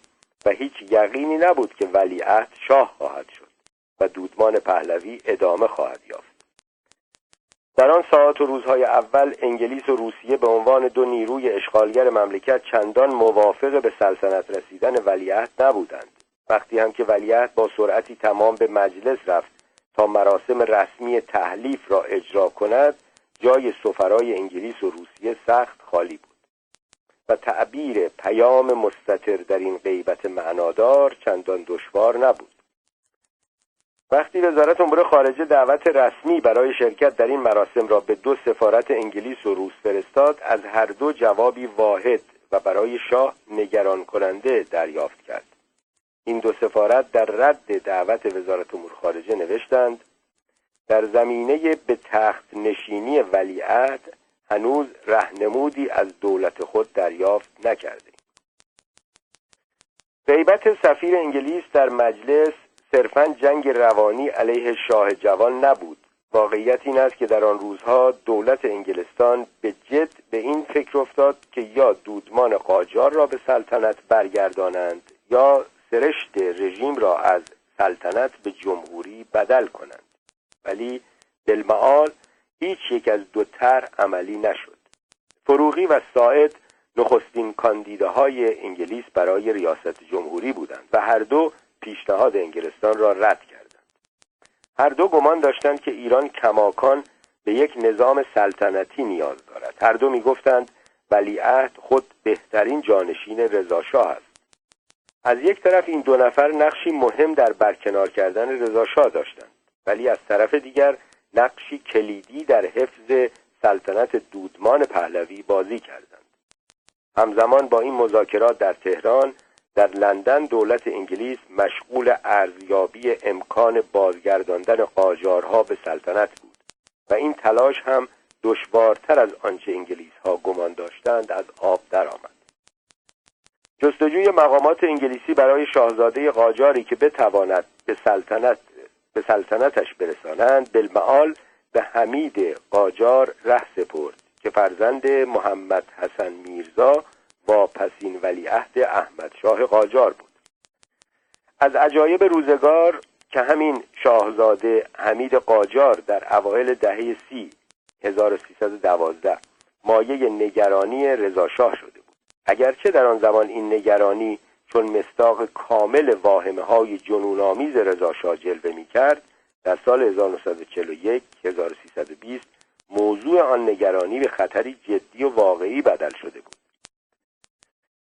و هیچ یقینی نبود که ولیعهد شاه خواهد شد و دودمان پهلوی ادامه خواهد یافت. در آن ساعات و روزهای اول انگلیس و روسیه به عنوان دو نیروی اشغالگر مملکت چندان موافق به سلطنت رسیدن ولیعهد نبودند. وقتی هم که ولیعهد با سرعتی تمام به مجلس رفت تا مراسم رسمی تحلیف را اجرا کند، جای سفرای انگلیس و روسیه سخت خالی بود و تعبیر پیام مستتر در این غیبت معنادار چندان دشوار نبود. وقتی وزارت امور خارجه دعوت رسمی برای شرکت در این مراسم را به دو سفارت انگلیس و روس فرستاد، از هر دو جوابی واحد و برای شاه نگران کننده دریافت کرد. این دو سفارت در رد دعوت وزارت امور خارجه نوشتند: در زمینه به تخت نشینی ولیعهد هنوز رهنمودی از دولت خود دریافت نکرده. غیبت سفیر انگلیس در مجلس صرفاً جنگ روانی علیه شاه جوان نبود. واقعیت این است که در آن روزها دولت انگلستان به جد به این فکر افتاد که یا دودمان قاجار را به سلطنت برگردانند یا سرشت رژیم را از سلطنت به جمهوری بدل کنند. ولی بالمعال هیچ یک از دو طرح عملی نشد. فروغی و ساعد نخستین کاندیداهای انگلیس برای ریاست جمهوری بودند و هر دو پیشنهاد انگلستان را رد کردند. هر دو گمان داشتند که ایران کماکان به یک نظام سلطنتی نیاز دارد. هر دو میگفتند ولیعهد خود بهترین جانشین رضا شاه است. از یک طرف این دو نفر نقشی مهم در برکنار کردن رضا شاه داشتند، ولی از طرف دیگر نقشی کلیدی در حفظ سلطنت دودمان پهلوی بازی کردند. همزمان با این مذاکرات در تهران، در لندن دولت انگلیس مشغول ارزیابی امکان بازگرداندن قاجارها به سلطنت بود و این تلاش هم دشوارتر از آنچه انگلیس‌ها گمان داشتند از آب درآمد. جستجوی مقامات انگلیسی برای شاهزاده قاجاری که بتواند به سلطنتش برسانند بالمعال به حمید قاجار ره سپرد که فرزند محمد حسن میرزا واپسین ولیعهد احمد شاه قاجار بود. از عجایب روزگار که همین شاهزاده حمید قاجار در اوایل دهه 30 1312 مایه نگرانی رضا شاه شده بود. اگرچه در آن زمان این نگرانی چون مصداق کامل واهمه های جنون‌آمیز رضا شاه جلوه می‌کرد، در سال 1941 1320 موضوع آن نگرانی به خطری جدی و واقعی بدل شده بود.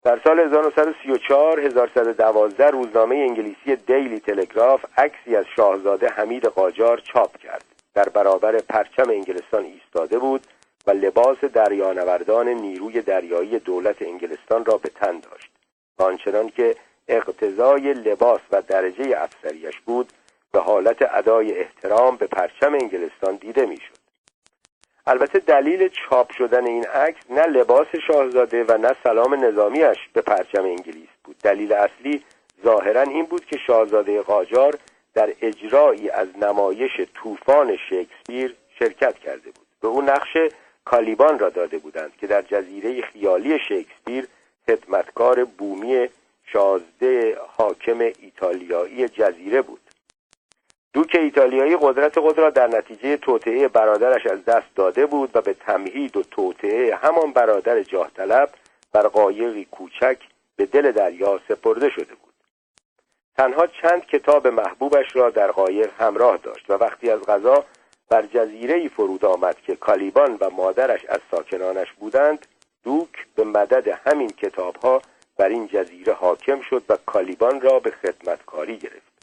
در سال 1934 1112 روزنامه انگلیسی دیلی تلگراف عکسی از شاهزاده حمید قاجار چاپ کرد. در برابر پرچم انگلستان ایستاده بود و لباس دریانوردان نیروی دریایی دولت انگلستان را به تن داشت. آنچنان که اقتضای لباس و درجه افسریش بود، به حالت ادای احترام به پرچم انگلستان دیده میشد. البته دلیل چاپ شدن این عکس نه لباس شاهزاده و نه سلام نظامیش به پرچم انگلیس بود. دلیل اصلی ظاهراً این بود که شاهزاده قاجار در اجرایی از نمایش طوفان شکسپیر شرکت کرده بود. به او نقش کالیبان را داده بودند که در جزیره خیالی شکسپیر خدمتکار بومی 16 حاکم ایتالیایی جزیره بود. دوک ایتالیایی قدرت خود را در نتیجه توطئه برادرش از دست داده بود و به تمهید و توطئه همان برادر جاه طلب بر قایقی کوچک به دل دریا سپرده شده بود. تنها چند کتاب محبوبش را در قایق همراه داشت و وقتی از قضا بر جزیره‌ای فرود آمد که کالیبان و مادرش از ساکنانش بودند، دوک به مدد همین کتاب‌ها بر این جزیره حاکم شد و کالیبان را به خدمتکاری گرفت.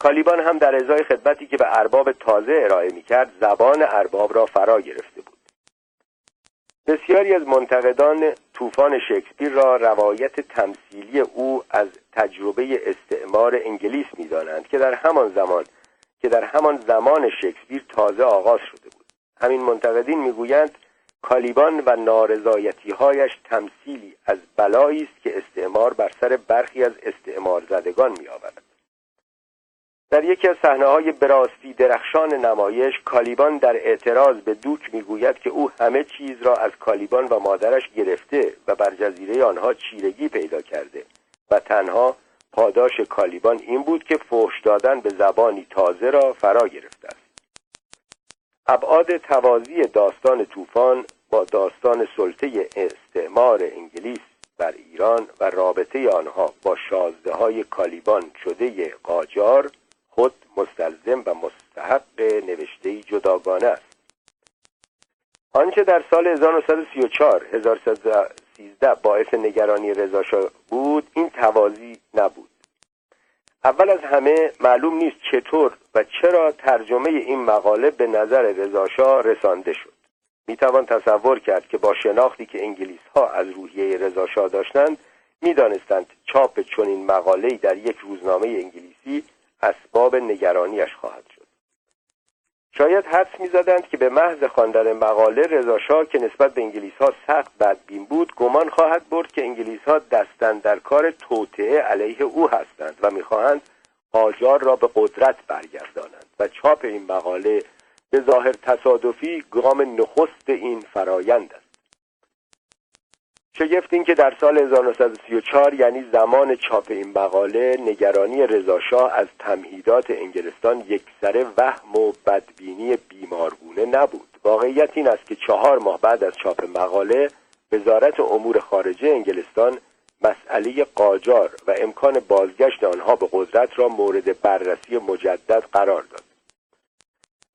کالیبان هم در ازای خدمتی که به ارباب تازه ارائه می‌کرد، زبان ارباب را فرا گرفته بود. بسیاری از منتقدان طوفان شکسپیر را روایت تمثیلی او از تجربه استعمار انگلیس می‌دانند که در همان زمان شکسپیر تازه آغاز شده بود. همین منتقدین می‌گویند کالیبان و نارضایتی‌هایش تمثیلی از بلایی است که استعمار بر سر برخی از استعمارزدگان می‌آورد. در یکی از صحنه‌های براستی درخشان نمایش، کالیبان در اعتراض به دوک می‌گوید که او همه چیز را از کالیبان و مادرش گرفته و بر جزیره آنها چیرگی پیدا کرده و تنها پاداش کالیبان این بود که فحش دادن به زبانی تازه را فرا گرفته است. ابعاد توازی داستان طوفان با داستان سلطه استعمار انگلیس بر ایران و رابطه آنها با شازده‌های کالیبان شده قاجار خود مستلزم و مستحق نوشته‌ای جداگانه است. آنچه در سال 1934 1313 باعث نگرانی رضا شاه بود، این توازی نبود. اول از همه معلوم نیست چطور و چرا ترجمه این مقاله به نظر رضا شاه رسانده شد. میتوان تصور کرد که با شناختی که انگلیس‌ها از روحیه رضا شاه داشتند، میدانستند چاپ چنین مقاله‌ای در یک روزنامه انگلیسی اسباب نگرانیش خواهد شد. شاید حدس می‌زدند که به محض خواندن مقاله، رضا شاه که نسبت به انگلیس‌ها سخت بدبین بود، گمان خواهد برد که انگلیس‌ها دستن در کار توطئه علیه او هستند و می‌خواهند قاجار را به قدرت برگردانند و چاپ این مقاله به ظاهر تصادفی گام نخست این فرایند است. شگفت این که در سال 1934 یعنی زمان چاپ این مقاله، نگرانی رضا شاه از تمهیدات انگلستان یکسره وهم و بدبینی بیمارگونه نبود. واقعیت این است که 4 ماه بعد از چاپ مقاله، وزارت امور خارجه انگلستان مسئله قاجار و امکان بازگشت آنها به قدرت را مورد بررسی مجدد قرار داد.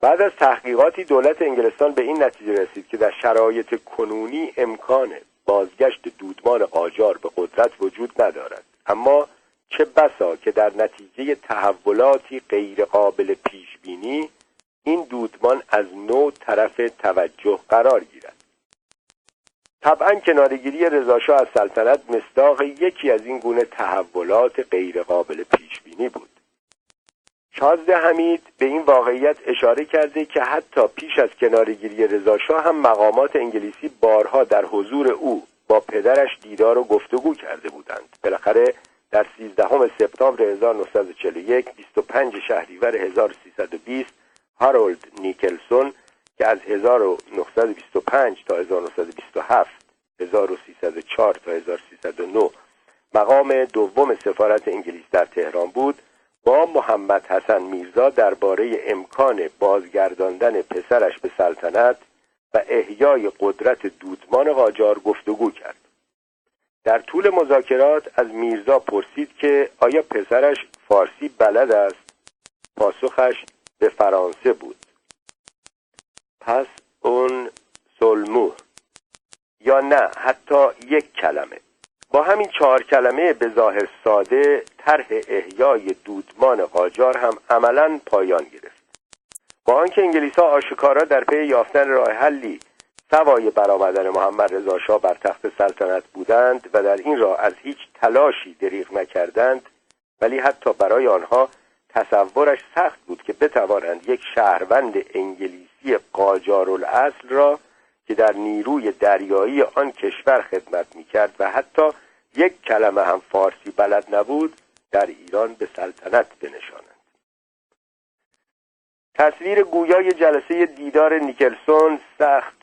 بعد از تحقیقاتی دولت انگلستان به این نتیجه رسید که در شرایط کنونی امکان بازگشت دودمان قاجار به قدرت وجود ندارد، اما چه بسا که در نتیجه تحولاتی غیر قابل پیش بینی این دودمان از نو طرف توجه قرار گیرد. طبعا کنارگیری رضا شاه از سلطنت مصداق یکی از این گونه تحولات غیر قابل پیش بینی بود. شازده حمید به این واقعیت اشاره کرده که حتی پیش از کنارگیری رضا شاه هم مقامات انگلیسی بارها در حضور او با پدرش دیدار و گفتگو کرده بودند. بالاخره در 13 سپتامبر 1941 25 شهریور 1320 هارولد نیکلسون که از 1925 تا 1927 1304 تا 1309 مقام دوم سفارت انگلیس در تهران بود، با محمد حسن میرزا درباره امکان بازگرداندن پسرش به سلطنت و احیای قدرت دودمان قاجار گفتگو کرد. در طول مذاکرات از میرزا پرسید که آیا پسرش فارسی بلد است؟ پاسخش به فرانسه بود. پس اون سلمو یا نه حتی یک کلمه. با همین 4 کلمه به ظاهر ساده طرح احیای دودمان قاجار هم عملاً پایان گرفت. با آنکه انگلیس‌ها آشکارا در پی یافتن راه حلی سوای برآمدن محمد رضا شاه بر تخت سلطنت بودند و در این راه از هیچ تلاشی دریغ نکردند، ولی حتی برای آنها تصورش سخت بود که بتوانند یک شهروند انگلیسی قاجارالاصل را که در نیروی دریایی آن کشور خدمت می‌کرد و حتی یک کلمه هم فارسی بلد نبود در ایران به سلطنت بنشانند. تصویر گویای جلسه دیدار نیکلسون سخت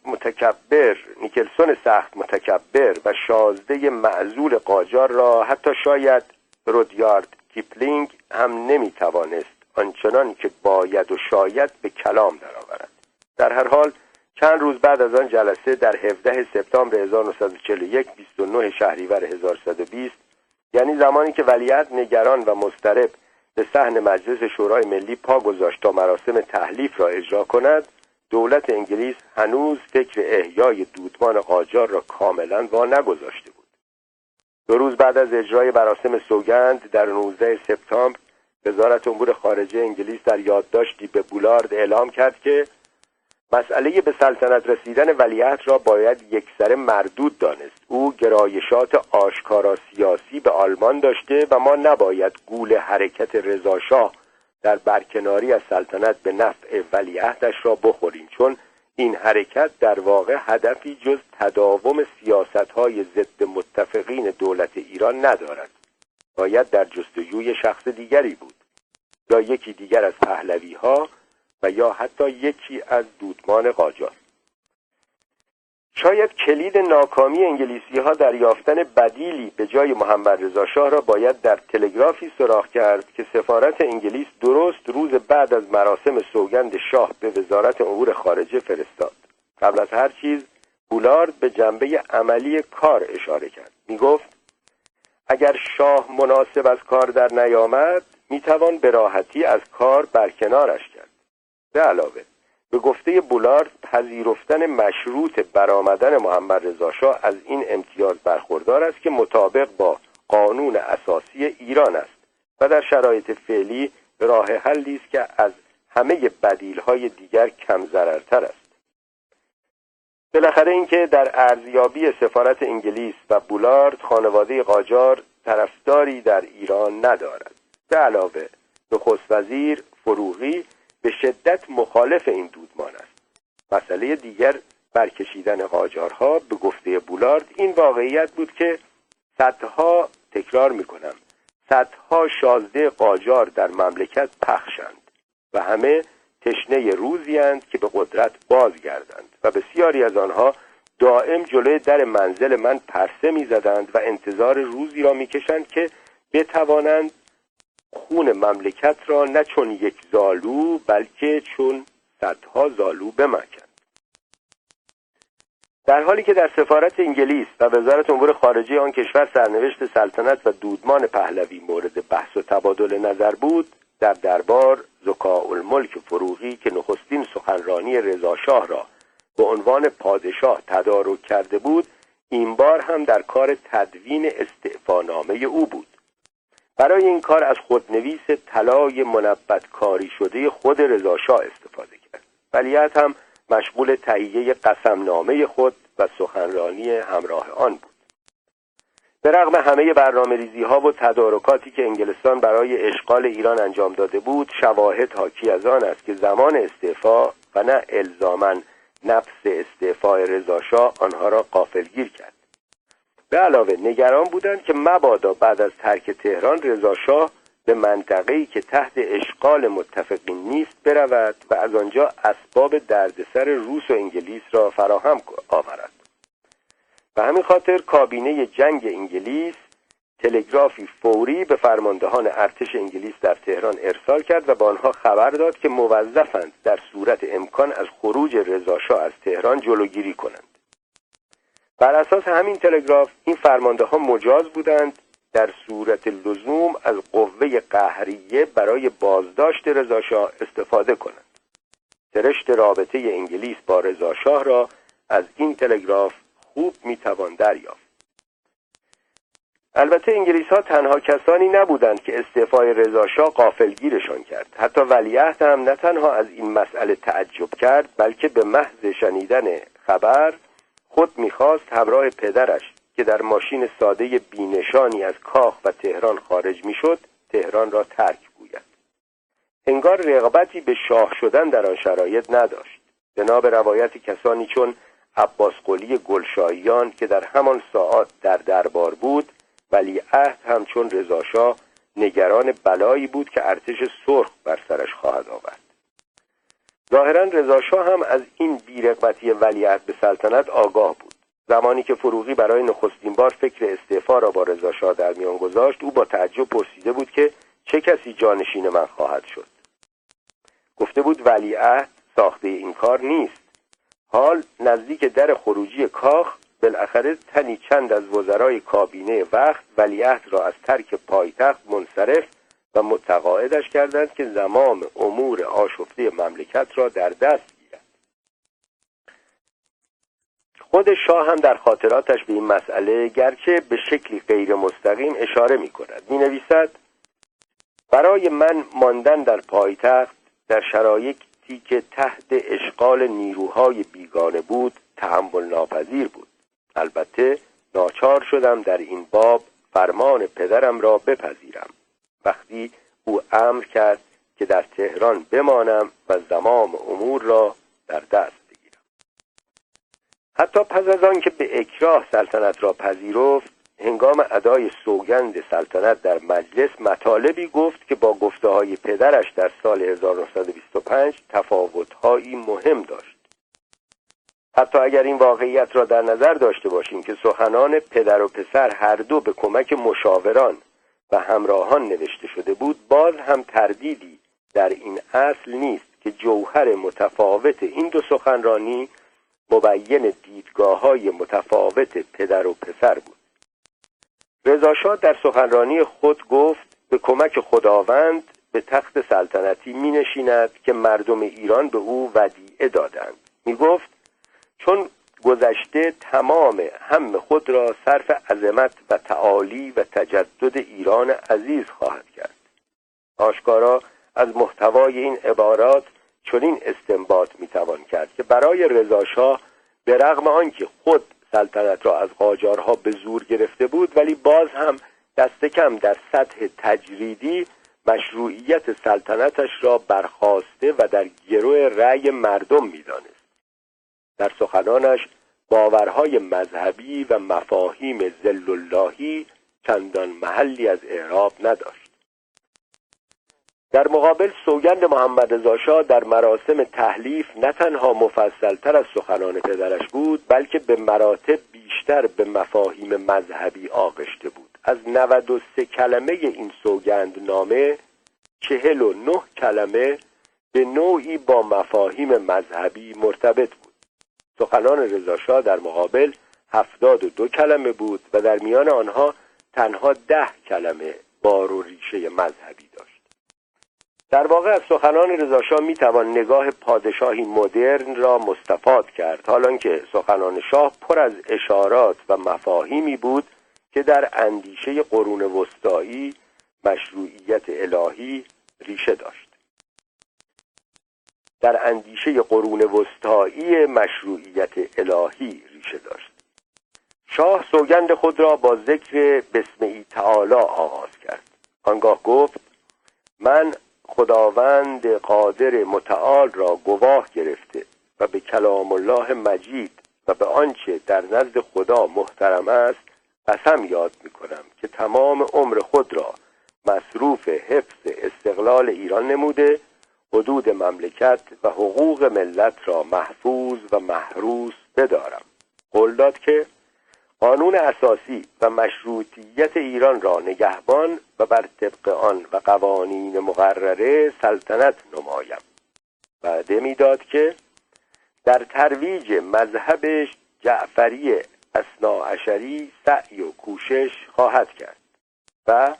متکبر و 16 معزول قاجار را حتی شاید رودیارد کیپلینگ هم نمیتوانست آنچنان که باید و شاید به کلام درآورد. در هر حال چند روز بعد از آن جلسه در 17 سپتامبر 1941 29 شهریور 1120 یعنی زمانی که ولیعهد نگران و مضطرب به صحن مجلس شورای ملی پا گذاشت تا مراسم تحلیف را اجرا کند، دولت انگلیس هنوز فکر احیای دودمان قاجار را کاملا وا نگذاشته بود. 2 روز بعد از اجرای مراسم سوگند در 19 سپتامبر وزارت امور خارجه انگلیس در یادداشتی به بولارد اعلام کرد که مسئله به سلطنت رسیدن ولیعهد را باید یکسره مردود دانست. او گرایشات آشکارا سیاسی به آلمان داشته و ما نباید گول حرکت رضا شاه در برکناری از سلطنت به نفع ولیعهدش را بخوریم، چون این حرکت در واقع هدفی جز تداوم سیاست‌های ضد متفقین دولت ایران ندارد. باید در جستجوی شخص دیگری بود، یا یکی دیگر از پهلوی‌ها و یا حتی یکی از دودمان قاجار. شاید کلید ناکامی انگلیسی‌ها در یافتن بدیلی به جای محمد رضا شاه را باید در تلگرافی سراغ کرد که سفارت انگلیس درست روز بعد از مراسم سوگند شاه به وزارت امور خارجه فرستاد. قبل از هر چیز بولارد به جنبه عملی کار اشاره کرد. میگفت اگر شاه مناسب از کار در نیامد میتوان به راحتی از کار برکنارش کرد. به علاوه به گفته بولارد پذیرفتن مشروط برآمدن محمد رضا شاه از این امتیاز برخوردار است که مطابق با قانون اساسی ایران است و در شرایط فعلی راه حلی است که از همه بدیل‌های دیگر کم ضررتر است. بالاخره اینکه در ارزیابی سفارت انگلیس و بولارد خانواده قاجار طرفداری در ایران ندارد. به علاوه نخست وزیر فروغی به شدت مخالف این دودمان است. مسئله دیگر برکشیدن قاجارها به گفته بولارد این واقعیت بود که صدها، تکرار میکنم، صدها شازده قاجار در مملکت پخشند و همه تشنه روزی اند که به قدرت بازگردند و بسیاری از آنها دائم جلوی در منزل من پرسه میزدند و انتظار روزی را میکشند که بتوانند خون مملکت را نه چون یک زالو بلکه چون صدها زالو بمکند. در حالی که در سفارت انگلیس و وزارت امور خارجه آن کشور سرنوشت سلطنت و دودمان پهلوی مورد بحث و تبادل نظر بود، در دربار ذکاءالملک فروغی که نخستین سخنرانی رضا شاه را به عنوان پادشاه تدارک کرده بود، این بار هم در کار تدوین استعفانامه او بود. برای این کار از خودنویس طلای منبت‌کاری شده خود رضا شاه استفاده کرد. ولیعهد هم مشغول تهیه قسمنامه خود و سخنرانی همراه آن بود. به رغم همه برنامه‌ریزی‌ها و تدارکاتی که انگلستان برای اشغال ایران انجام داده بود، شواهد حاکی از آن است که زمان استعفا و نه الزاماً نفس استعفای رضا شاه آنها را غافلگیر کرد. به علاوه نگران بودند که مبادا بعد از ترک تهران رضا شاه به منطقه‌ای که تحت اشغال متفقین نیست برود و از آنجا اسباب دردسر روس و انگلیس را فراهم آورد. به همین خاطر کابینه جنگ انگلیس تلگرافی فوری به فرماندهان ارتش انگلیس در تهران ارسال کرد و به آنها خبر داد که موظفند در صورت امکان از خروج رضا شاه از تهران جلوگیری کنند. بر اساس همین تلگراف این فرماندهها مجاز بودند در صورت لزوم از قوه قهریه برای بازداشت رضا شاه استفاده کنند. سرشت رابطه انگلیس با رضا شاه را از این تلگراف خوب میتوان دریافت. البته انگلیس ها تنها کسانی نبودند که استعفای رضا شاه غافلگیرشان کرد. حتی ولیعهد هم نه تنها از این مسئله تعجب کرد، بلکه به محض شنیدن خبر خود میخواست همراه پدرش که در ماشین ساده بینشانی از کاخ و تهران خارج میشد تهران را ترک گوید. انگار رغبتی به شاه شدن در آن شرایط نداشت. بنا به روایت کسانی چون عباسقلی گلشاییان که در همان ساعت در دربار بود، ولیعهد همچون رضا شاه نگران بلایی بود که ارتش سرخ بر سرش خواهد آورد. ظاهرا رضا شاه هم از این بی‌رغبتی ولیعهد به سلطنت آگاه بود. زمانی که فروغی برای نخستین بار فکر استعفا را با رضا شاه در میان گذاشت، او با تعجب پرسیده بود که چه کسی جانشین من خواهد شد. گفته بود ولیعهد ساخته این کار نیست. حال نزدیک در خروجی کاخ بالاخره تنی چند از وزرای کابینه وقت ولیعهد را از ترک پایتخت منصرف و متقاعدش کردند که زمام امور آشفته مملکت را در دست گیرد. خود شاه هم در خاطراتش به این مسئله گرچه به شکلی غیر مستقیم اشاره می کند. می نویسد: برای من ماندن در پایتخت در شرایطی که تحت اشغال نیروهای بیگانه بود تحمل ناپذیر بود. البته ناچار شدم در این باب فرمان پدرم را بپذیرم وقتی او امر کرد که در تهران بمانم و زمام امور را در دست بگیرم. حتی پس از آن که به اکراه سلطنت را پذیرفت، هنگام ادای سوگند سلطنت در مجلس مطالبی گفت که با گفته‌های پدرش در سال 1925 تفاوت‌هایی مهم داشت. حتی اگر این واقعیت را در نظر داشته باشیم که سخنان پدر و پسر هر دو به کمک مشاوران و همراهان نوشته شده بود، باز هم تردیدی در این اصل نیست که جوهر متفاوت این دو سخنرانی مبین دیدگاه‌های متفاوت پدر و پسر بود. رضا شاه در سخنرانی خود گفت: به کمک خداوند به تخت سلطنتی می‌نشیند که مردم ایران به او ودیعه دادند. می‌گفت: چون گذشته تمام هم خود را صرف عظمت و تعالی و تجدد ایران عزیز خواهد کرد. آشکارا از محتوای این عبارات چنین استنباط میتوان کرد که برای رضا شاه به رغم آنکه خود سلطنت را از قاجارها به زور گرفته بود، ولی باز هم دست کم در سطح تجریدی مشروعیت سلطنتش را برخاسته و در گروه رأی مردم میداند. در سخنانش باورهای مذهبی و مفاهیم ذلاللهی چندان محلی از اعراب نداشت. در مقابل سوگند محمد رضا شاه در مراسم تحلیف نه تنها مفصلتر از سخنان پدرش بود، بلکه به مراتب بیشتر به مفاهیم مذهبی آغشته بود. از 93 کلمه این سوگند نامه 49 کلمه به نوعی با مفاهیم مذهبی مرتبط بود. سخنان رضا شاه در مقابل 72 کلمه بود و در میان آنها تنها 10 کلمه بار و ریشه مذهبی داشت. در واقع از سخنان رضا شاه می توان نگاه پادشاهی مدرن را مستفاد کرد، حالان که سخنان شاه پر از اشارات و مفاهیمی بود که در اندیشه قرون وسطایی مشروعیت الهی ریشه داشت. شاه سوگند خود را با ذکر بسم ای تعالی آغاز کرد. آنگاه گفت: من خداوند قادر متعال را گواه گرفته و به کلام الله مجید و به آنچه در نزد خدا محترم است قسم یاد می کنم که تمام عمر خود را مصروف حفظ استقلال ایران نموده، حدود مملکت و حقوق ملت را محفوظ و محروس بدارم. قول داد که قانون اساسی و مشروطیت ایران را نگهبان و بر طبق آن و قوانین مقرره سلطنت نمایم. وعده می‌داد که در ترویج مذهب جعفری اثناعشری سعی و کوشش خواهد کرد و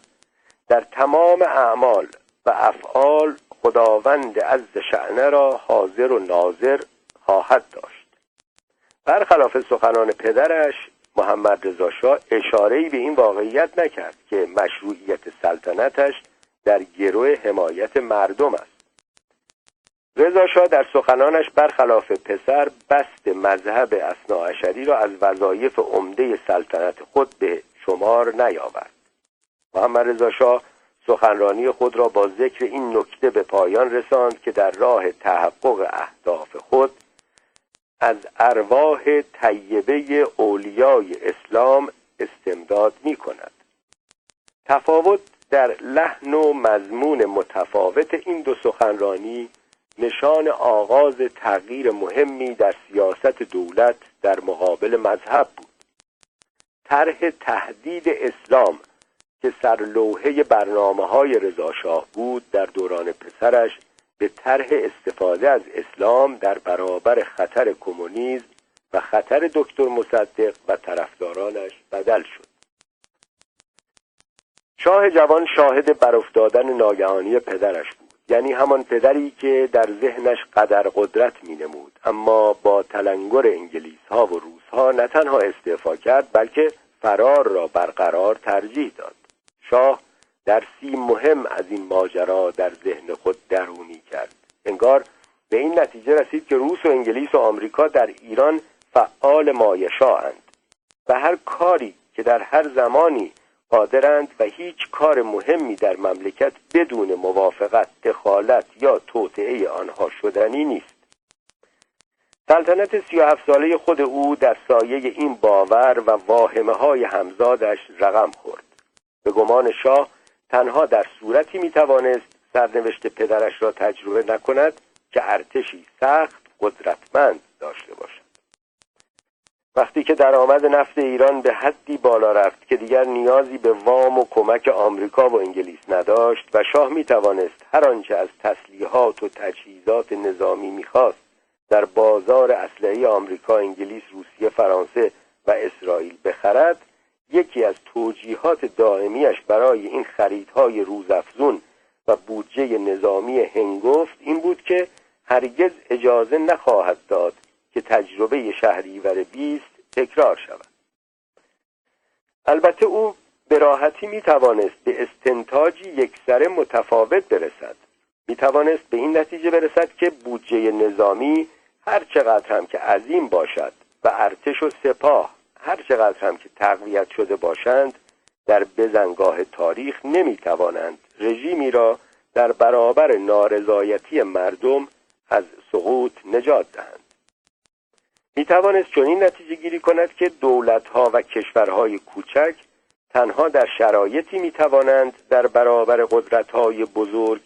در تمام اعمال و افعال خداوند عز شأنه را حاضر و ناظر خواهد داشت. برخلاف سخنان پدرش، محمد رضا شاه اشاره‌ای به این واقعیت نکرد که مشروعیت سلطنتش در گروه حمایت مردم است. رضا شاه در سخنانش برخلاف پسر بست مذهب اثناعشری را از وظایف عمده سلطنت خود به شمار نیاورد. محمد رضا شاه سخنرانی خود را با ذکر این نکته به پایان رساند که در راه تحقق اهداف خود از ارواح طیبه اولیای اسلام استمداد می کند. تفاوت در لحن و مضمون متفاوت این دو سخنرانی نشان آغاز تغییر مهمی در سیاست دولت در مقابل مذهب بود. طرح تهدید اسلام که سرلوحه برنامه‌های رضا شاه بود، در دوران پسرش به طرح استفاده از اسلام در برابر خطر کمونیسم و خطر دکتر مصدق و طرفدارانش بدل شد. شاه جوان شاهد برافتادن ناگهانی پدرش بود، یعنی همان پدری که در ذهنش قدر قدرت می‌نمود، اما با تلنگر انگلیس‌ها و روس‌ها نه تنها استعفا کرد بلکه فرار را برقرار ترجیح داد. شاه درسی مهم از این ماجرا در ذهن خود درونی کرد. انگار به این نتیجه رسید که روس و انگلیس و آمریکا در ایران فعال مایشااند و هر کاری که در هر زمانی قادرند و هیچ کار مهمی در مملکت بدون موافقت، دخالت یا توطئه آنها شدنی نیست. سلطنت 37 ساله خود او در سایه این باور و واهمه‌های همزادش رقم خورد. به گمان شاه تنها در صورتی میتوانست سرنوشت پدرش را تجربه نکند که ارتشی سخت قدرتمند داشته باشد. وقتی که درآمد نفت ایران به حدی بالا رفت که دیگر نیازی به وام و کمک آمریکا و انگلیس نداشت و شاه میتوانست هر آنچه از تسلیحات و تجهیزات نظامی میخواست در بازار اسلحه آمریکا، انگلیس، روسیه، فرانسه و اسرائیل بخرد، یکی از توجیهات دائمیش برای این خریدهای روزافزون و بودجه نظامی هنگفت این بود که هرگز اجازه نخواهد داد که تجربه شهریور 20 تکرار شود. البته او به راحتی میتوانست به استنتاجی یکسره متفاوت برسد. میتوانست به این نتیجه برسد که بودجه نظامی هر چقدر هم که عظیم باشد و ارتش و سپاه هر چقدر هم که تقویت شده باشند، در بزنگاه تاریخ نمیتوانند رژیمی را در برابر نارضایتی مردم از سقوط نجات دهند. میتوانست چنین نتیجه گیری کند که دولت‌ها و کشورهای کوچک تنها در شرایطی میتوانند در برابر قدرت‌های بزرگ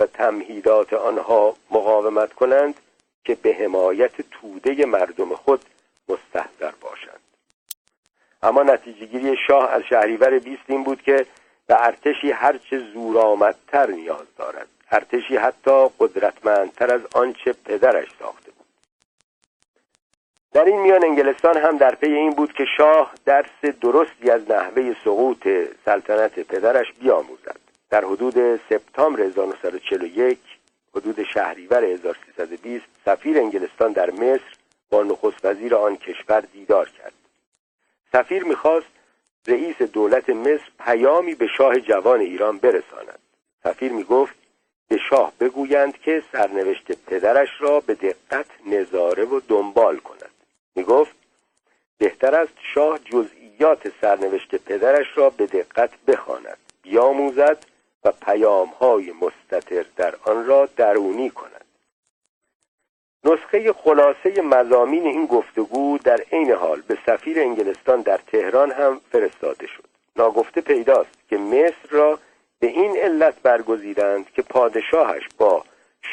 و تمهیدات آنها مقاومت کنند که به حمایت توده مردم خود مستحضر باشند. اما نتیجه‌گیری شاه از شهریور 20 این بود که به ارتشی هرچه زورآمدتر نیاز دارد، ارتشی حتی قدرتمندتر از آنچه پدرش ساخته بود. در این میان انگلستان هم در پی این بود که شاه درس درستی از نحوه سقوط سلطنت پدرش بیاموزد. در حدود سپتامبر 1941، حدود شهریور 1320، سفیر انگلستان در مصر با نخست وزیر آن کشور دیدار کرد. سفیر میخواست رئیس دولت مصر پیامی به شاه جوان ایران برساند. سفیر میگفت به شاه بگویند که سرنوشت پدرش را به دقت نظاره و دنبال کند. میگفت بهتر است شاه جزئیات سرنوشت پدرش را به دقت بخواند، بیاموزد و پیام‌های مستتر در آن را درونی کند. نسخه خلاصه مضامین این گفتگو در عین حال به سفیر انگلستان در تهران هم فرستاده شد. ناگفته پیداست که مصر را به این علت برگزیدند که پادشاهش با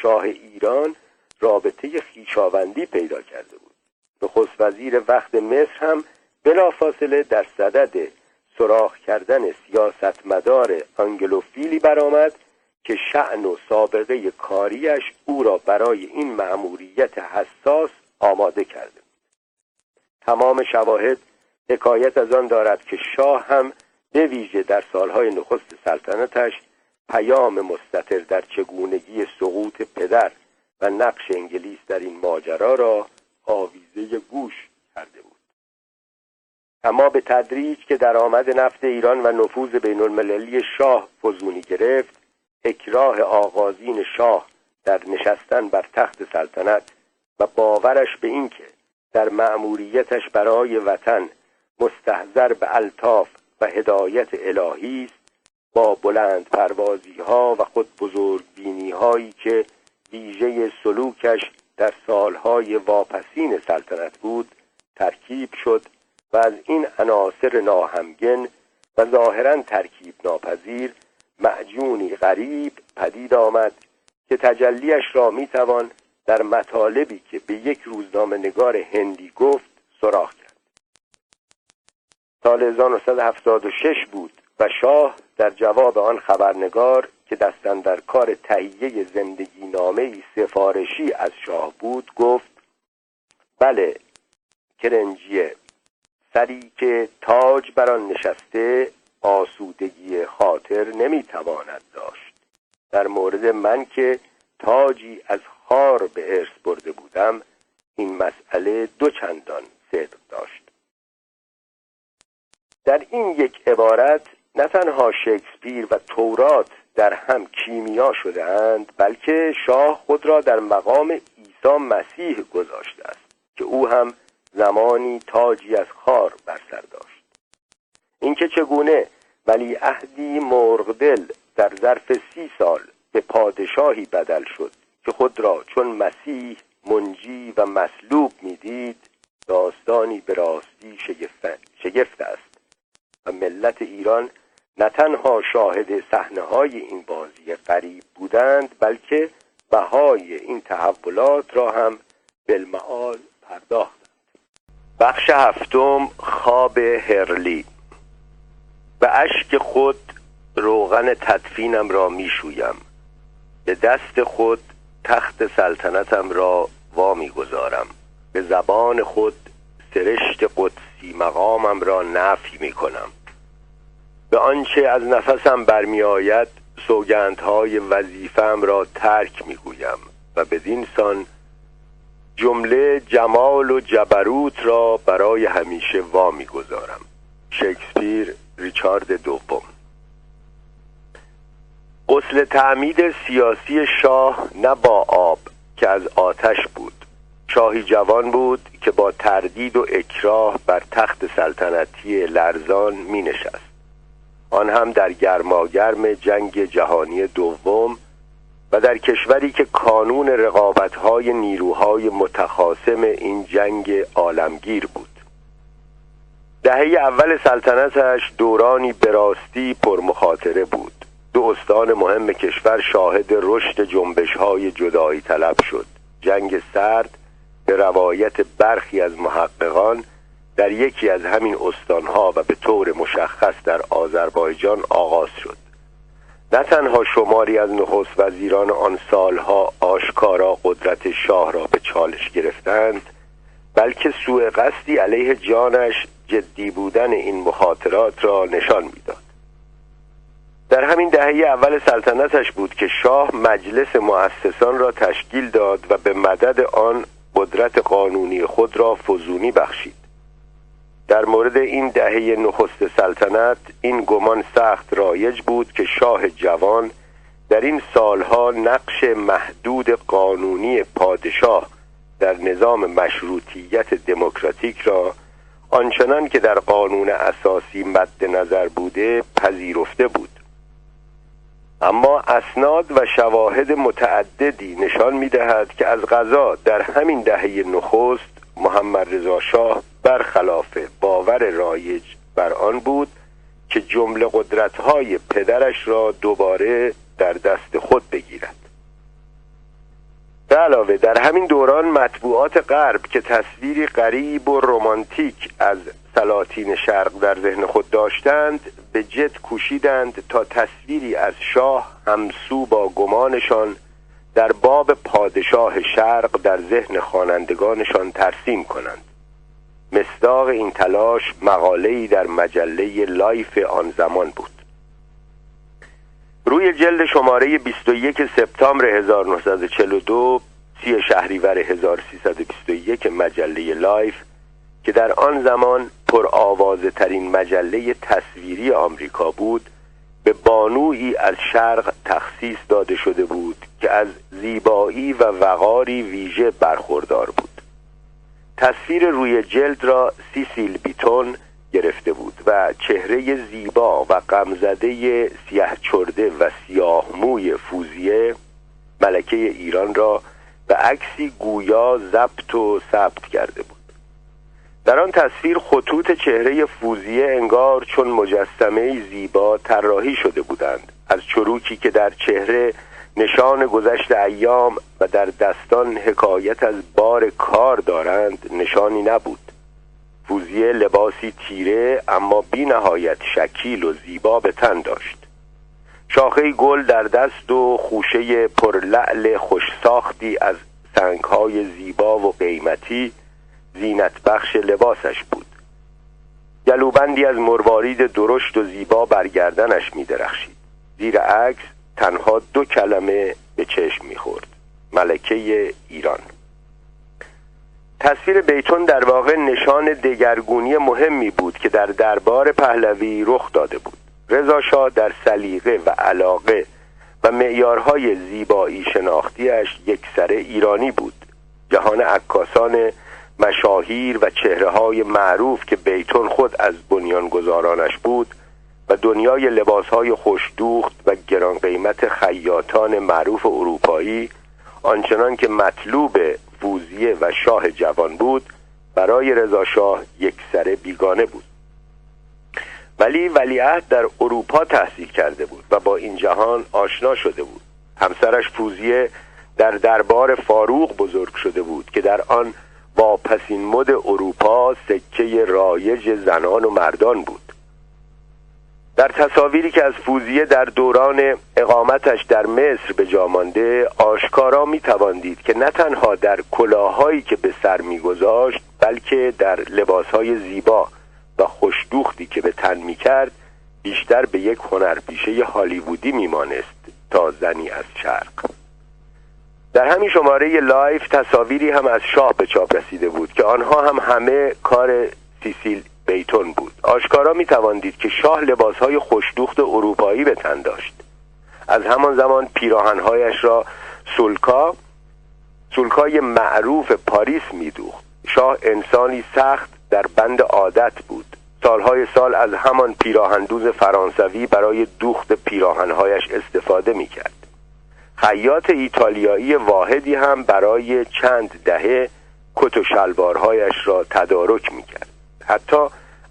شاه ایران رابطه خویشاوندی پیدا کرده بود. نخست وزیر وقت مصر هم بلافاصله در صدد سراغ کردن سیاستمدار آنگلوفیلی برآمد که شأن و سابقه کاریش او را برای این مأموریت حساس آماده کرده. تمام شواهد حکایت از آن دارد که شاه هم به ویژه در سالهای نخست سلطنتش پیام مستتر در چگونگی سقوط پدر و نقش انگلیس در این ماجرا را آویزه گوش کرده بود. اما به تدریج که درآمد نفت ایران و نفوذ بین‌المللی شاه فزونی گرفت، اکراه آغازین شاه در نشستن بر تخت سلطنت و باورش به اینکه در مأموریتش برای وطن مستحضر به الطاف و هدایت الهی است، با بلند پروازی ها و خود بزرگ بینی هایی که ویژه سلوکش در سالهای واپسین سلطنت بود ترکیب شد و از این عناصر ناهمگن و ظاهراً ترکیب ناپذیر معجونی غریب پدید آمد که تجلیش را میتوان در مطالبی که به یک روزنامه نگار هندی گفت سراغ کرد. سال 1976 بود و شاه در جواب آن خبرنگار که دستاندر کار تهیه زندگی نامه‌ای سفارشی از شاه بود گفت: بله کرنجیه، سری که تاج بر آن نشسته آسودگی خاطر نمیتواند داشت. در مورد من که تاجی از خار به ارث برده بودم، این مسئله دو چندان صدق داشت. در این یک عبارت نه تنها شکسپیر و تورات در هم کیمیا شده اند، بلکه شاه خود را در مقام عیسی مسیح گذاشته است که او هم زمانی تاجی از خار بر سر داشت. اینکه چگونه ولیعهدی مرغدل در ظرف 30 سال به پادشاهی بدل شد که خود را چون مسیح منجی و مصلوب میدید، داستانی به راستی شگفت است و ملت ایران نه تنها شاهد صحنه‌های این بازی غریب بودند، بلکه بهای این تحولات را هم بالمعال پرداختند. بخش هفتم، خواب هرلی. به اشک خود روغن تدفینم را میشویم، به دست خود تخت سلطنتم را وامی گذارم، به زبان خود سرشت قدسی مقامم را نفی می کنم، به آنچه از نفسم برمی آید سوگندهای وظیفه‌ام را ترک می گویم و بدین سان جمله جمال و جبروت را برای همیشه وامی گذارم. شکسپیر، ریچارد 2. غسل تعمید سیاسی شاه نه با آب که از آتش بود. شاهی جوان بود که با تردید و اکراه بر تخت سلطنتی لرزان می نشست، آن هم در گرماگرم جنگ جهانی 2 و در کشوری که کانون رقابت‌های نیروهای متخاصم این جنگ عالمگیر بود. دهه اول سلطنتش دورانی به راستی پرمخاطره بود. دو استان مهم کشور شاهد رشد جنبش‌های جدایی طلب شد. جنگ سرد به روایت برخی از محققان در یکی از همین استانها و به طور مشخص در آذربایجان آغاز شد. نه تنها شماری از نخست وزیران آن سالها آشکارا قدرت شاه را به چالش گرفتند، بلکه سوء قصدی علیه جانش جدی بودن این مخاطرات را نشان می‌داد. در همین دهه اول سلطنتش بود که شاه مجلس مؤسسان را تشکیل داد و به مدد آن قدرت قانونی خود را فزونی بخشید. در مورد این دهه نخست سلطنت این گمان سخت رایج بود که شاه جوان در این سالها نقش محدود قانونی پادشاه در نظام مشروطیت دموکراتیک را آنچنان که در قانون اساسی مد نظر بوده پذیرفته بود. اما اسناد و شواهد متعددی نشان می‌دهد که از قضا در همین دهه نخست محمد رضا شاه برخلاف باور رایج بر آن بود که جمله قدرت‌های پدرش را دوباره در دست خود بگیرد. به علاوه در همین دوران مطبوعات غرب که تصویری غریب و رمانتیک از سلاطین شرق در ذهن خود داشتند به جد کوشیدند تا تصویری از شاه همسو با گمانشان در باب پادشاه شرق در ذهن خوانندگانشان ترسیم کنند. مصداق این تلاش مقاله‌ای در مجله لایف آن زمان بود. روی جلد شماره 21 سپتامبر 1942 30 شهریور 1321 مجله لایف که در آن زمان پرآوازه ترین مجله تصویری آمریکا بود، به بانویی از شرق تخصیص داده شده بود که از زیبایی و وقاری ویژه برخوردار بود. تصویر روی جلد را سیسیل بیتون گرفته بود و چهره زیبا و غمزده سیاه چرده و سیاه موی فوزیه ملکه ایران را به عکسی گویا ضبط و ثبت کرده بود. در آن تصویر خطوط چهره فوزیه انگار چون مجسمه زیبا طراحی شده بودند، از چروکی که در چهره نشان گذشت ایام و در دستان حکایت از بار کار دارند نشانی نبود. فوزیه لباسی تیره اما بی نهایت شکیل و زیبا به تن داشت، شاخه گل در دست و خوشه پرلعل خوش ساختی از سنگهای زیبا و قیمتی زینت بخش لباسش بود. گلوبندی از مروارید درشت و زیبا برگردنش می درخشید. زیر عکس تنها دو کلمه به چشم می خورد: ملکه ایران. تصویر بیتون در واقع نشان دگرگونی مهمی بود که در دربار پهلوی رخ داده بود. رضا شاه در سلیقه و علاقه و معیارهای زیبایی شناختیش یکسره ایرانی بود. جهان عکاسان مشاهیر و چهره‌های معروف که بیتون خود از بنیانگذارانش بود و دنیای لباس‌های خوشدوخت و گران قیمت خیاطان معروف اروپایی آنچنان که مطلوب فوزیه و شاه جوان بود برای رضا شاه یکسره بیگانه بود. ولی ولیعهد در اروپا تحصیل کرده بود و با این جهان آشنا شده بود. همسرش فوزیه در دربار فاروق بزرگ شده بود که در آن با پسین مد اروپا سکه رایج زنان و مردان بود. در تصاویری که از فوزیه در دوران اقامتش در مصر به جا مانده آشکارا می تواندید که نه تنها در کلاهایی که به سر می گذاشت بلکه در لباسهای زیبا و خوشدوختی که به تن می کرد بیشتر به یک هنرپیشه هالیوودی می مانست تا زنی از شرق. در همین شماره لایف تصاویری هم از شاه به چاپ رسیده بود که آنها هم همه کار سیسیل بیتون بود. آشکارا می تواندید که شاه لباسهای خوشدوخت اروپایی به تن داشت. از همان زمان پیراهنهایش را سلکای معروف پاریس می دوخت. شاه انسانی سخت در بند عادت بود. سالهای سال از همان پیراهندوز فرانسوی برای دوخت پیراهنهایش استفاده می کرد. خیاط ایتالیایی واحدی هم برای چند دهه کت و شلوارهایش را تدارک میکرد. حتی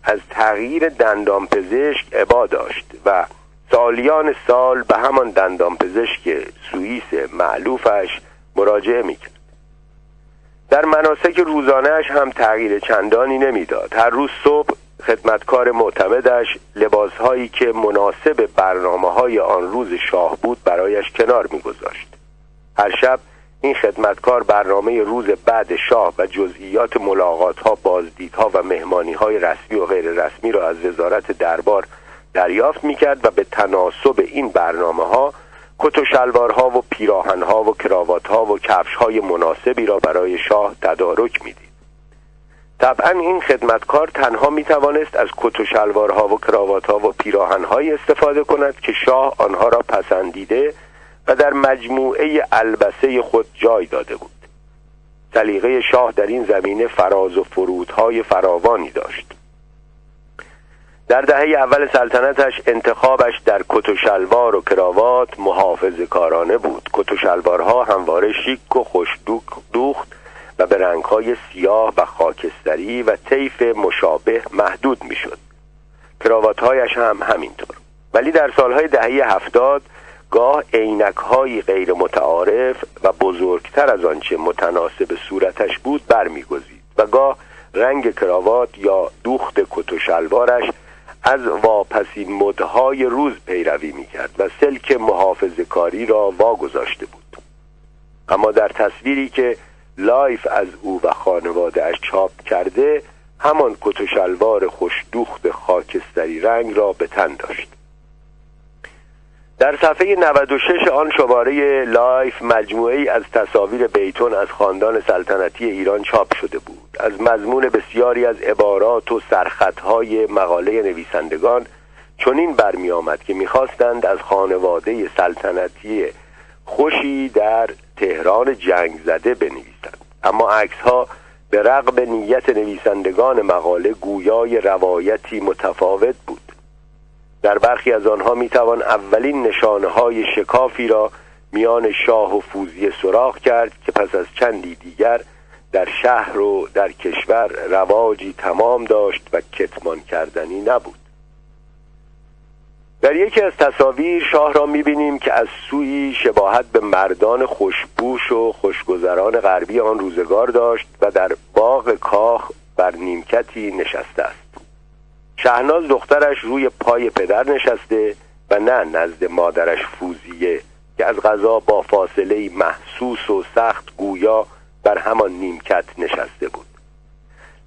از تغییر دندانپزشک ابا داشت و سالیان سال به همان دندانپزشک سوئیس مألوفش مراجعه میکرد. در مناسک روزانهش هم تغییر چندانی نمیداد. هر روز صبح خدمتکار معتمدش لباسهایی که مناسب برنامه‌های آن روز شاه بود برایش کنار می‌گذاشت. هر شب این خدمتکار برنامه روز بعد شاه و جزئیات ملاقات‌ها، بازدیدها و مهمانی‌های رسمی و غیر رسمی را از وزارت دربار دریافت می‌کرد و به تناسب این برنامه‌ها کت و شلوارها و پیراهن‌ها و کراوات‌ها و کفش‌های مناسبی را برای شاه تدارک می‌دید. طبعا این خدمتکار تنها می توانست از کت و شلوارها و کراواتها و پیراهنهایی استفاده کند که شاه آنها را پسندیده و در مجموعه البسه خود جای داده بود. سلیقه شاه در این زمینه فراز و فرودهای فراوانی داشت. در دهه اول سلطنتش انتخابش در کت و شلوار و کراوات محافظه‌کارانه بود. کت و شلوارها همواره شیک و خوشدوخت و به رنگ‌های سیاه و خاکستری و طیف مشابه محدود می‌شد. کراوات‌هایش هم همینطور. ولی در سالهای دهه 70 گاه عینک‌های غیر متعارف و بزرگتر از آنچه متناسب صورتش بود برمی‌گزید و گاه رنگ کراوات یا دوخت کت و شلوارش از واپسین مدهای روز پیروی می‌کرد و سلک محافظه‌کاری را واگذاشته بود. اما در تصویری که لایف از او و خانواده‌اش چاپ کرده، همان کت و شلوار خوشدوخت خاکستری رنگ را به تن داشت. در صفحه 96 آن شماره لایف مجموعه‌ای از تصاویر بیتون از خاندان سلطنتی ایران چاپ شده بود. از مضمون بسیاری از عبارات و سرخطهای مقاله نویسندگان چنین برمی آمد که می‌خواستند از خانواده سلطنتی خوشی در تهران جنگ زده بنویسند، اما عکس‌ها به رغم نیت نویسندگان مقاله گویای روایتی متفاوت بود. در برخی از آنها میتوان اولین نشانه‌های شکافی را میان شاه و فوزیه سراغ کرد که پس از چندی دیگر در شهر و در کشور رواجی تمام داشت و کتمان کردنی نبود. در یکی از تصاویر شاه را میبینیم که از سوی شباهت به مردان خوشپوش و خوشگذران غربی آن روزگار داشت و در باغ کاخ بر نیمکتی نشسته است. شهناز دخترش روی پای پدر نشسته و نه نزد مادرش فوزیه که از قضا با فاصله محسوس و سخت گویا بر همان نیمکت نشسته بود.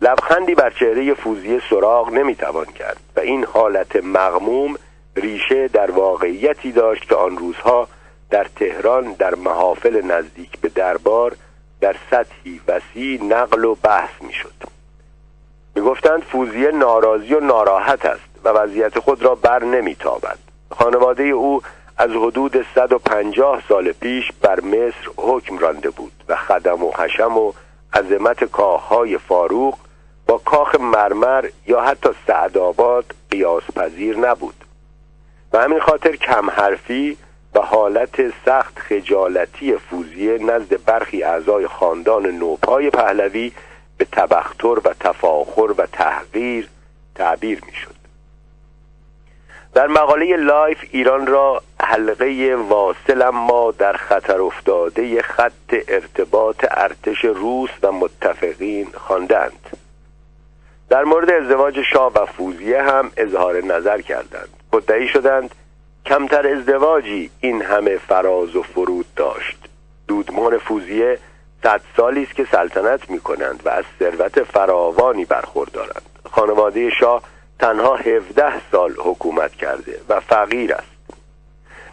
لبخندی بر چهره فوزیه سراغ نمیتوان کرد و این حالت مغموم ریشه در واقعیتی داشت که آن روزها در تهران در محافل نزدیک به دربار در سطحی وسیع نقل و بحث میشد. می‌گفتند فوزیه ناراضی و ناراحت است و وضعیت خود را بر نمی‌تابد. خانواده او از حدود 150 سال پیش بر مصر حکم رانده بود و خدم و حشم و عظمت کاخ‌های فاروق با کاخ مرمر یا حتی سعدآباد قیاس پذیر نبود و همین خاطر کم حرفی و حالت سخت خجالتی فوزیه نزد برخی اعضای خاندان نوپای پهلوی به تبختر و تفاخر و تحقیر تعبیر می شد. در مقاله لایف ایران را حلقه واصل اما در خطر افتاده خط ارتباط ارتش روس و متفقین خواندند. در مورد ازدواج شاه و فوزیه هم اظهار نظر کردند. مدعی شدند کمتر ازدواجی این همه فراز و فرود داشت. دودمان فوزیه 100 سالی است که سلطنت می‌کنند و از ثروت فراوانی برخوردارند. خانواده شاه تنها 17 سال حکومت کرده و فقیر است.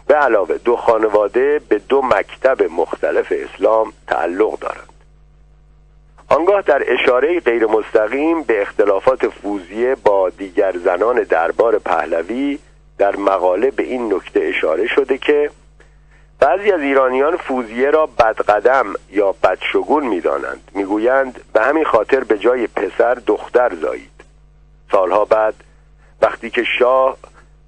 به علاوه دو خانواده به دو مکتب مختلف اسلام تعلق دارند. آنگاه در اشاره غیر مستقیم به اختلافات فوزیه با دیگر زنان دربار پهلوی در مقاله به این نکته اشاره شده که بعضی از ایرانیان فوزیه را بدقدم یا بدشگون می دانند. می گویند به همین خاطر به جای پسر دختر زایید. سالها بعد وقتی که شاه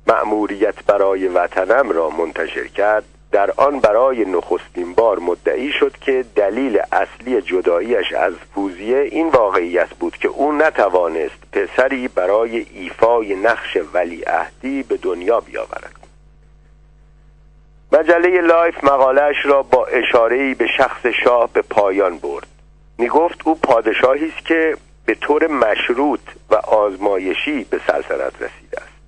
مأموریت برای وطنم را منتشر کرد، در آن برای نخستین بار مدعی شد که دلیل اصلی جداییش از فوزیه این واقعیت بود که او نتوانست پسری برای ایفای نقش ولیعهدی به دنیا بیاورد. مجله لایف مقاله‌اش را با اشاره‌ای به شخص شاه به پایان برد. می‌گفت او پادشاهی است که به طور مشروط و آزمایشی به سلطنت رسیده است.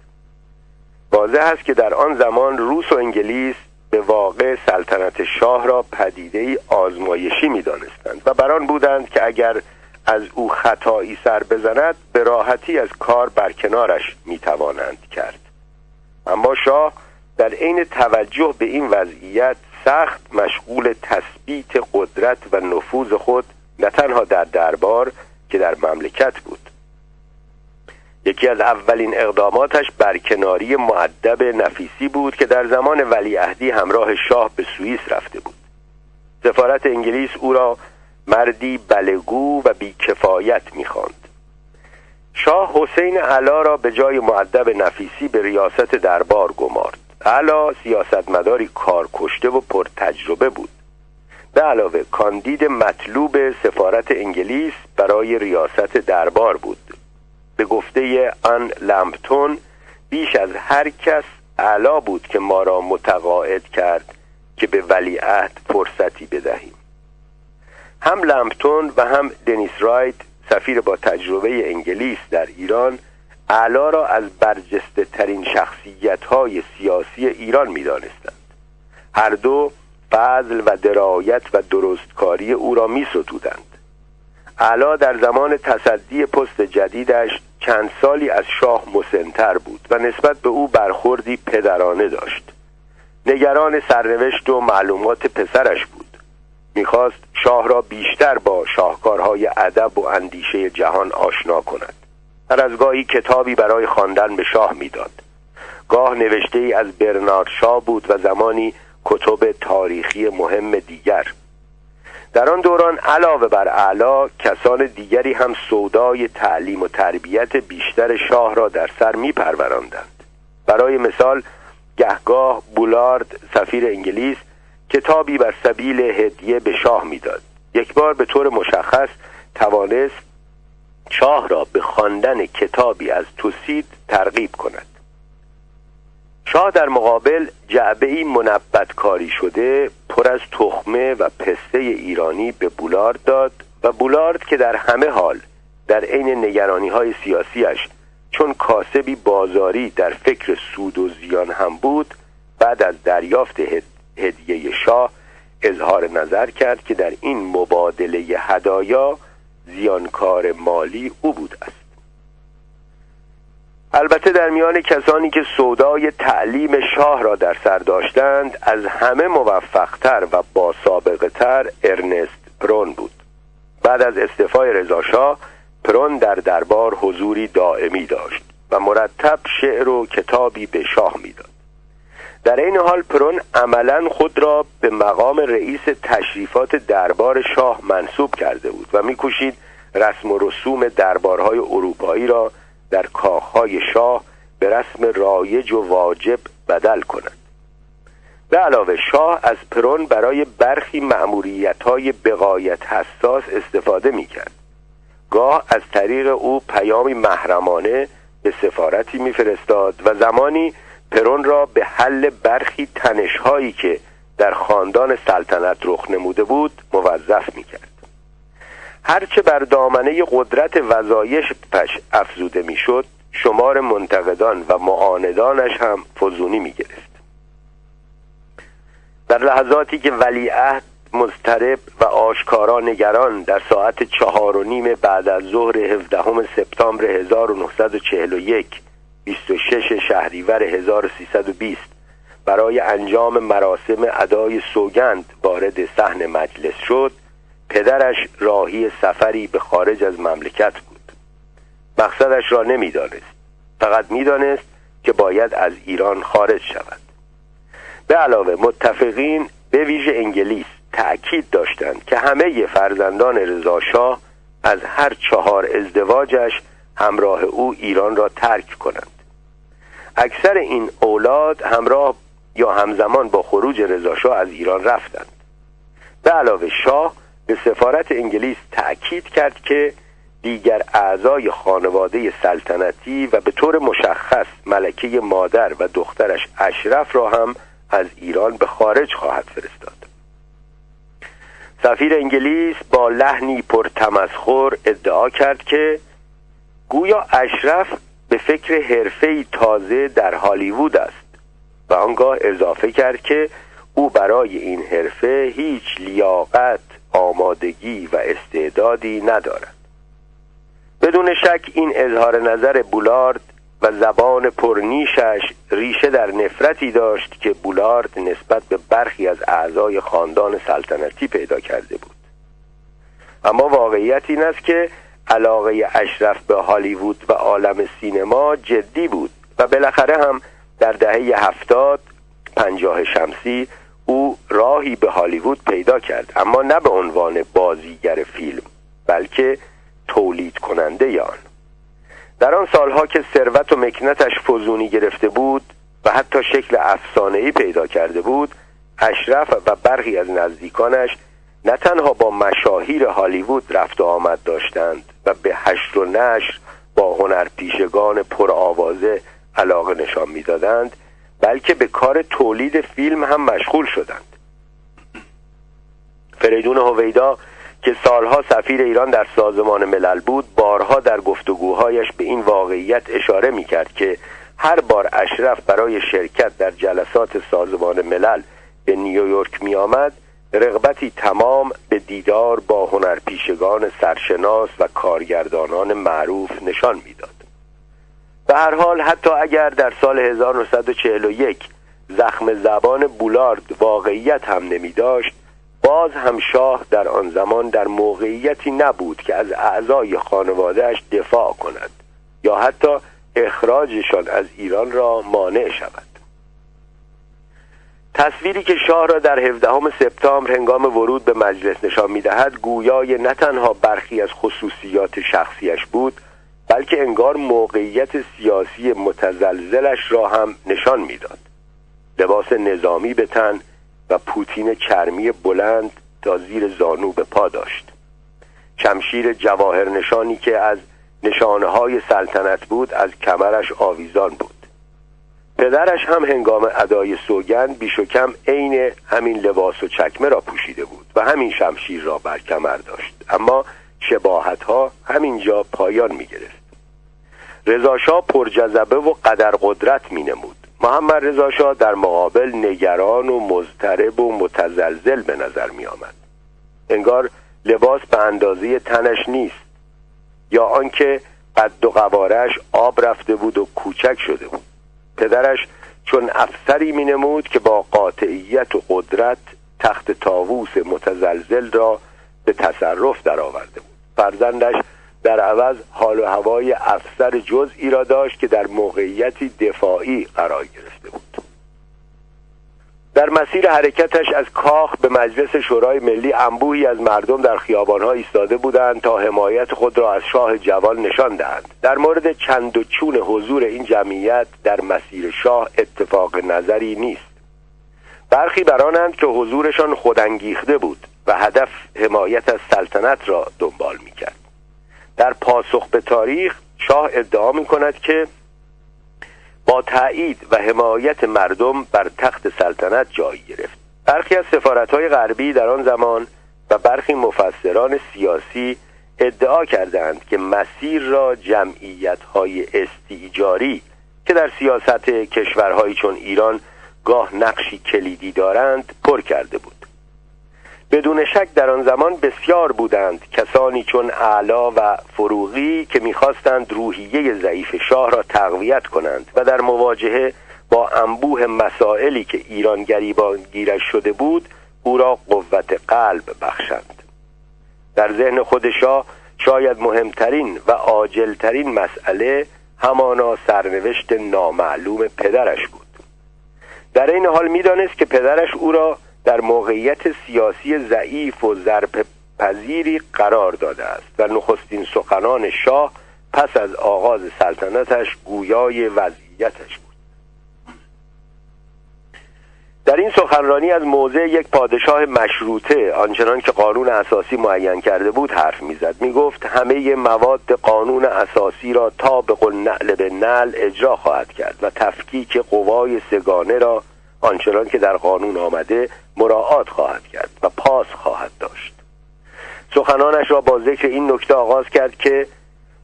واضح است که در آن زمان روس و انگلیس به واقع سلطنت شاه را پدیده‌ای آزمایشی می‌دانستند و بر آن بودند که اگر از او خطایی سر بزند به راحتی از کار برکنارش می‌توانند کرد. اما شاه در عین توجه به این وضعیت سخت مشغول تثبیت قدرت و نفوذ خود نه تنها در دربار که در مملکت بود. یکی از اولین اقداماتش برکناری معدب نفیسی بود که در زمان ولیعهدی همراه شاه به سوئیس رفته بود. سفارت انگلیس او را مردی بلگو و بی‌کفایت می‌خواند. شاه حسین علا را به جای معدب نفیسی به ریاست دربار گمارد. علا سیاستمداری کارکشته و پرتجربه بود. به علاوه کاندید مطلوب سفارت انگلیس برای ریاست دربار بود. به گفته ان لمپتون بیش از هر کس علا بود که ما را متقاعد کرد که به ولیعهد فرصتی بدهیم. هم لمپتون و هم دنیس رایت سفیر با تجربه انگلیس در ایران، اعلی را از برجسته ترین شخصیت‌های سیاسی ایران می‌دانستند. هر دو فضل و درایت و درستکاری او را می‌ستودند. اعلی در زمان تصدی پست جدیدش چند سالی از شاه مسن‌تر بود و نسبت به او برخوردی پدرانه داشت. نگران سرنوشت و معلومات پسرش بود. می‌خواست شاه را بیشتر با شاهکارهای ادب و اندیشه جهان آشنا کند. هر از گاهی کتابی برای خواندن به شاه میداد. گاه نوشته‌ای از برنارد شاه بود و زمانی کتب تاریخی مهم دیگر. در آن دوران علاوه بر اعلی، کسان دیگری هم سودای تعلیم و تربیت بیشتر شاه را در سر می‌پروراندند. برای مثال گهگاه بولارد سفیر انگلیس کتابی بر سبیل هدیه به شاه میداد. یک بار به طور مشخص توانست شاه را به خواندن کتابی از توسید ترغیب کند. شاه در مقابل جعبه‌ای منبت‌کاری شده پر از تخمه و پسته ایرانی به بولارد داد و بولارد که در همه حال در عین نگرانی‌های سیاسیش چون کاسبی بازاری در فکر سود و زیان هم بود، بعد از دریافت هدیه شاه اظهار نظر کرد که در این مبادله هدایا زیانکار مالی او بود است. البته در میان کسانی که سودای تعلیم شاه را در سر داشتند، از همه موفق‌تر و با سابقه تر ارنست پرون بود. بعد از استعفای رضا شاه، پرون در دربار حضوری دائمی داشت و مرتب شعر و کتابی به شاه میداد. در این حال پرون عملاً خود را به مقام رئیس تشریفات دربار شاه منصوب کرده بود و می‌کوشید رسم و رسوم دربارهای اروپایی را در کاخهای شاه به رسم رایج و واجب بدل کند. به علاوه شاه از پرون برای برخی مأموریت‌های بغایت حساس استفاده می‌کرد. گاه از طریق او پیامی محرمانه به سفارتی می‌فرستاد و زمانی پرون را به حل برخی تنش‌هایی که در خاندان سلطنت رخ نموده بود موظف می‌کرد. هرچه بر دامنه قدرت وظایفش افزوده می‌شد، شمار منتقدان و معاندانش هم فزونی می‌گرفت. در لحظاتی که ولیعهد مضطرب و آشکارا نگران در ساعت 4:30 بعد از ظهر 17 سپتامبر 1941 26 شهریور 1320 برای انجام مراسم ادای سوگند وارد صحن مجلس شد، پدرش راهی سفری به خارج از مملکت بود. مقصدش را نمی‌دانست، فقط می‌دانست که باید از ایران خارج شود. به علاوه متفقین به ویژه انگلیس تأکید داشتند که همه فرزندان رضا شاه از هر 4 ازدواجش همراه او ایران را ترک کنند. اکثر این اولاد همراه یا همزمان با خروج رضا شاه از ایران رفتند. به علاوه شاه به سفارت انگلیس تأکید کرد که دیگر اعضای خانواده سلطنتی و به طور مشخص ملکه مادر و دخترش اشرف را هم از ایران به خارج خواهد فرستاد. سفیر انگلیس با لحنی پرتمسخر ادعا کرد که گویا اشرف به فکر حرفه‌ای تازه در هالیوود است و آنگاه اضافه کرد که او برای این حرفه هیچ لیاقت، آمادگی و استعدادی ندارد. بدون شک این اظهار نظر بولارد و زبان پرنیشش ریشه در نفرتی داشت که بولارد نسبت به برخی از اعضای خاندان سلطنتی پیدا کرده بود. اما واقعیت این است که علاقه اشرف به هالیوود و عالم سینما جدی بود و بالاخره هم در دهه 70 50 شمسی او راهی به هالیوود پیدا کرد، اما نه به عنوان بازیگر فیلم، بلکه تولید کننده آن. در آن سالها که ثروت و مکنتش فزونی گرفته بود و حتی شکل افسانه‌ای پیدا کرده بود، اشرف و برخی از نزدیکانش نه تنها با مشاهیر هالیوود رفت و آمد داشتند و به حشر و نشر با هنرپیشگان پرآوازه علاقه نشان می‌دادند، بلکه به کار تولید فیلم هم مشغول شدند. فریدون هویدا که سالها سفیر ایران در سازمان ملل بود، بارها در گفتگوهایش به این واقعیت اشاره می‌کرد که هر بار اشرف برای شرکت در جلسات سازمان ملل به نیویورک می‌آمد، رغبتی تمام به دیدار با هنرپیشگان سرشناس و کارگردانان معروف نشان می‌داد. به هر حال حتی اگر در سال 1941 زخم زبان بولارد واقعیت هم نمی‌داشت، باز هم شاه در آن زمان در موقعیتی نبود که از اعضای خانوادهش دفاع کند یا حتی اخراجشان از ایران را مانع شود. تصویری که شاه را در 17 سپتامبر هنگام ورود به مجلس نشان می‌دهد، گویای نه تنها برخی از خصوصیات شخصیش بود، بلکه انگار موقعیت سیاسی متزلزلش را هم نشان می‌داد. لباس نظامی به تن و پوتین چرمی بلند تا زیر زانو به پا داشت. شمشیر جواهر نشانی که از نشانه‌های سلطنت بود از کمرش آویزان بود. پدرش هم هنگام ادای سوگند بیش و کم عین همین لباس و چکمه را پوشیده بود و همین شمشیر را بر کمر داشت، اما شباهت‌ها همینجا پایان می‌گرفت. رضا شاه پرجذبه و قدر قدرت می‌نمود. محمد رضا شاه در مقابل نگران و مضطرب و متزلزل به نظر می آمد. انگار لباس به اندازه تنش نیست، یا آنکه قد و قواره‌اش آب رفته بود و کوچک شده بود. پدرش چون افسری می نمود که با قاطعیت و قدرت تخت طاووس متزلزل را به تصرف درآورده بود. فرزندش در عوض حال و هوای افسر جزئی را داشت که در موقعیتی دفاعی قرار گرفته بود. در مسیر حرکتش از کاخ به مجلس شورای ملی، انبوهی از مردم در خیابان‌ها ایستاده بودند تا حمایت خود را از شاه جوان نشان دهند. در مورد چند و چون حضور این جمعیت در مسیر شاه اتفاق نظری نیست. برخی برآنند که حضورشان خودانگیخته بود و هدف حمایت از سلطنت را دنبال می‌کرد. در پاسخ به تاریخ، شاه ادعا می‌کند که با تأیید و حمایت مردم بر تخت سلطنت جای گرفت. برخی از سفارت‌های غربی در آن زمان و برخی مفسران سیاسی ادعا کردند که مسیر را جمعیت‌های استیجاری که در سیاست کشورهایی چون ایران گاه نقشی کلیدی دارند پر کرده بود. بدون شک در آن زمان بسیار بودند کسانی چون علا و فروغی که می‌خواستند روحیه ضعیف شاه را تقویت کنند و در مواجهه با انبوه مسائلی که ایران گریبانگیرش شده بود او را قوت قلب بخشند. در ذهن خود شاه شاید مهمترین و عاجلترین مسئله همانا سرنوشت نامعلوم پدرش بود. در این حال می‌دانست که پدرش او را در موقعیت سیاسی ضعیف و ضربه‌پذیری قرار داده است و نخستین سخنان شاه پس از آغاز سلطنتش گویای وضعیتش بود. در این سخنرانی از موضع یک پادشاه مشروطه، آنچنان که قانون اساسی معین کرده بود، حرف می‌زد. می‌گفت همه مواد قانون اساسی را تا به النعل به نعل اجرا خواهد کرد و تفکیک قوای سگانه را آنچنان که در قانون آمده مراعات خواهد کرد و پاس خواهد داشت. سخنانش را با ذکر این نکته آغاز کرد که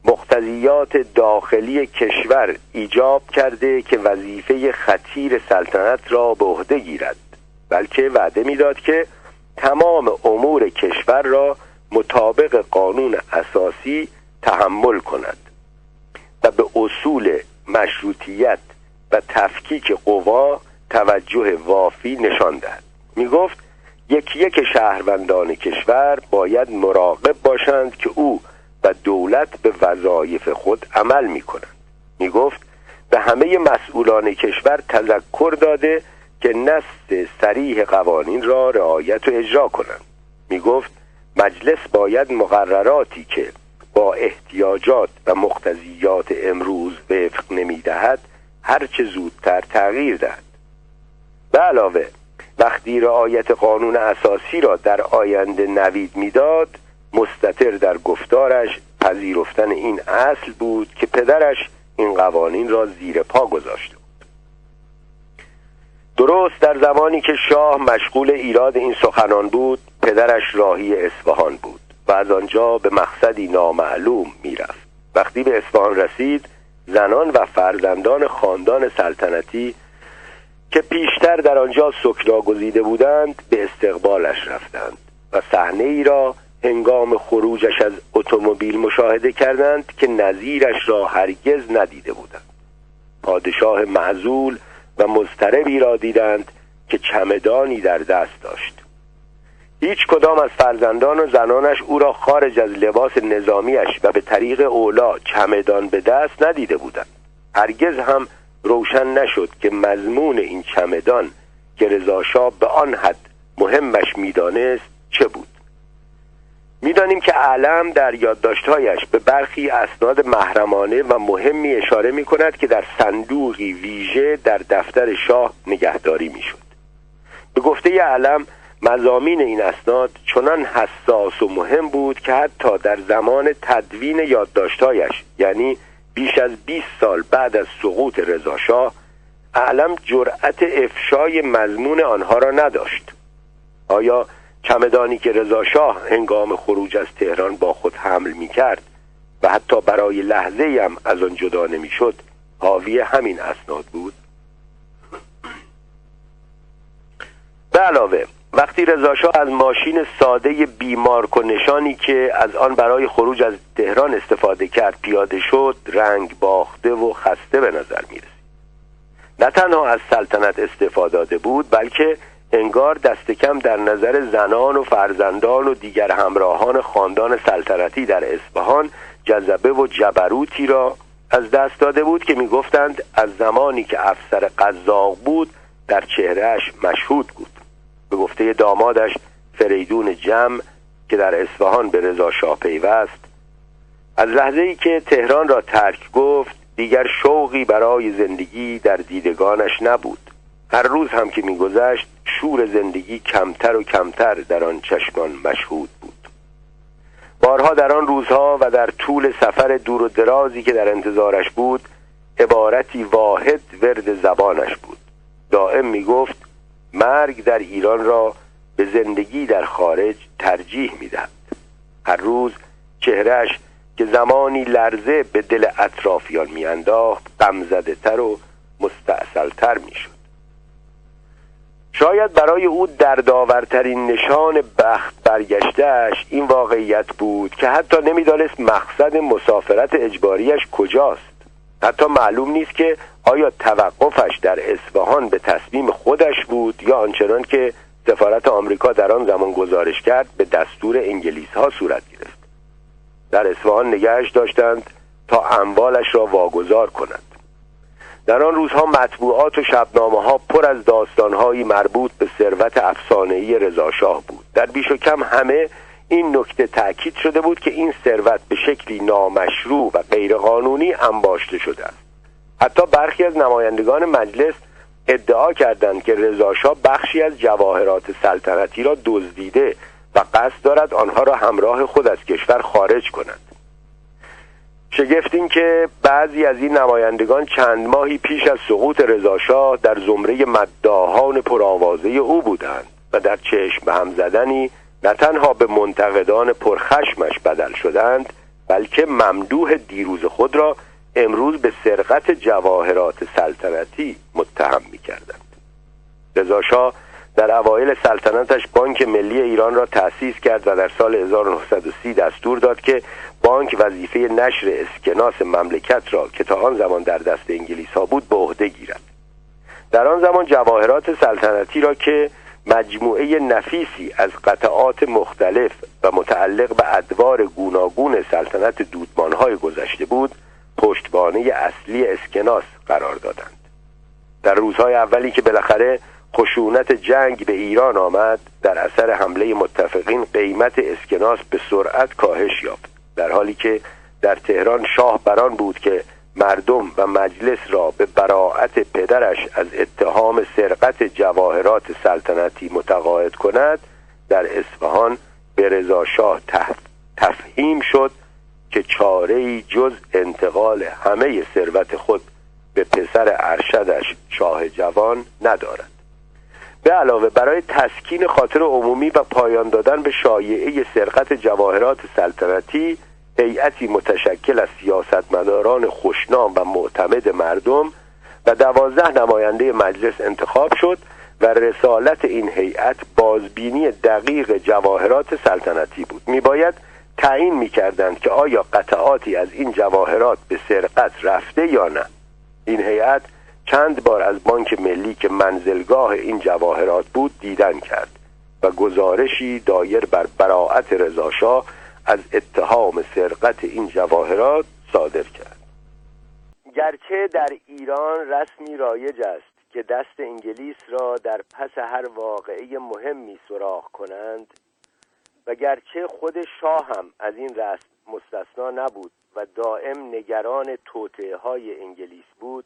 مقتضیات داخلی کشور ایجاب کرده که وظیفه خطیر سلطنت را به عهده گیرد، بلکه وعده می‌داد که تمام امور کشور را مطابق قانون اساسی تحمل کند و به اصول مشروطیت و تفکیک قوا توجه وافی نشان دهد. می گفت یکی یک شهروندان کشور باید مراقب باشند که او و دولت به وظایف خود عمل می کنند. می گفت به همه مسئولان کشور تذکر داده که نص صریح قوانین را رعایت و اجرا کنند. می گفت مجلس باید مقرراتی که با احتیاجات و مقتضیات امروز وفق نمی دهد هر چه زودتر تغییر دهد. به علاوه وقتی رعایت قانون اساسی را در آینده نوید میداد، مستتر در گفتارش پذیرفتن این اصل بود که پدرش این قوانین را زیر پا گذاشته بود. درست در زمانی که شاه مشغول ایراد این سخنان بود، پدرش راهی اصفهان بود و از آنجا به مقصدی نامعلوم میرفت. وقتی به اصفهان رسید، زنان و فرزندان خاندان سلطنتی که پیشتر در آنجا سکنا گزیده بودند به استقبالش رفتند و صحنه ای را هنگام خروجش از اتومبیل مشاهده کردند که نظیرش را هرگز ندیده بودند. پادشاه معزول و مضطربی را دیدند که چمدانی در دست داشت. هیچ کدام از فرزندان و زنانش او را خارج از لباس نظامیش و به طریق اولا چمدان به دست ندیده بودند. هرگز هم روشن نشد که مضمون این چمدان که رضا شاه به آن حد مهمش میدانست چه بود. میدانیم که علم در یادداشت‌هایش به برخی اسناد محرمانه و مهمی اشاره می‌کند که در صندوقی ویژه در دفتر شاه نگهداری می‌شد. به گفته علم مضامین این اسناد چنان حساس و مهم بود که حتی در زمان تدوین یادداشت‌هایش، یعنی بیش از 20 سال بعد از سقوط رضا شاه، علم جرأت افشای مضمون آنها را نداشت. آیا چمدانی که رضا شاه هنگام خروج از تهران با خود حمل می کرد و حتی برای لحظه هم از آن جدا نمی شد حاوی همین اسناد بود؟ به علاوه وقتی رضا شاه از ماشین ساده بیمارک و نشانی که از آن برای خروج از تهران استفاده کرد پیاده شد، رنگ باخته و خسته به نظر می رسید. نه تنها از سلطنت استفاده داده بود، بلکه انگار دست کم در نظر زنان و فرزندان و دیگر همراهان خاندان سلطنتی در اصفهان جذبه و جبروتی را از دست داده بود که میگفتند از زمانی که افسر قزاق بود در چهرهش مشهود بود. به گفته دامادش فریدون جم که در اصفهان به رضا شاه پیوست، از لحظه‌ای که تهران را ترک گفت دیگر شوقی برای زندگی در دیدگانش نبود. هر روز هم که میگذشت شور زندگی کمتر و کمتر در آن چشمان مشهود بود. بارها در آن روزها و در طول سفر دور و درازی که در انتظارش بود، عبارتی واحد ورد زبانش بود. دائم میگفت مرگ در ایران را به زندگی در خارج ترجیح میدهد. هر روز چهرهش که زمانی لرزه به دل اطرافیان میانداخت، غمزده‌تر و مستعسل‌تر میشد. شاید برای او دردآورترین نشان بخت برگشته‌اش این واقعیت بود که حتی نمی‌دانست مقصد مسافرت اجباریش کجاست. حتی معلوم نیست که آیا توقفش در اصفهان به تصمیم خودش بود یا آنچنان که سفارت آمریکا در آن زمان گزارش کرد به دستور انگلیس‌ها صورت گرفت. در اصفهان نگهش داشتند تا اموالش را واگذار کنند. در آن روزها مطبوعات و شبنامه‌ها پر از داستان‌هایی مربوط به ثروت افسانه‌ای رضا شاه بود. در بیش و کم همه این نکته تأکید شده بود که این ثروت به شکلی نامشروع و غیرقانونی انباشته شده است. حتی برخی از نمایندگان مجلس ادعا کردند که رضا شاه بخشی از جواهرات سلطنتی را دزدیده و قصد دارد آنها را همراه خود از کشور خارج کند. شگفت این که بعضی از این نمایندگان چند ماهی پیش از سقوط رضا شاه در زمره مداحان پرآوازه او بودند و در چشم هم زدنی نه تنها به منتقدان پرخشمش بدل شدند، بلکه ممدوح دیروز خود را امروز به سرقت جواهرات سلطنتی متهم می‌کردند. رضا شاه در اوایل سلطنتش بانک ملی ایران را تأسیس کرد و در سال 1930 دستور داد که بانک وظیفه نشر اسکناس مملکت را که تا آن زمان در دست انگلیس‌ها بود به عهده گیرد. در آن زمان جواهرات سلطنتی را که مجموعه نفیسی از قطعات مختلف و متعلق به ادوار گوناگون سلطنت دودمان‌های گذشته بود، پشتوانه اصلی اسکناس قرار دادند. در روزهای اولی که بالاخره خشونت جنگ به ایران آمد، در اثر حمله متفقین قیمت اسکناس به سرعت کاهش یافت، در حالی که در تهران شاه بران بود که مردم و مجلس را به براءت پدرش از اتهام سرقت جواهرات سلطنتی متقاعد کند، در اصفهان به رضا شاه تفهیم شد که چاره‌ای جز انتقال همه ثروت خود به پسر ارشدش شاه جوان ندارد. به علاوه برای تسکین خاطر عمومی و پایان دادن به شایعه سرقت جواهرات سلطنتی، هیئتی متشکل از سیاستمداران خوشنام و معتمد مردم و 12 نماینده مجلس انتخاب شد و رسالت این هیئت بازبینی دقیق جواهرات سلطنتی بود. میباید تعیین میکردند که آیا قطعاتی از این جواهرات به سرقت رفته یا نه. این هیئت چند بار از بانک ملی که منزلگاه این جواهرات بود دیدن کرد و گزارشی دایر بر براءت رضا شاه از اتهام سرقت این جواهرات صادر کرد. گرچه در ایران رسمی رایج است که دست انگلیس را در پس هر واقعه مهمی سراغ کنند و گرچه خود شاه هم از این رسم مستثنا نبود و دائم نگران توطئه‌های انگلیس بود،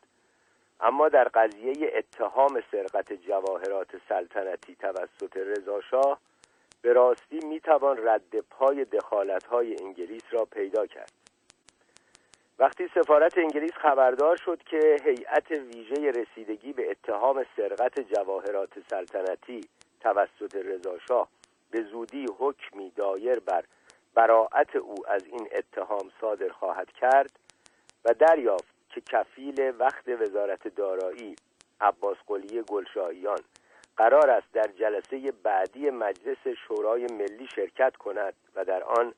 اما در قضیه اتهام سرقت جواهرات سلطنتی توسط رضا شاه به راستی میتوان رد پای دخالت‌های انگلیس را پیدا کرد. وقتی سفارت انگلیس خبردار شد که هیئت ویژه رسیدگی به اتهام سرقت جواهرات سلطنتی توسط رضا شاه به زودی حکمی دایر بر براءت او از این اتهام صادر خواهد کرد و دریافت که کفیل وقت وزارت دارایی عباسقلی گلشاییان قرار است در جلسه بعدی مجلس شورای ملی شرکت کند و در آن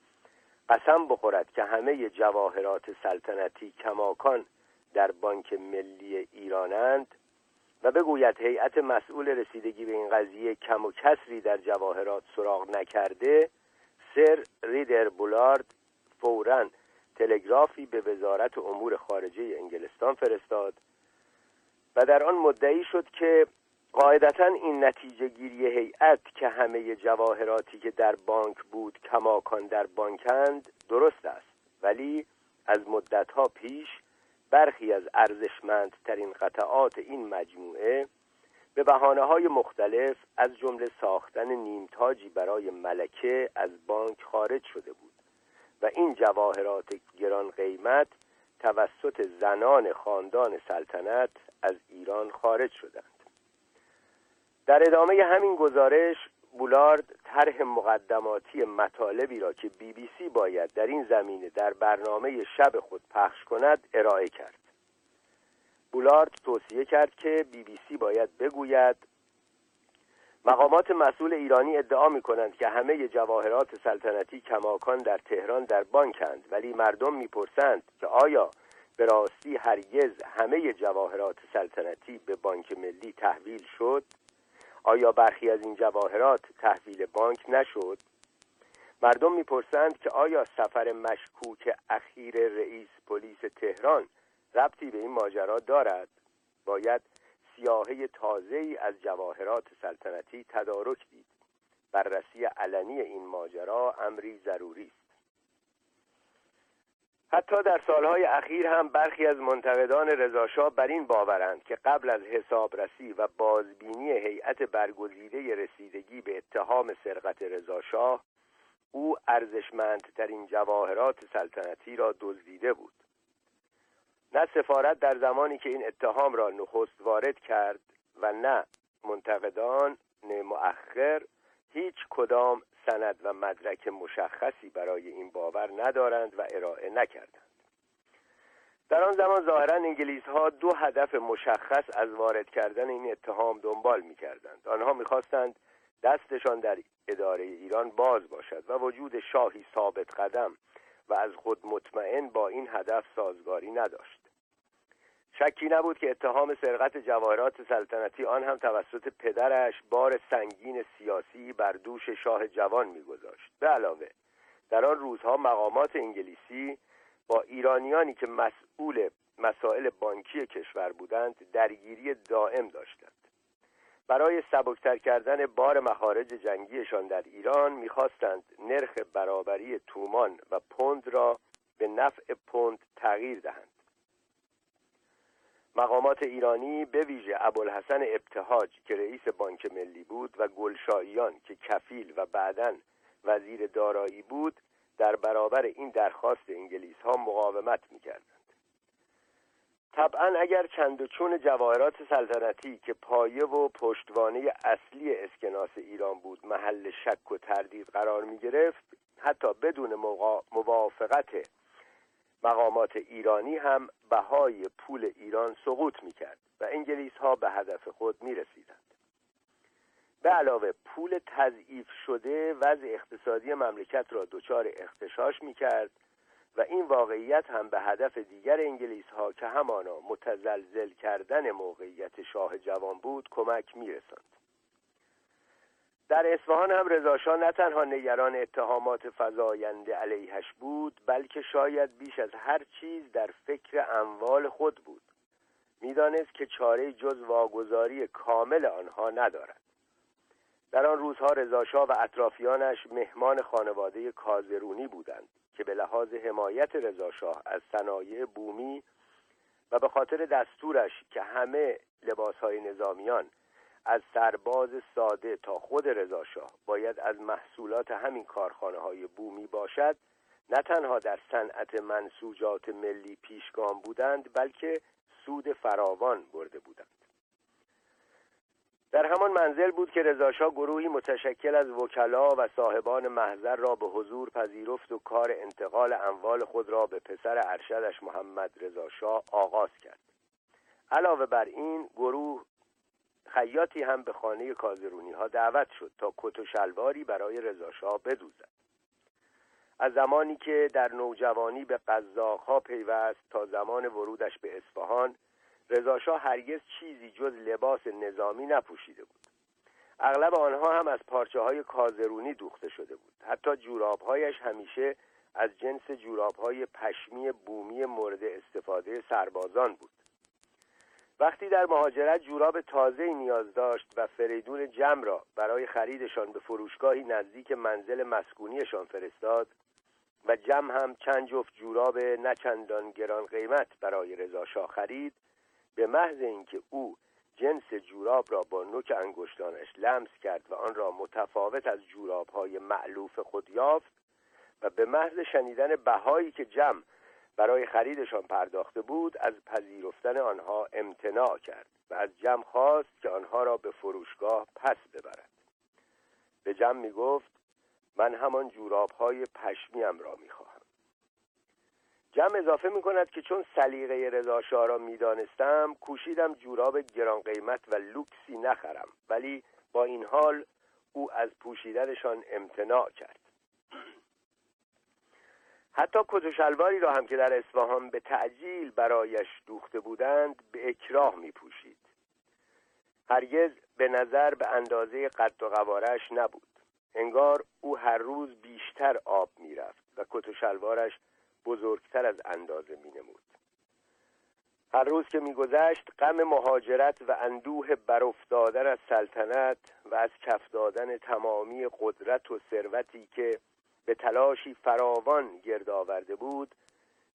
قسم بخورد که همه جواهرات سلطنتی کماکان در بانک ملی ایرانند و بگوید هیئت مسئول رسیدگی به این قضیه کم و کسری در جواهرات سراغ نکرده، سر ریدر بولارد فوراً تلگرافی به وزارت امور خارجه انگلستان فرستاد و در آن مدعی شد که قاعدتاً این نتیجه گیری هیئت که همه جواهراتی که در بانک بود کماکان در بانکند درست است، ولی از مدتها پیش برخی از ارزشمندترین قطعات این مجموعه به بهانه‌های مختلف از جمله ساختن نیمتاجی برای ملکه از بانک خارج شده بود و این جواهرات گران قیمت توسط زنان خاندان سلطنت از ایران خارج شدند. در ادامه همین گزارش بولارد طرح مقدماتی مطالبی را که BBC باید در این زمینه در برنامه شب خود پخش کند ارائه کرد. بولارد توصیه کرد که BBC باید بگوید مقامات مسئول ایرانی ادعا می کنند که همه جواهرات سلطنتی کماکان در تهران در بانکند، ولی مردم می پرسند که آیا به راستی هرگز همه جواهرات سلطنتی به بانک ملی تحویل شد؟ آیا برخی از این جواهرات تحویل بانک نشد؟ مردم می پرسند که آیا سفر مشکوک اخیر رئیس پلیس تهران ربطی به این ماجرا دارد؟ باید سیاهه تازه‌ای از جواهرات سلطنتی تدارک دید. بررسی علنی این ماجرا امری ضروری است. حتی در سالهای اخیر هم برخی از منتقدان رضا شاه بر این باورند که قبل از حسابرسی و بازبینی هیئت برگزیده رسیدگی به اتهام سرقت رضا شاه، او ارزشمندترین جواهرات سلطنتی را دزدیده بود. نه سفارت در زمانی که این اتهام را نخست وارد کرد و نه منتقدان نه مؤخر هیچ کدام سند و مدرک مشخصی برای این باور ندارند و ارائه نکردند. در آن زمان ظاهراً انگلیس‌ها دو هدف مشخص از وارد کردن این اتهام دنبال می‌کردند. آنها می‌خواستند دستشان در اداره ایران باز باشد و وجود شاهی ثابت قدم و از خود مطمئن با این هدف سازگاری نداشت. شکی نبود که اتهام سرقت جواهرات سلطنتی آن هم توسط پدرش بار سنگین سیاسی بر دوش شاه جوان می‌گذاشت. به علاوه در آن روزها مقامات انگلیسی با ایرانیانی که مسئول مسائل بانکی کشور بودند درگیری دائم داشتند. برای سبکتر کردن بار مخارج جنگیشان در ایران می‌خواستند نرخ برابری تومان و پوند را به نفع پوند تغییر دهند. مقامات ایرانی به ویژه ابوالحسن ابتهاج که رئیس بانک ملی بود و گلشاییان که کفیل و بعداً وزیر دارایی بود در برابر این درخواست انگلیس‌ها مقاومت می‌کردند. طبعا اگر چند و چون جواهرات سلطنتی که پایه و پشتوانه اصلی اسکناس ایران بود محل شک و تردید قرار می گرفت، حتی بدون موافقت مقامات ایرانی هم بهای پول ایران سقوط می کرد و انگلیس ها به هدف خود می رسیدند. به علاوه پول تضعیف شده وضع اقتصادی مملکت را دچار اختشاش می کرد و این واقعیت هم به هدف دیگر انگلیس ها که همانا متزلزل کردن موقعیت شاه جوان بود کمک می رسند. در اصفهان هم رضا شاه نه تنها نگران اتهامات فزاینده علیهش بود، بلکه شاید بیش از هر چیز در فکر اموال خود بود. میدانست که چاره جز واگذاری کامل آنها ندارد. در آن روزها رضا شاه و اطرافیانش مهمان خانواده کازرونی بودند که به لحاظ حمایت رضا شاه از صنایع بومی و به خاطر دستورش که همه لباس‌های نظامیان از سرباز ساده تا خود رضا شاه باید از محصولات همین کارخانه‌های بومی باشد، نه تنها در صنعت منسوجات ملی پیشگام بودند بلکه سود فراوان برده بودند. در همان منزل بود که رضا شاه گروهی متشکل از وکلا و صاحبان محضر را به حضور پذیرفت و کار انتقال اموال خود را به پسر ارشدش محمد رضا شاه آغاز کرد. علاوه بر این گروه خیاطی هم به خانه کازرونی ها دعوت شد تا کت و شلواری برای رضا شاه بدوزد. از زمانی که در نوجوانی به قزاق‌ها پیوست تا زمان ورودش به اصفهان، رضا شاه هرگز چیزی جز لباس نظامی نپوشیده بود. اغلب آنها هم از پارچه‌های کازرونی دوخته شده بود. حتی جوراب‌هایش همیشه از جنس جوراب‌های پشمی بومی مورد استفاده سربازان بود. وقتی در مهاجرت جوراب تازه‌ای نیاز داشت و فریدون جم را برای خریدشان به فروشگاهی نزدیک منزل مسکونیشان فرستاد و جم هم چند جفت جوراب نه چندان گران قیمت برای رضا شاه خرید، به محض اینکه او جنس جوراب را با نوک انگشتانش لمس کرد و آن را متفاوت از جوراب‌های مألوف خود یافت و به محض شنیدن بهایی که جم برای خریدشان پرداخته بود از پذیرفتن آنها امتناع کرد و از جم خواست که آنها را به فروشگاه پس ببرد. به جم می گفت من همان جوراب‌های پشمیم را می خواهم. جم اضافه می کند که چون سلیقه رضا شاه را می دانستم کوشیدم جوراب گران قیمت و لوکسی نخرم، ولی با این حال او از پوشیدنشان امتناع کرد. حتی کت و شلواری را هم که در اصفهان به تعجیل برایش دوخته بودند به اکراه می پوشید. هرگز به نظر به اندازه قد و قواره‌اش نبود. انگار او هر روز بیشتر آب می رفت و کت و شلوارش بزرگتر از اندازه می نمود. هر روز که می گذشت غم مهاجرت و اندوه برافتادن از سلطنت و از کف دادن تمامی قدرت و ثروتی که به تلاشی فراوان گرد آورده بود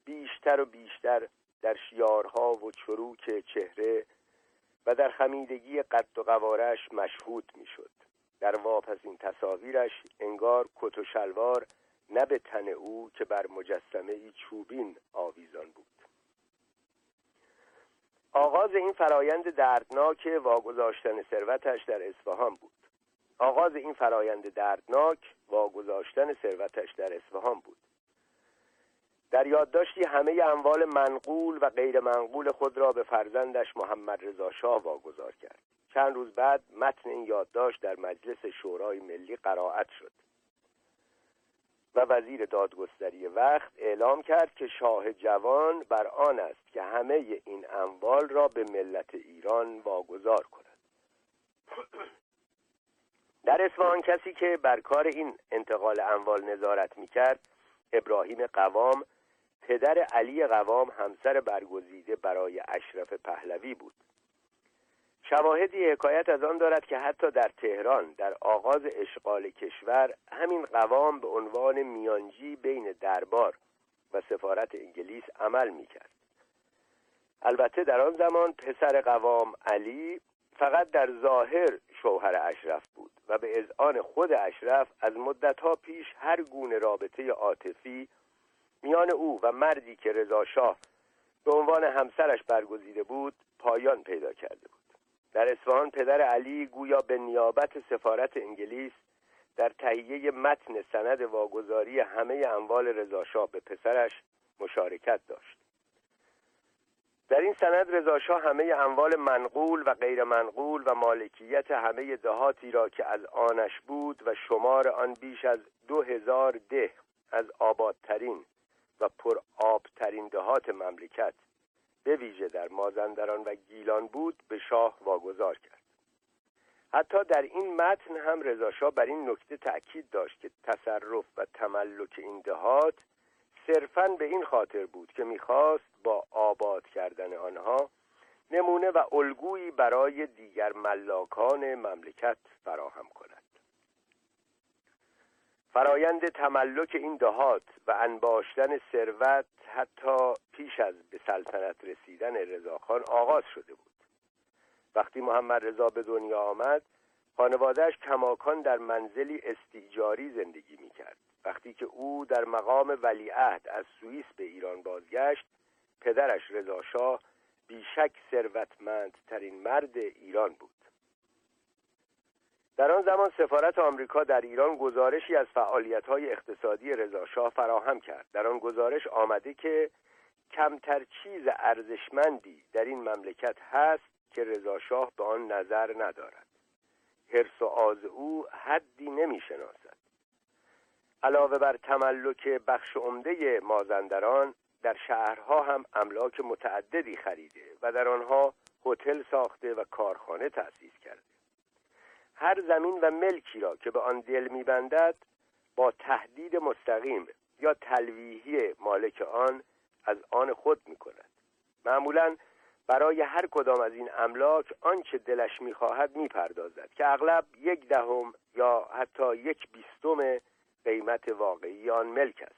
بیشتر و بیشتر در شیارها و چروک چهره و در خمیدگی قد و قواره‌اش مشهود می شد. در واپسین تصاویرش انگار کت و شلوار نه به تن او که بر مجسمه‌ای چوبین آویزان بود. آغاز این فرایند دردناک واگذاشتن ثروتش در اصفهان بود. در یادداشتی همه اموال منقول و غیر منقول خود را به فرزندش محمد رضا شاه واگذار کرد. چند روز بعد متن این یادداشت در مجلس شورای ملی قرائت شد و وزیر دادگستری وقت اعلام کرد که شاه جوان بر آن است که همه این اموال را به ملت ایران واگذار کند. در اصفهان کسی که بر کار این انتقال اموال نظارت می‌کرد ابراهیم قوام، پدر علی قوام همسر برگزیده برای اشرف پهلوی بود. شواهدی حکایت از آن دارد که حتی در تهران در آغاز اشغال کشور همین قوام به عنوان میانجی بین دربار و سفارت انگلیس عمل می‌کرد. البته در آن زمان پسر قوام علی فقط در ظاهر شوهر اشرف بود و به اذعان خود اشرف از مدت‌ها پیش هر گونه رابطه عاطفی میان او و مردی که رضا شاه به عنوان همسرش برگزیده بود پایان پیدا کرده بود. در اصفهان پدر علی گویا به نیابت سفارت انگلیس در تهیه متن سند واگذاری همه اموال رضا شاه به پسرش مشارکت داشت. در این سند رضا شاه همه اموال منقول و غیر منقول و مالکیت همه دهاتی را که از آنش بود و شمار آن بیش از 2000 ده از آبادترین و پرآبترین دهات مملکت به ویژه در مازندران و گیلان بود به شاه واگذار کرد. حتی در این متن هم رضا شاه بر این نکته تأکید داشت که تصرف و تملک این دهات صرفاً به این خاطر بود که می‌خواست با آباد کردن آنها نمونه و الگویی برای دیگر ملاکان مملکت فراهم کند. فرایند تملک این دهات و انباشتن ثروت حتی پیش از به سلطنت رسیدن رضاخان آغاز شده بود. وقتی محمد رضا به دنیا آمد، خانواده‌اش کماکان در منزلی استیجاری زندگی می‌کرد. وقتی که او در مقام ولیعهد از سوئیس به ایران بازگشت، پدرش رضا شاه بیشک ثروتمندترین مرد ایران بود. در آن زمان سفارت آمریکا در ایران گزارشی از فعالیت‌های اقتصادی رضا شاه فراهم کرد. در آن گزارش آمده که کمتر چیز ارزشمندی در این مملکت هست که رضا شاه به آن نظر ندارد. حرص و آز او حدی نمی‌شناسد. علاوه بر تملک بخش عمده مازندران، در شهرها هم املاک متعددی خریده و در آنها هتل ساخته و کارخانه تأسیس کرده. هر زمین و ملکی را که به آن دل می‌بندد با تهدید مستقیم یا تلویحی مالک آن از آن خود می‌کند. معمولاً برای هر کدام از این املاک آنچه دلش می‌خواهد می‌پردازد که اغلب 1/10 یا حتی 1/20 قیمت واقعی آن ملک است.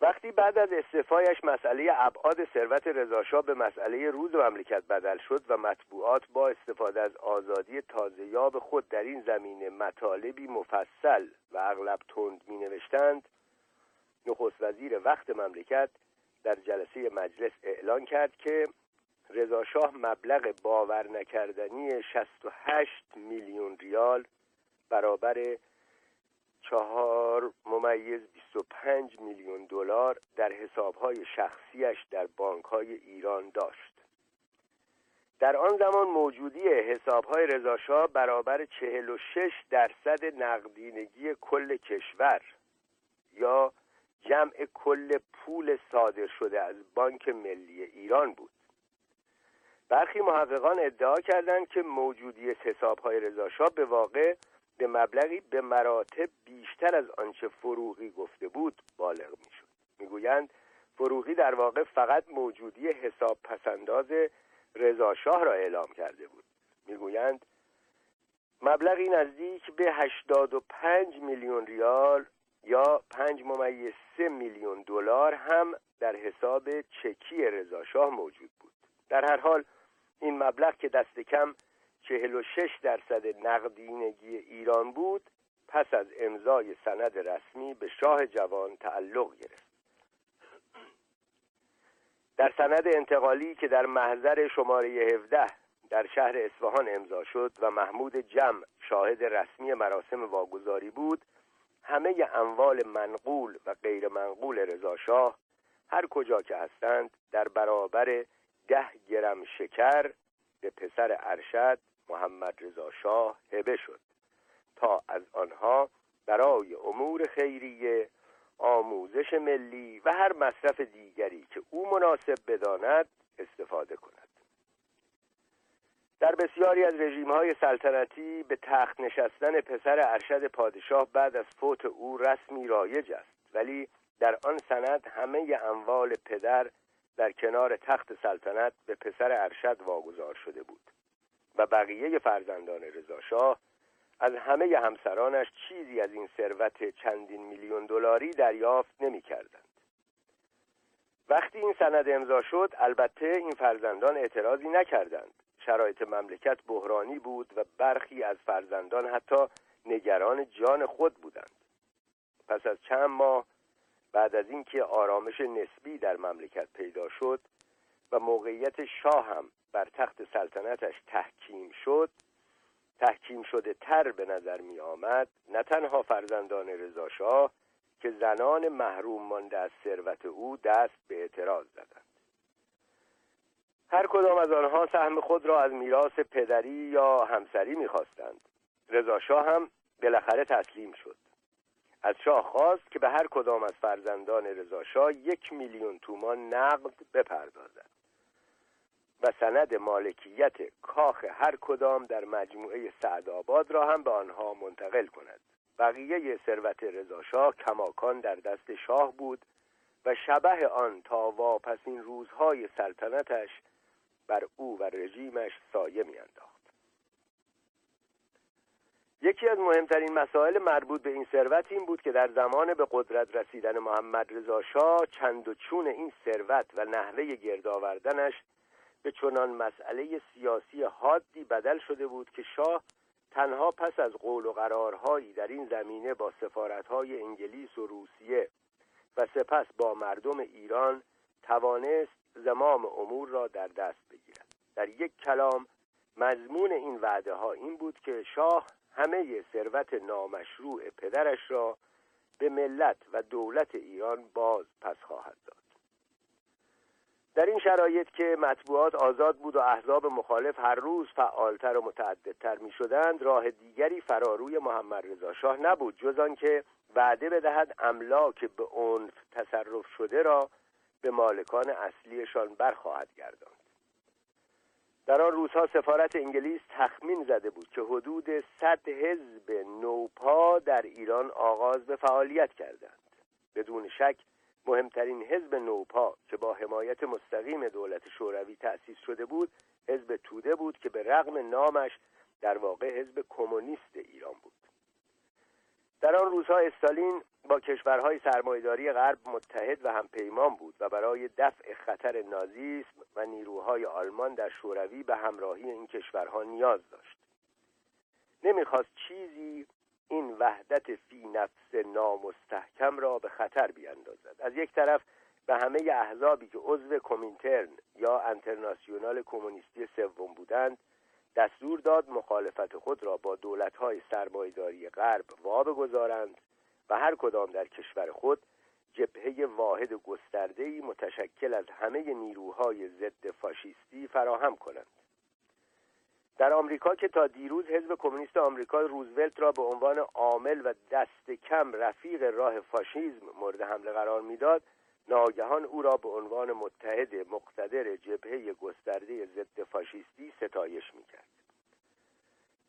وقتی بعد از استعفایش مسئله ابعاد ثروت رضا شاه به مسئله روز مملکت بدل شد و مطبوعات با استفاده از آزادی تازه‌یاب خود در این زمینه مطالبی مفصل و اغلب تند می‌نوشتند، نخست وزیر وقت مملکت در جلسه مجلس اعلان کرد که رضا شاه مبلغ باور نکردنی 68 میلیون ریال برابر 4.25 میلیون دلار در حسابهای شخصیش در بانکهای ایران داشت. در آن زمان موجودی حسابهای رضا شاه برابر 46% نقدینگی کل کشور یا جمع کل پول صادر شده از بانک ملی ایران بود. برخی محققان ادعا کردند که موجودی حسابهای رضا شاه به واقع به مبلغی به مراتب بیشتر از آنچه فروغی گفته بود بالغ میشد. میگویند فروغی در واقع فقط موجودی حساب پسنداز رضا شاه را اعلام کرده بود. میگویند مبلغی نزدیک به 85 میلیون ریال یا 5.3 میلیون دلار هم در حساب چکی رضا شاه موجود بود. در هر حال این مبلغ که دست کم 46% نقدینگی ایران بود، پس از امضای سند رسمی به شاه جوان تعلق گرفت. در سند انتقالی که در محضر شماره 17 در شهر اصفهان امضا شد و محمود جم شاهد رسمی مراسم واگذاری بود، همه اموال منقول و غیر منقول رضا شاه هر کجا که هستند در برابر 10 گرم شکر به پسر ارشد محمد رضا شاه هبه شد تا از آنها برای امور خیریه، آموزش ملی و هر مصرف دیگری که او مناسب بداند استفاده کند. در بسیاری از رژیم‌های سلطنتی به تخت نشستن پسر ارشد پادشاه بعد از فوت او رسمی رایج است، ولی در آن سند همه اموال پدر در کنار تخت سلطنت به پسر ارشد واگذار شده بود و بقیه فرزندان رضا شاه از همه همسرانش چیزی از این ثروت چندین میلیون دلاری دریافت نمی‌کردند. وقتی این سند امضا شد، البته این فرزندان اعتراضی نکردند. شرایط مملکت بحرانی بود و برخی از فرزندان حتی نگران جان خود بودند. پس از چند ماه بعد از اینکه آرامش نسبی در مملکت پیدا شد و موقعیت شاه هم بر تخت سلطنتش تحکیم شده تر به نظر می آمد، نه تنها فرزندان رضا شاه که زنان محروم مانده از ثروت او دست به اعتراض زدند. هر کدام از آنها سهم خود را از میراث پدری یا همسری می‌خواستند. رضا شاه هم بالاخره تسلیم شد. از شاه خواست که به هر کدام از فرزندان رضا شاه 1,000,000 تومان نقد بپردازد و سند مالکیت کاخ هر کدام در مجموعه سعدآباد را هم به آنها منتقل کند. بقیه ثروت رضا شاه کماکان در دست شاه بود و شبح آن تا واپسین روزهای سلطنتش بر او و رژیمش سایه میانداخت. یکی از مهمترین مسائل مربوط به این ثروت این بود که در زمان به قدرت رسیدن محمد رضا شاه چند و چون این ثروت و نحوه گردآوردنش به چنان مسئله سیاسی حادی بدل شده بود که شاه تنها پس از قول و قرارهایی در این زمینه با سفارت‌های انگلیس و روسیه و سپس با مردم ایران توانست زمام امور را در دست بگیرد. در یک کلام مضمون این وعده ها این بود که شاه همه ثروت نامشروع پدرش را به ملت و دولت ایران باز پس خواهد داد. در این شرایط که مطبوعات آزاد بود و احزاب مخالف هر روز فعالتر و متعددتر می شدند، راه دیگری فراروی محمد رضا شاه نبود جز آن که وعده بدهد املاک به عنف تصرف شده را به مالکان اصلیشان برخواهد گرداند. در آن روزها سفارت انگلیس تخمین زده بود که حدود 100 حزب نوپا در ایران آغاز به فعالیت کردند. بدون شک مهمترین حزب نوپا که با حمایت مستقیم دولت شوروی تأسیس شده بود، حزب توده بود که به رغم نامش در واقع حزب کمونیست ایران بود. در آن روزها استالین با کشورهای سرمایه‌داری غرب متحد و همپیمان بود و برای دفع خطر نازیسم و نیروهای آلمان در شوروی به همراهی این کشورها نیاز داشت. نمیخواست چیزی این وحدت فی نفس نامستحکم را به خطر بیاندازد. از یک طرف به همه احزابی که عضو کومینترن یا انترناسیونال کمونیستی سوم بودند دستور داد مخالفت خود را با دولت‌های سرمایه‌داری غرب وابگذارند و هر کدام در کشور خود جبهه واحد گسترده‌ای متشکل از همه نیروهای ضد فاشیستی فراهم کنند. در آمریکا که تا دیروز حزب کمونیست آمریکا روزولت را به عنوان عامل و دست کم رفیق راه فاشیسم مورد حمله قرار می‌داد، ناگهان او را به عنوان متحد مقتدر جبهه گسترده ضد فاشیستی ستایش می‌کرد.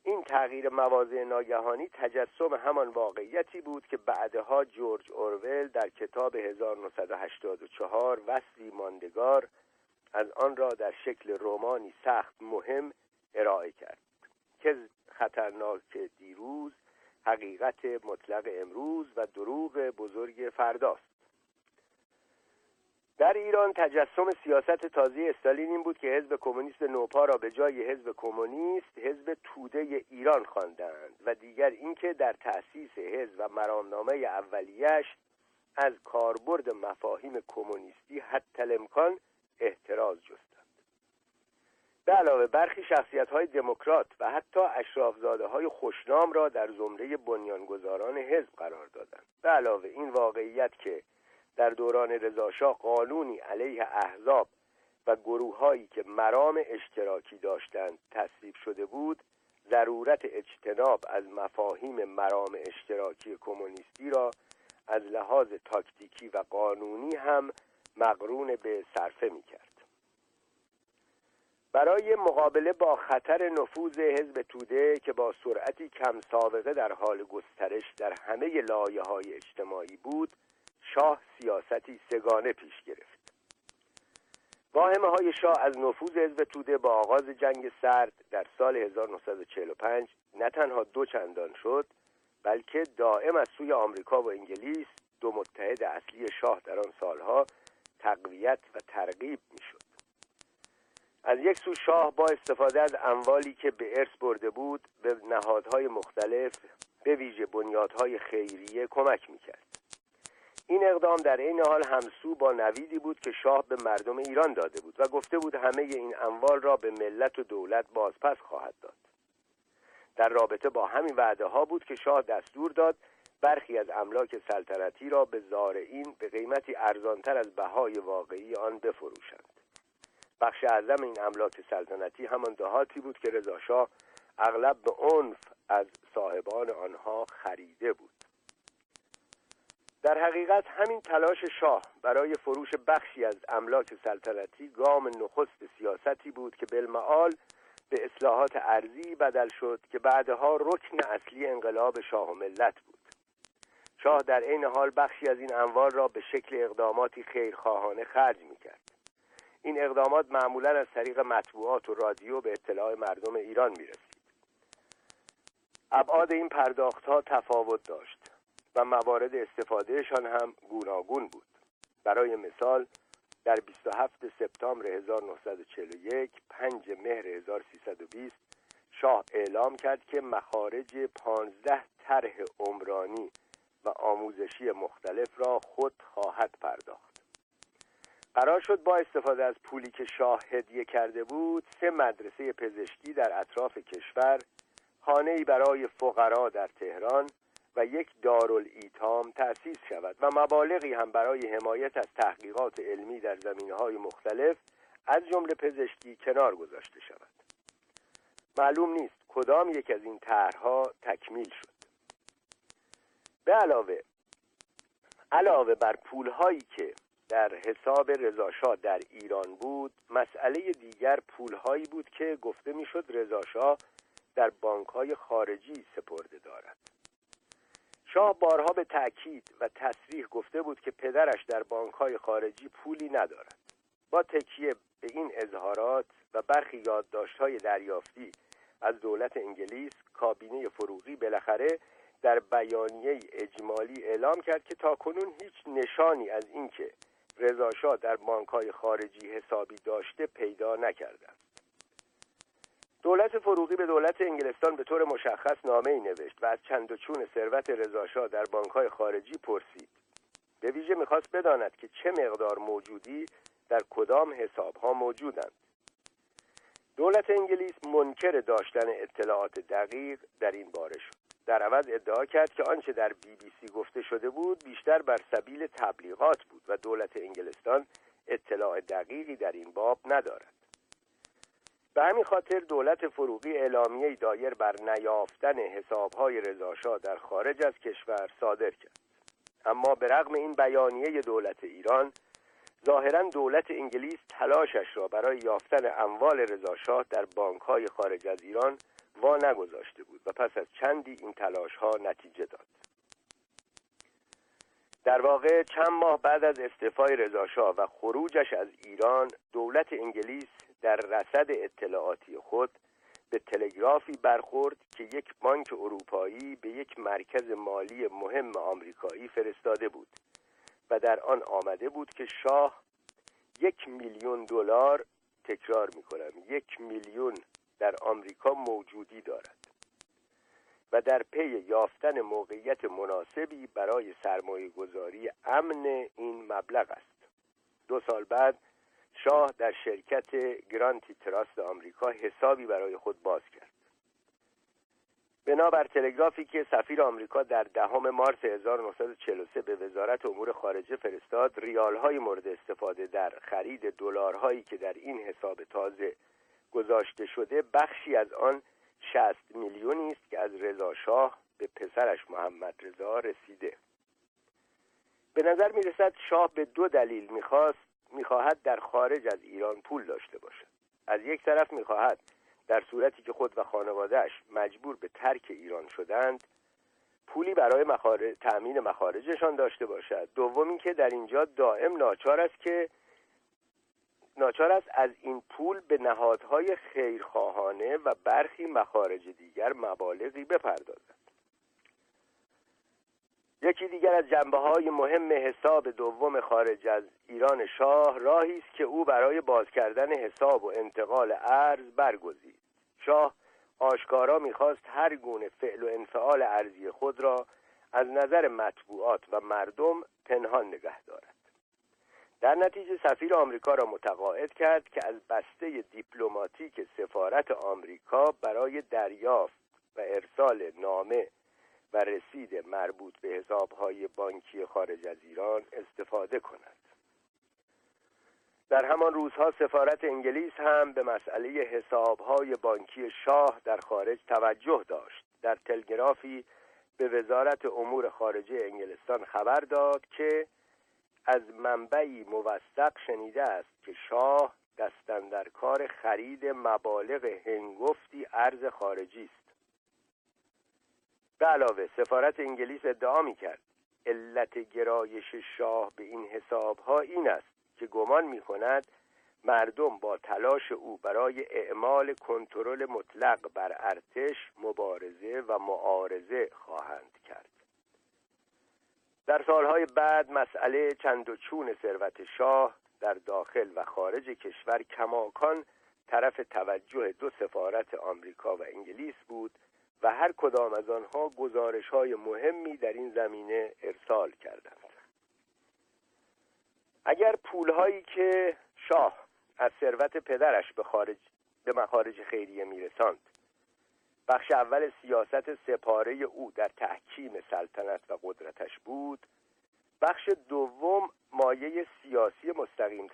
این تغییر مواضع ناگهانی تجسم همان واقعیتی بود که بعدها جورج اورول در کتاب 1984 وصفی ماندگار از آن را در شکل رمانی سخت مهم ارائه کرد که خطرناک دیروز حقیقت مطلق امروز و دروغ بزرگ فرداست. در ایران تجسم سیاست تازه استالین این بود که حزب کمونیست نوپا را به جای حزب کمونیست حزب توده ایران خواندند و دیگر اینکه در تأسیس حزب و مرامنامه اولیش از کاربرد مفاهیم کمونیستی حتی امکان احتراز جستند. به علاوه برخی شخصیت‌های دموکرات و حتی اشراف‌زاده‌های خوشنام را در زمره بنیانگذاران حزب قرار دادند. به علاوه این واقعیت که در دوران رضا شاه قانونی علیه احزاب و گروه‌هایی که مرام اشتراکی داشتند تصویب شده بود، ضرورت اجتناب از مفاهیم مرام اشتراکی کمونیستی را از لحاظ تاکتیکی و قانونی هم مقرون به صرفه می‌کرد. برای مقابله با خطر نفوذ حزب توده که با سرعتی کم سابقه در حال گسترش در همه لایه‌های اجتماعی بود، شاه سیاستی سگانه پیش گرفت. واهمه‌های شاه از نفوذ حزب توده با آغاز جنگ سرد در سال 1945 نه تنها دو چندان شد، بلکه دائم از سوی آمریکا و انگلیس، دو متحد اصلی شاه در آن سالها، تقویت و ترغیب می‌شد. از یک سو شاه با استفاده از اموالی که به ارث برده بود به نهادهای مختلف، به ویژه بنیادهای خیریه کمک می‌کرد. این اقدام در عین حال همسو با نویدی بود که شاه به مردم ایران داده بود و گفته بود همه این اموال را به ملت و دولت بازپس خواهد داد. در رابطه با همین وعده ها بود که شاه دستور داد برخی از املاک سلطنتی را به زارعین به قیمتی ارزانتر از بهای واقعی آن بفروشند. بخش اعظم این املاک سلطنتی همان دهاتی بود که رضا شاه اغلب به عنف از صاحبان آنها خریده بود. در حقیقت همین تلاش شاه برای فروش بخشی از املاک سلطنتی گام نخست سیاستی بود که بالمعال به اصلاحات ارضی بدل شد که بعدها رکن اصلی انقلاب شاه و ملت بود. شاه در عین حال بخشی از این اموال را به شکل اقداماتی خیرخواهانه خرج می‌کرد. این اقدامات معمولاً از طریق مطبوعات و رادیو به اطلاع مردم ایران می‌رسید. ابعاد این پرداخت‌ها تفاوت داشت و موارد استفادهشان هم گوناگون بود. برای مثال در 27 سپتامبر 1941 5 مهر 1320 شاه اعلام کرد که مخارج 15 طرح عمرانی و آموزشی مختلف را خود خواهد پرداخت. قرار شد با استفاده از پولی که شاه هدیه کرده بود 3 مدرسه پزشکی در اطراف کشور، خانه‌ای برای فقرا در تهران و یک دارالایتام تأسیس شود و مبالغی هم برای حمایت از تحقیقات علمی در زمینه‌های مختلف از جمله پزشکی کنار گذاشته شود. معلوم نیست کدام یک از این طرح‌ها تکمیل شد. به علاوه بر پولهایی که در حساب رضا شاه در ایران بود، مسئله دیگر پولهایی بود که گفته میشد رضا شاه در بانک‌های خارجی سپرده دارد. شاه بارها به تأکید و تصریح گفته بود که پدرش در بانک‌های خارجی پولی ندارد. با تکیه به این اظهارات و برخی یادداشت‌های دریافتی از دولت انگلیس، کابینه فروغی بالاخره در بیانیه اجمالی اعلام کرد که تاکنون هیچ نشانی از اینکه رضا شاه در بانک‌های خارجی حسابی داشته پیدا نکرده است. دولت فروغی به دولت انگلستان به طور مشخص نامه‌ای نوشت و از چند و چون ثروت رضا شاه در بانک‌های خارجی پرسید. به ویژه می‌خواست بداند که چه مقدار موجودی در کدام حساب‌ها موجودند. دولت انگلیس منکر داشتن اطلاعات دقیق در این باره شد. در عوض ادعا کرد که آنچه در BBC گفته شده بود بیشتر بر سبیل تبلیغات بود و دولت انگلستان اطلاع دقیقی در این باب ندارد. به همین خاطر دولت فروغی اعلامیه‌ای دایر بر نیافتن حساب‌های رضا شاه در خارج از کشور صادر کرد. اما به رغم این بیانیه دولت ایران، ظاهراً دولت انگلیس تلاشش را برای یافتن اموال رضا شاه در بانک‌های خارج از ایران وا نگذاشته بود و پس از چندی این تلاش‌ها نتیجه داد. در واقع چند ماه بعد از استعفای رضا شاه و خروجش از ایران، دولت انگلیس در رصد اطلاعاتی خود به تلگرافی برخورد که یک بانک اروپایی به یک مرکز مالی مهم آمریکایی فرستاده بود و در آن آمده بود که شاه $1,000,000 تکرار می‌کنم $1,000,000 در آمریکا موجودی دارد و در پی یافتن موقعیت مناسبی برای سرمایه‌گذاری امن این مبلغ است. 2 سال بعد شاه در شرکت گرانتی تراست آمریکا حسابی برای خود باز کرد. بنابر تلگرافی که سفیر آمریکا در 10 مارس 1943 به وزارت امور خارجه فرستاد، ریال‌های مورد استفاده در خرید دلارهایی که در این حساب تازه گذاشته شده، بخشی از آن 60 میلیونی است که از رضا شاه به پسرش محمد رضا رسیده. به نظر می‌رسد شاه به 2 دلیل می‌خواهد در خارج از ایران پول داشته باشد. از یک طرف می‌خواهد در صورتی که خود و خانواده‌اش مجبور به ترک ایران شدند، پولی برای تأمین مخارجشان داشته باشد. دوم اینکه در اینجا دائم ناچار است از این پول به نهادهای خیرخواهانه و برخی مخارج دیگر مبالغی بپردازد. یکی دیگر از جنبه‌های مهم حساب دوم خارج از ایران شاه، راهی است که او برای باز کردن حساب و انتقال ارز برگزید. شاه آشکارا می‌خواست هر گونه فعل و انفعال ارزی خود را از نظر مطبوعات و مردم پنهان نگه دارد. در نتیجه سفیر آمریکا را متقاعد کرد که از بسته دیپلماتیک سفارت آمریکا برای دریافت و ارسال نامه و رسید مربوط به حساب‌های بانکی خارج از ایران استفاده کند. در همان روزها سفارت انگلیس هم به مسئله حساب‌های بانکی شاه در خارج توجه داشت. در تلگرافی به وزارت امور خارجه انگلستان خبر داد که از منبعی موثق شنیده است که شاه دستاندرکار خرید مبالغ هنگفتی ارز خارجی است. به علاوه سفارت انگلیس ادعا می‌کرد علت گرایش شاه به این حساب‌ها این است که گمان می‌کند مردم با تلاش او برای اعمال کنترل مطلق بر ارتش مبارزه و معارضه خواهند کرد. در سالهای بعد مسئله چند و چون ثروت شاه در داخل و خارج کشور کماکان طرف توجه دو سفارت آمریکا و انگلیس بود و هر کدام از آنها گزارش‌های مهمی در این زمینه ارسال کردند. اگر پولهایی که شاه از ثروت پدرش به مخارج خیریه میرساند بخش اول سیاست سپاره او در تحکیم سلطنت و قدرتش بود، بخش دوم مایه سیاسی مستقیم‌تر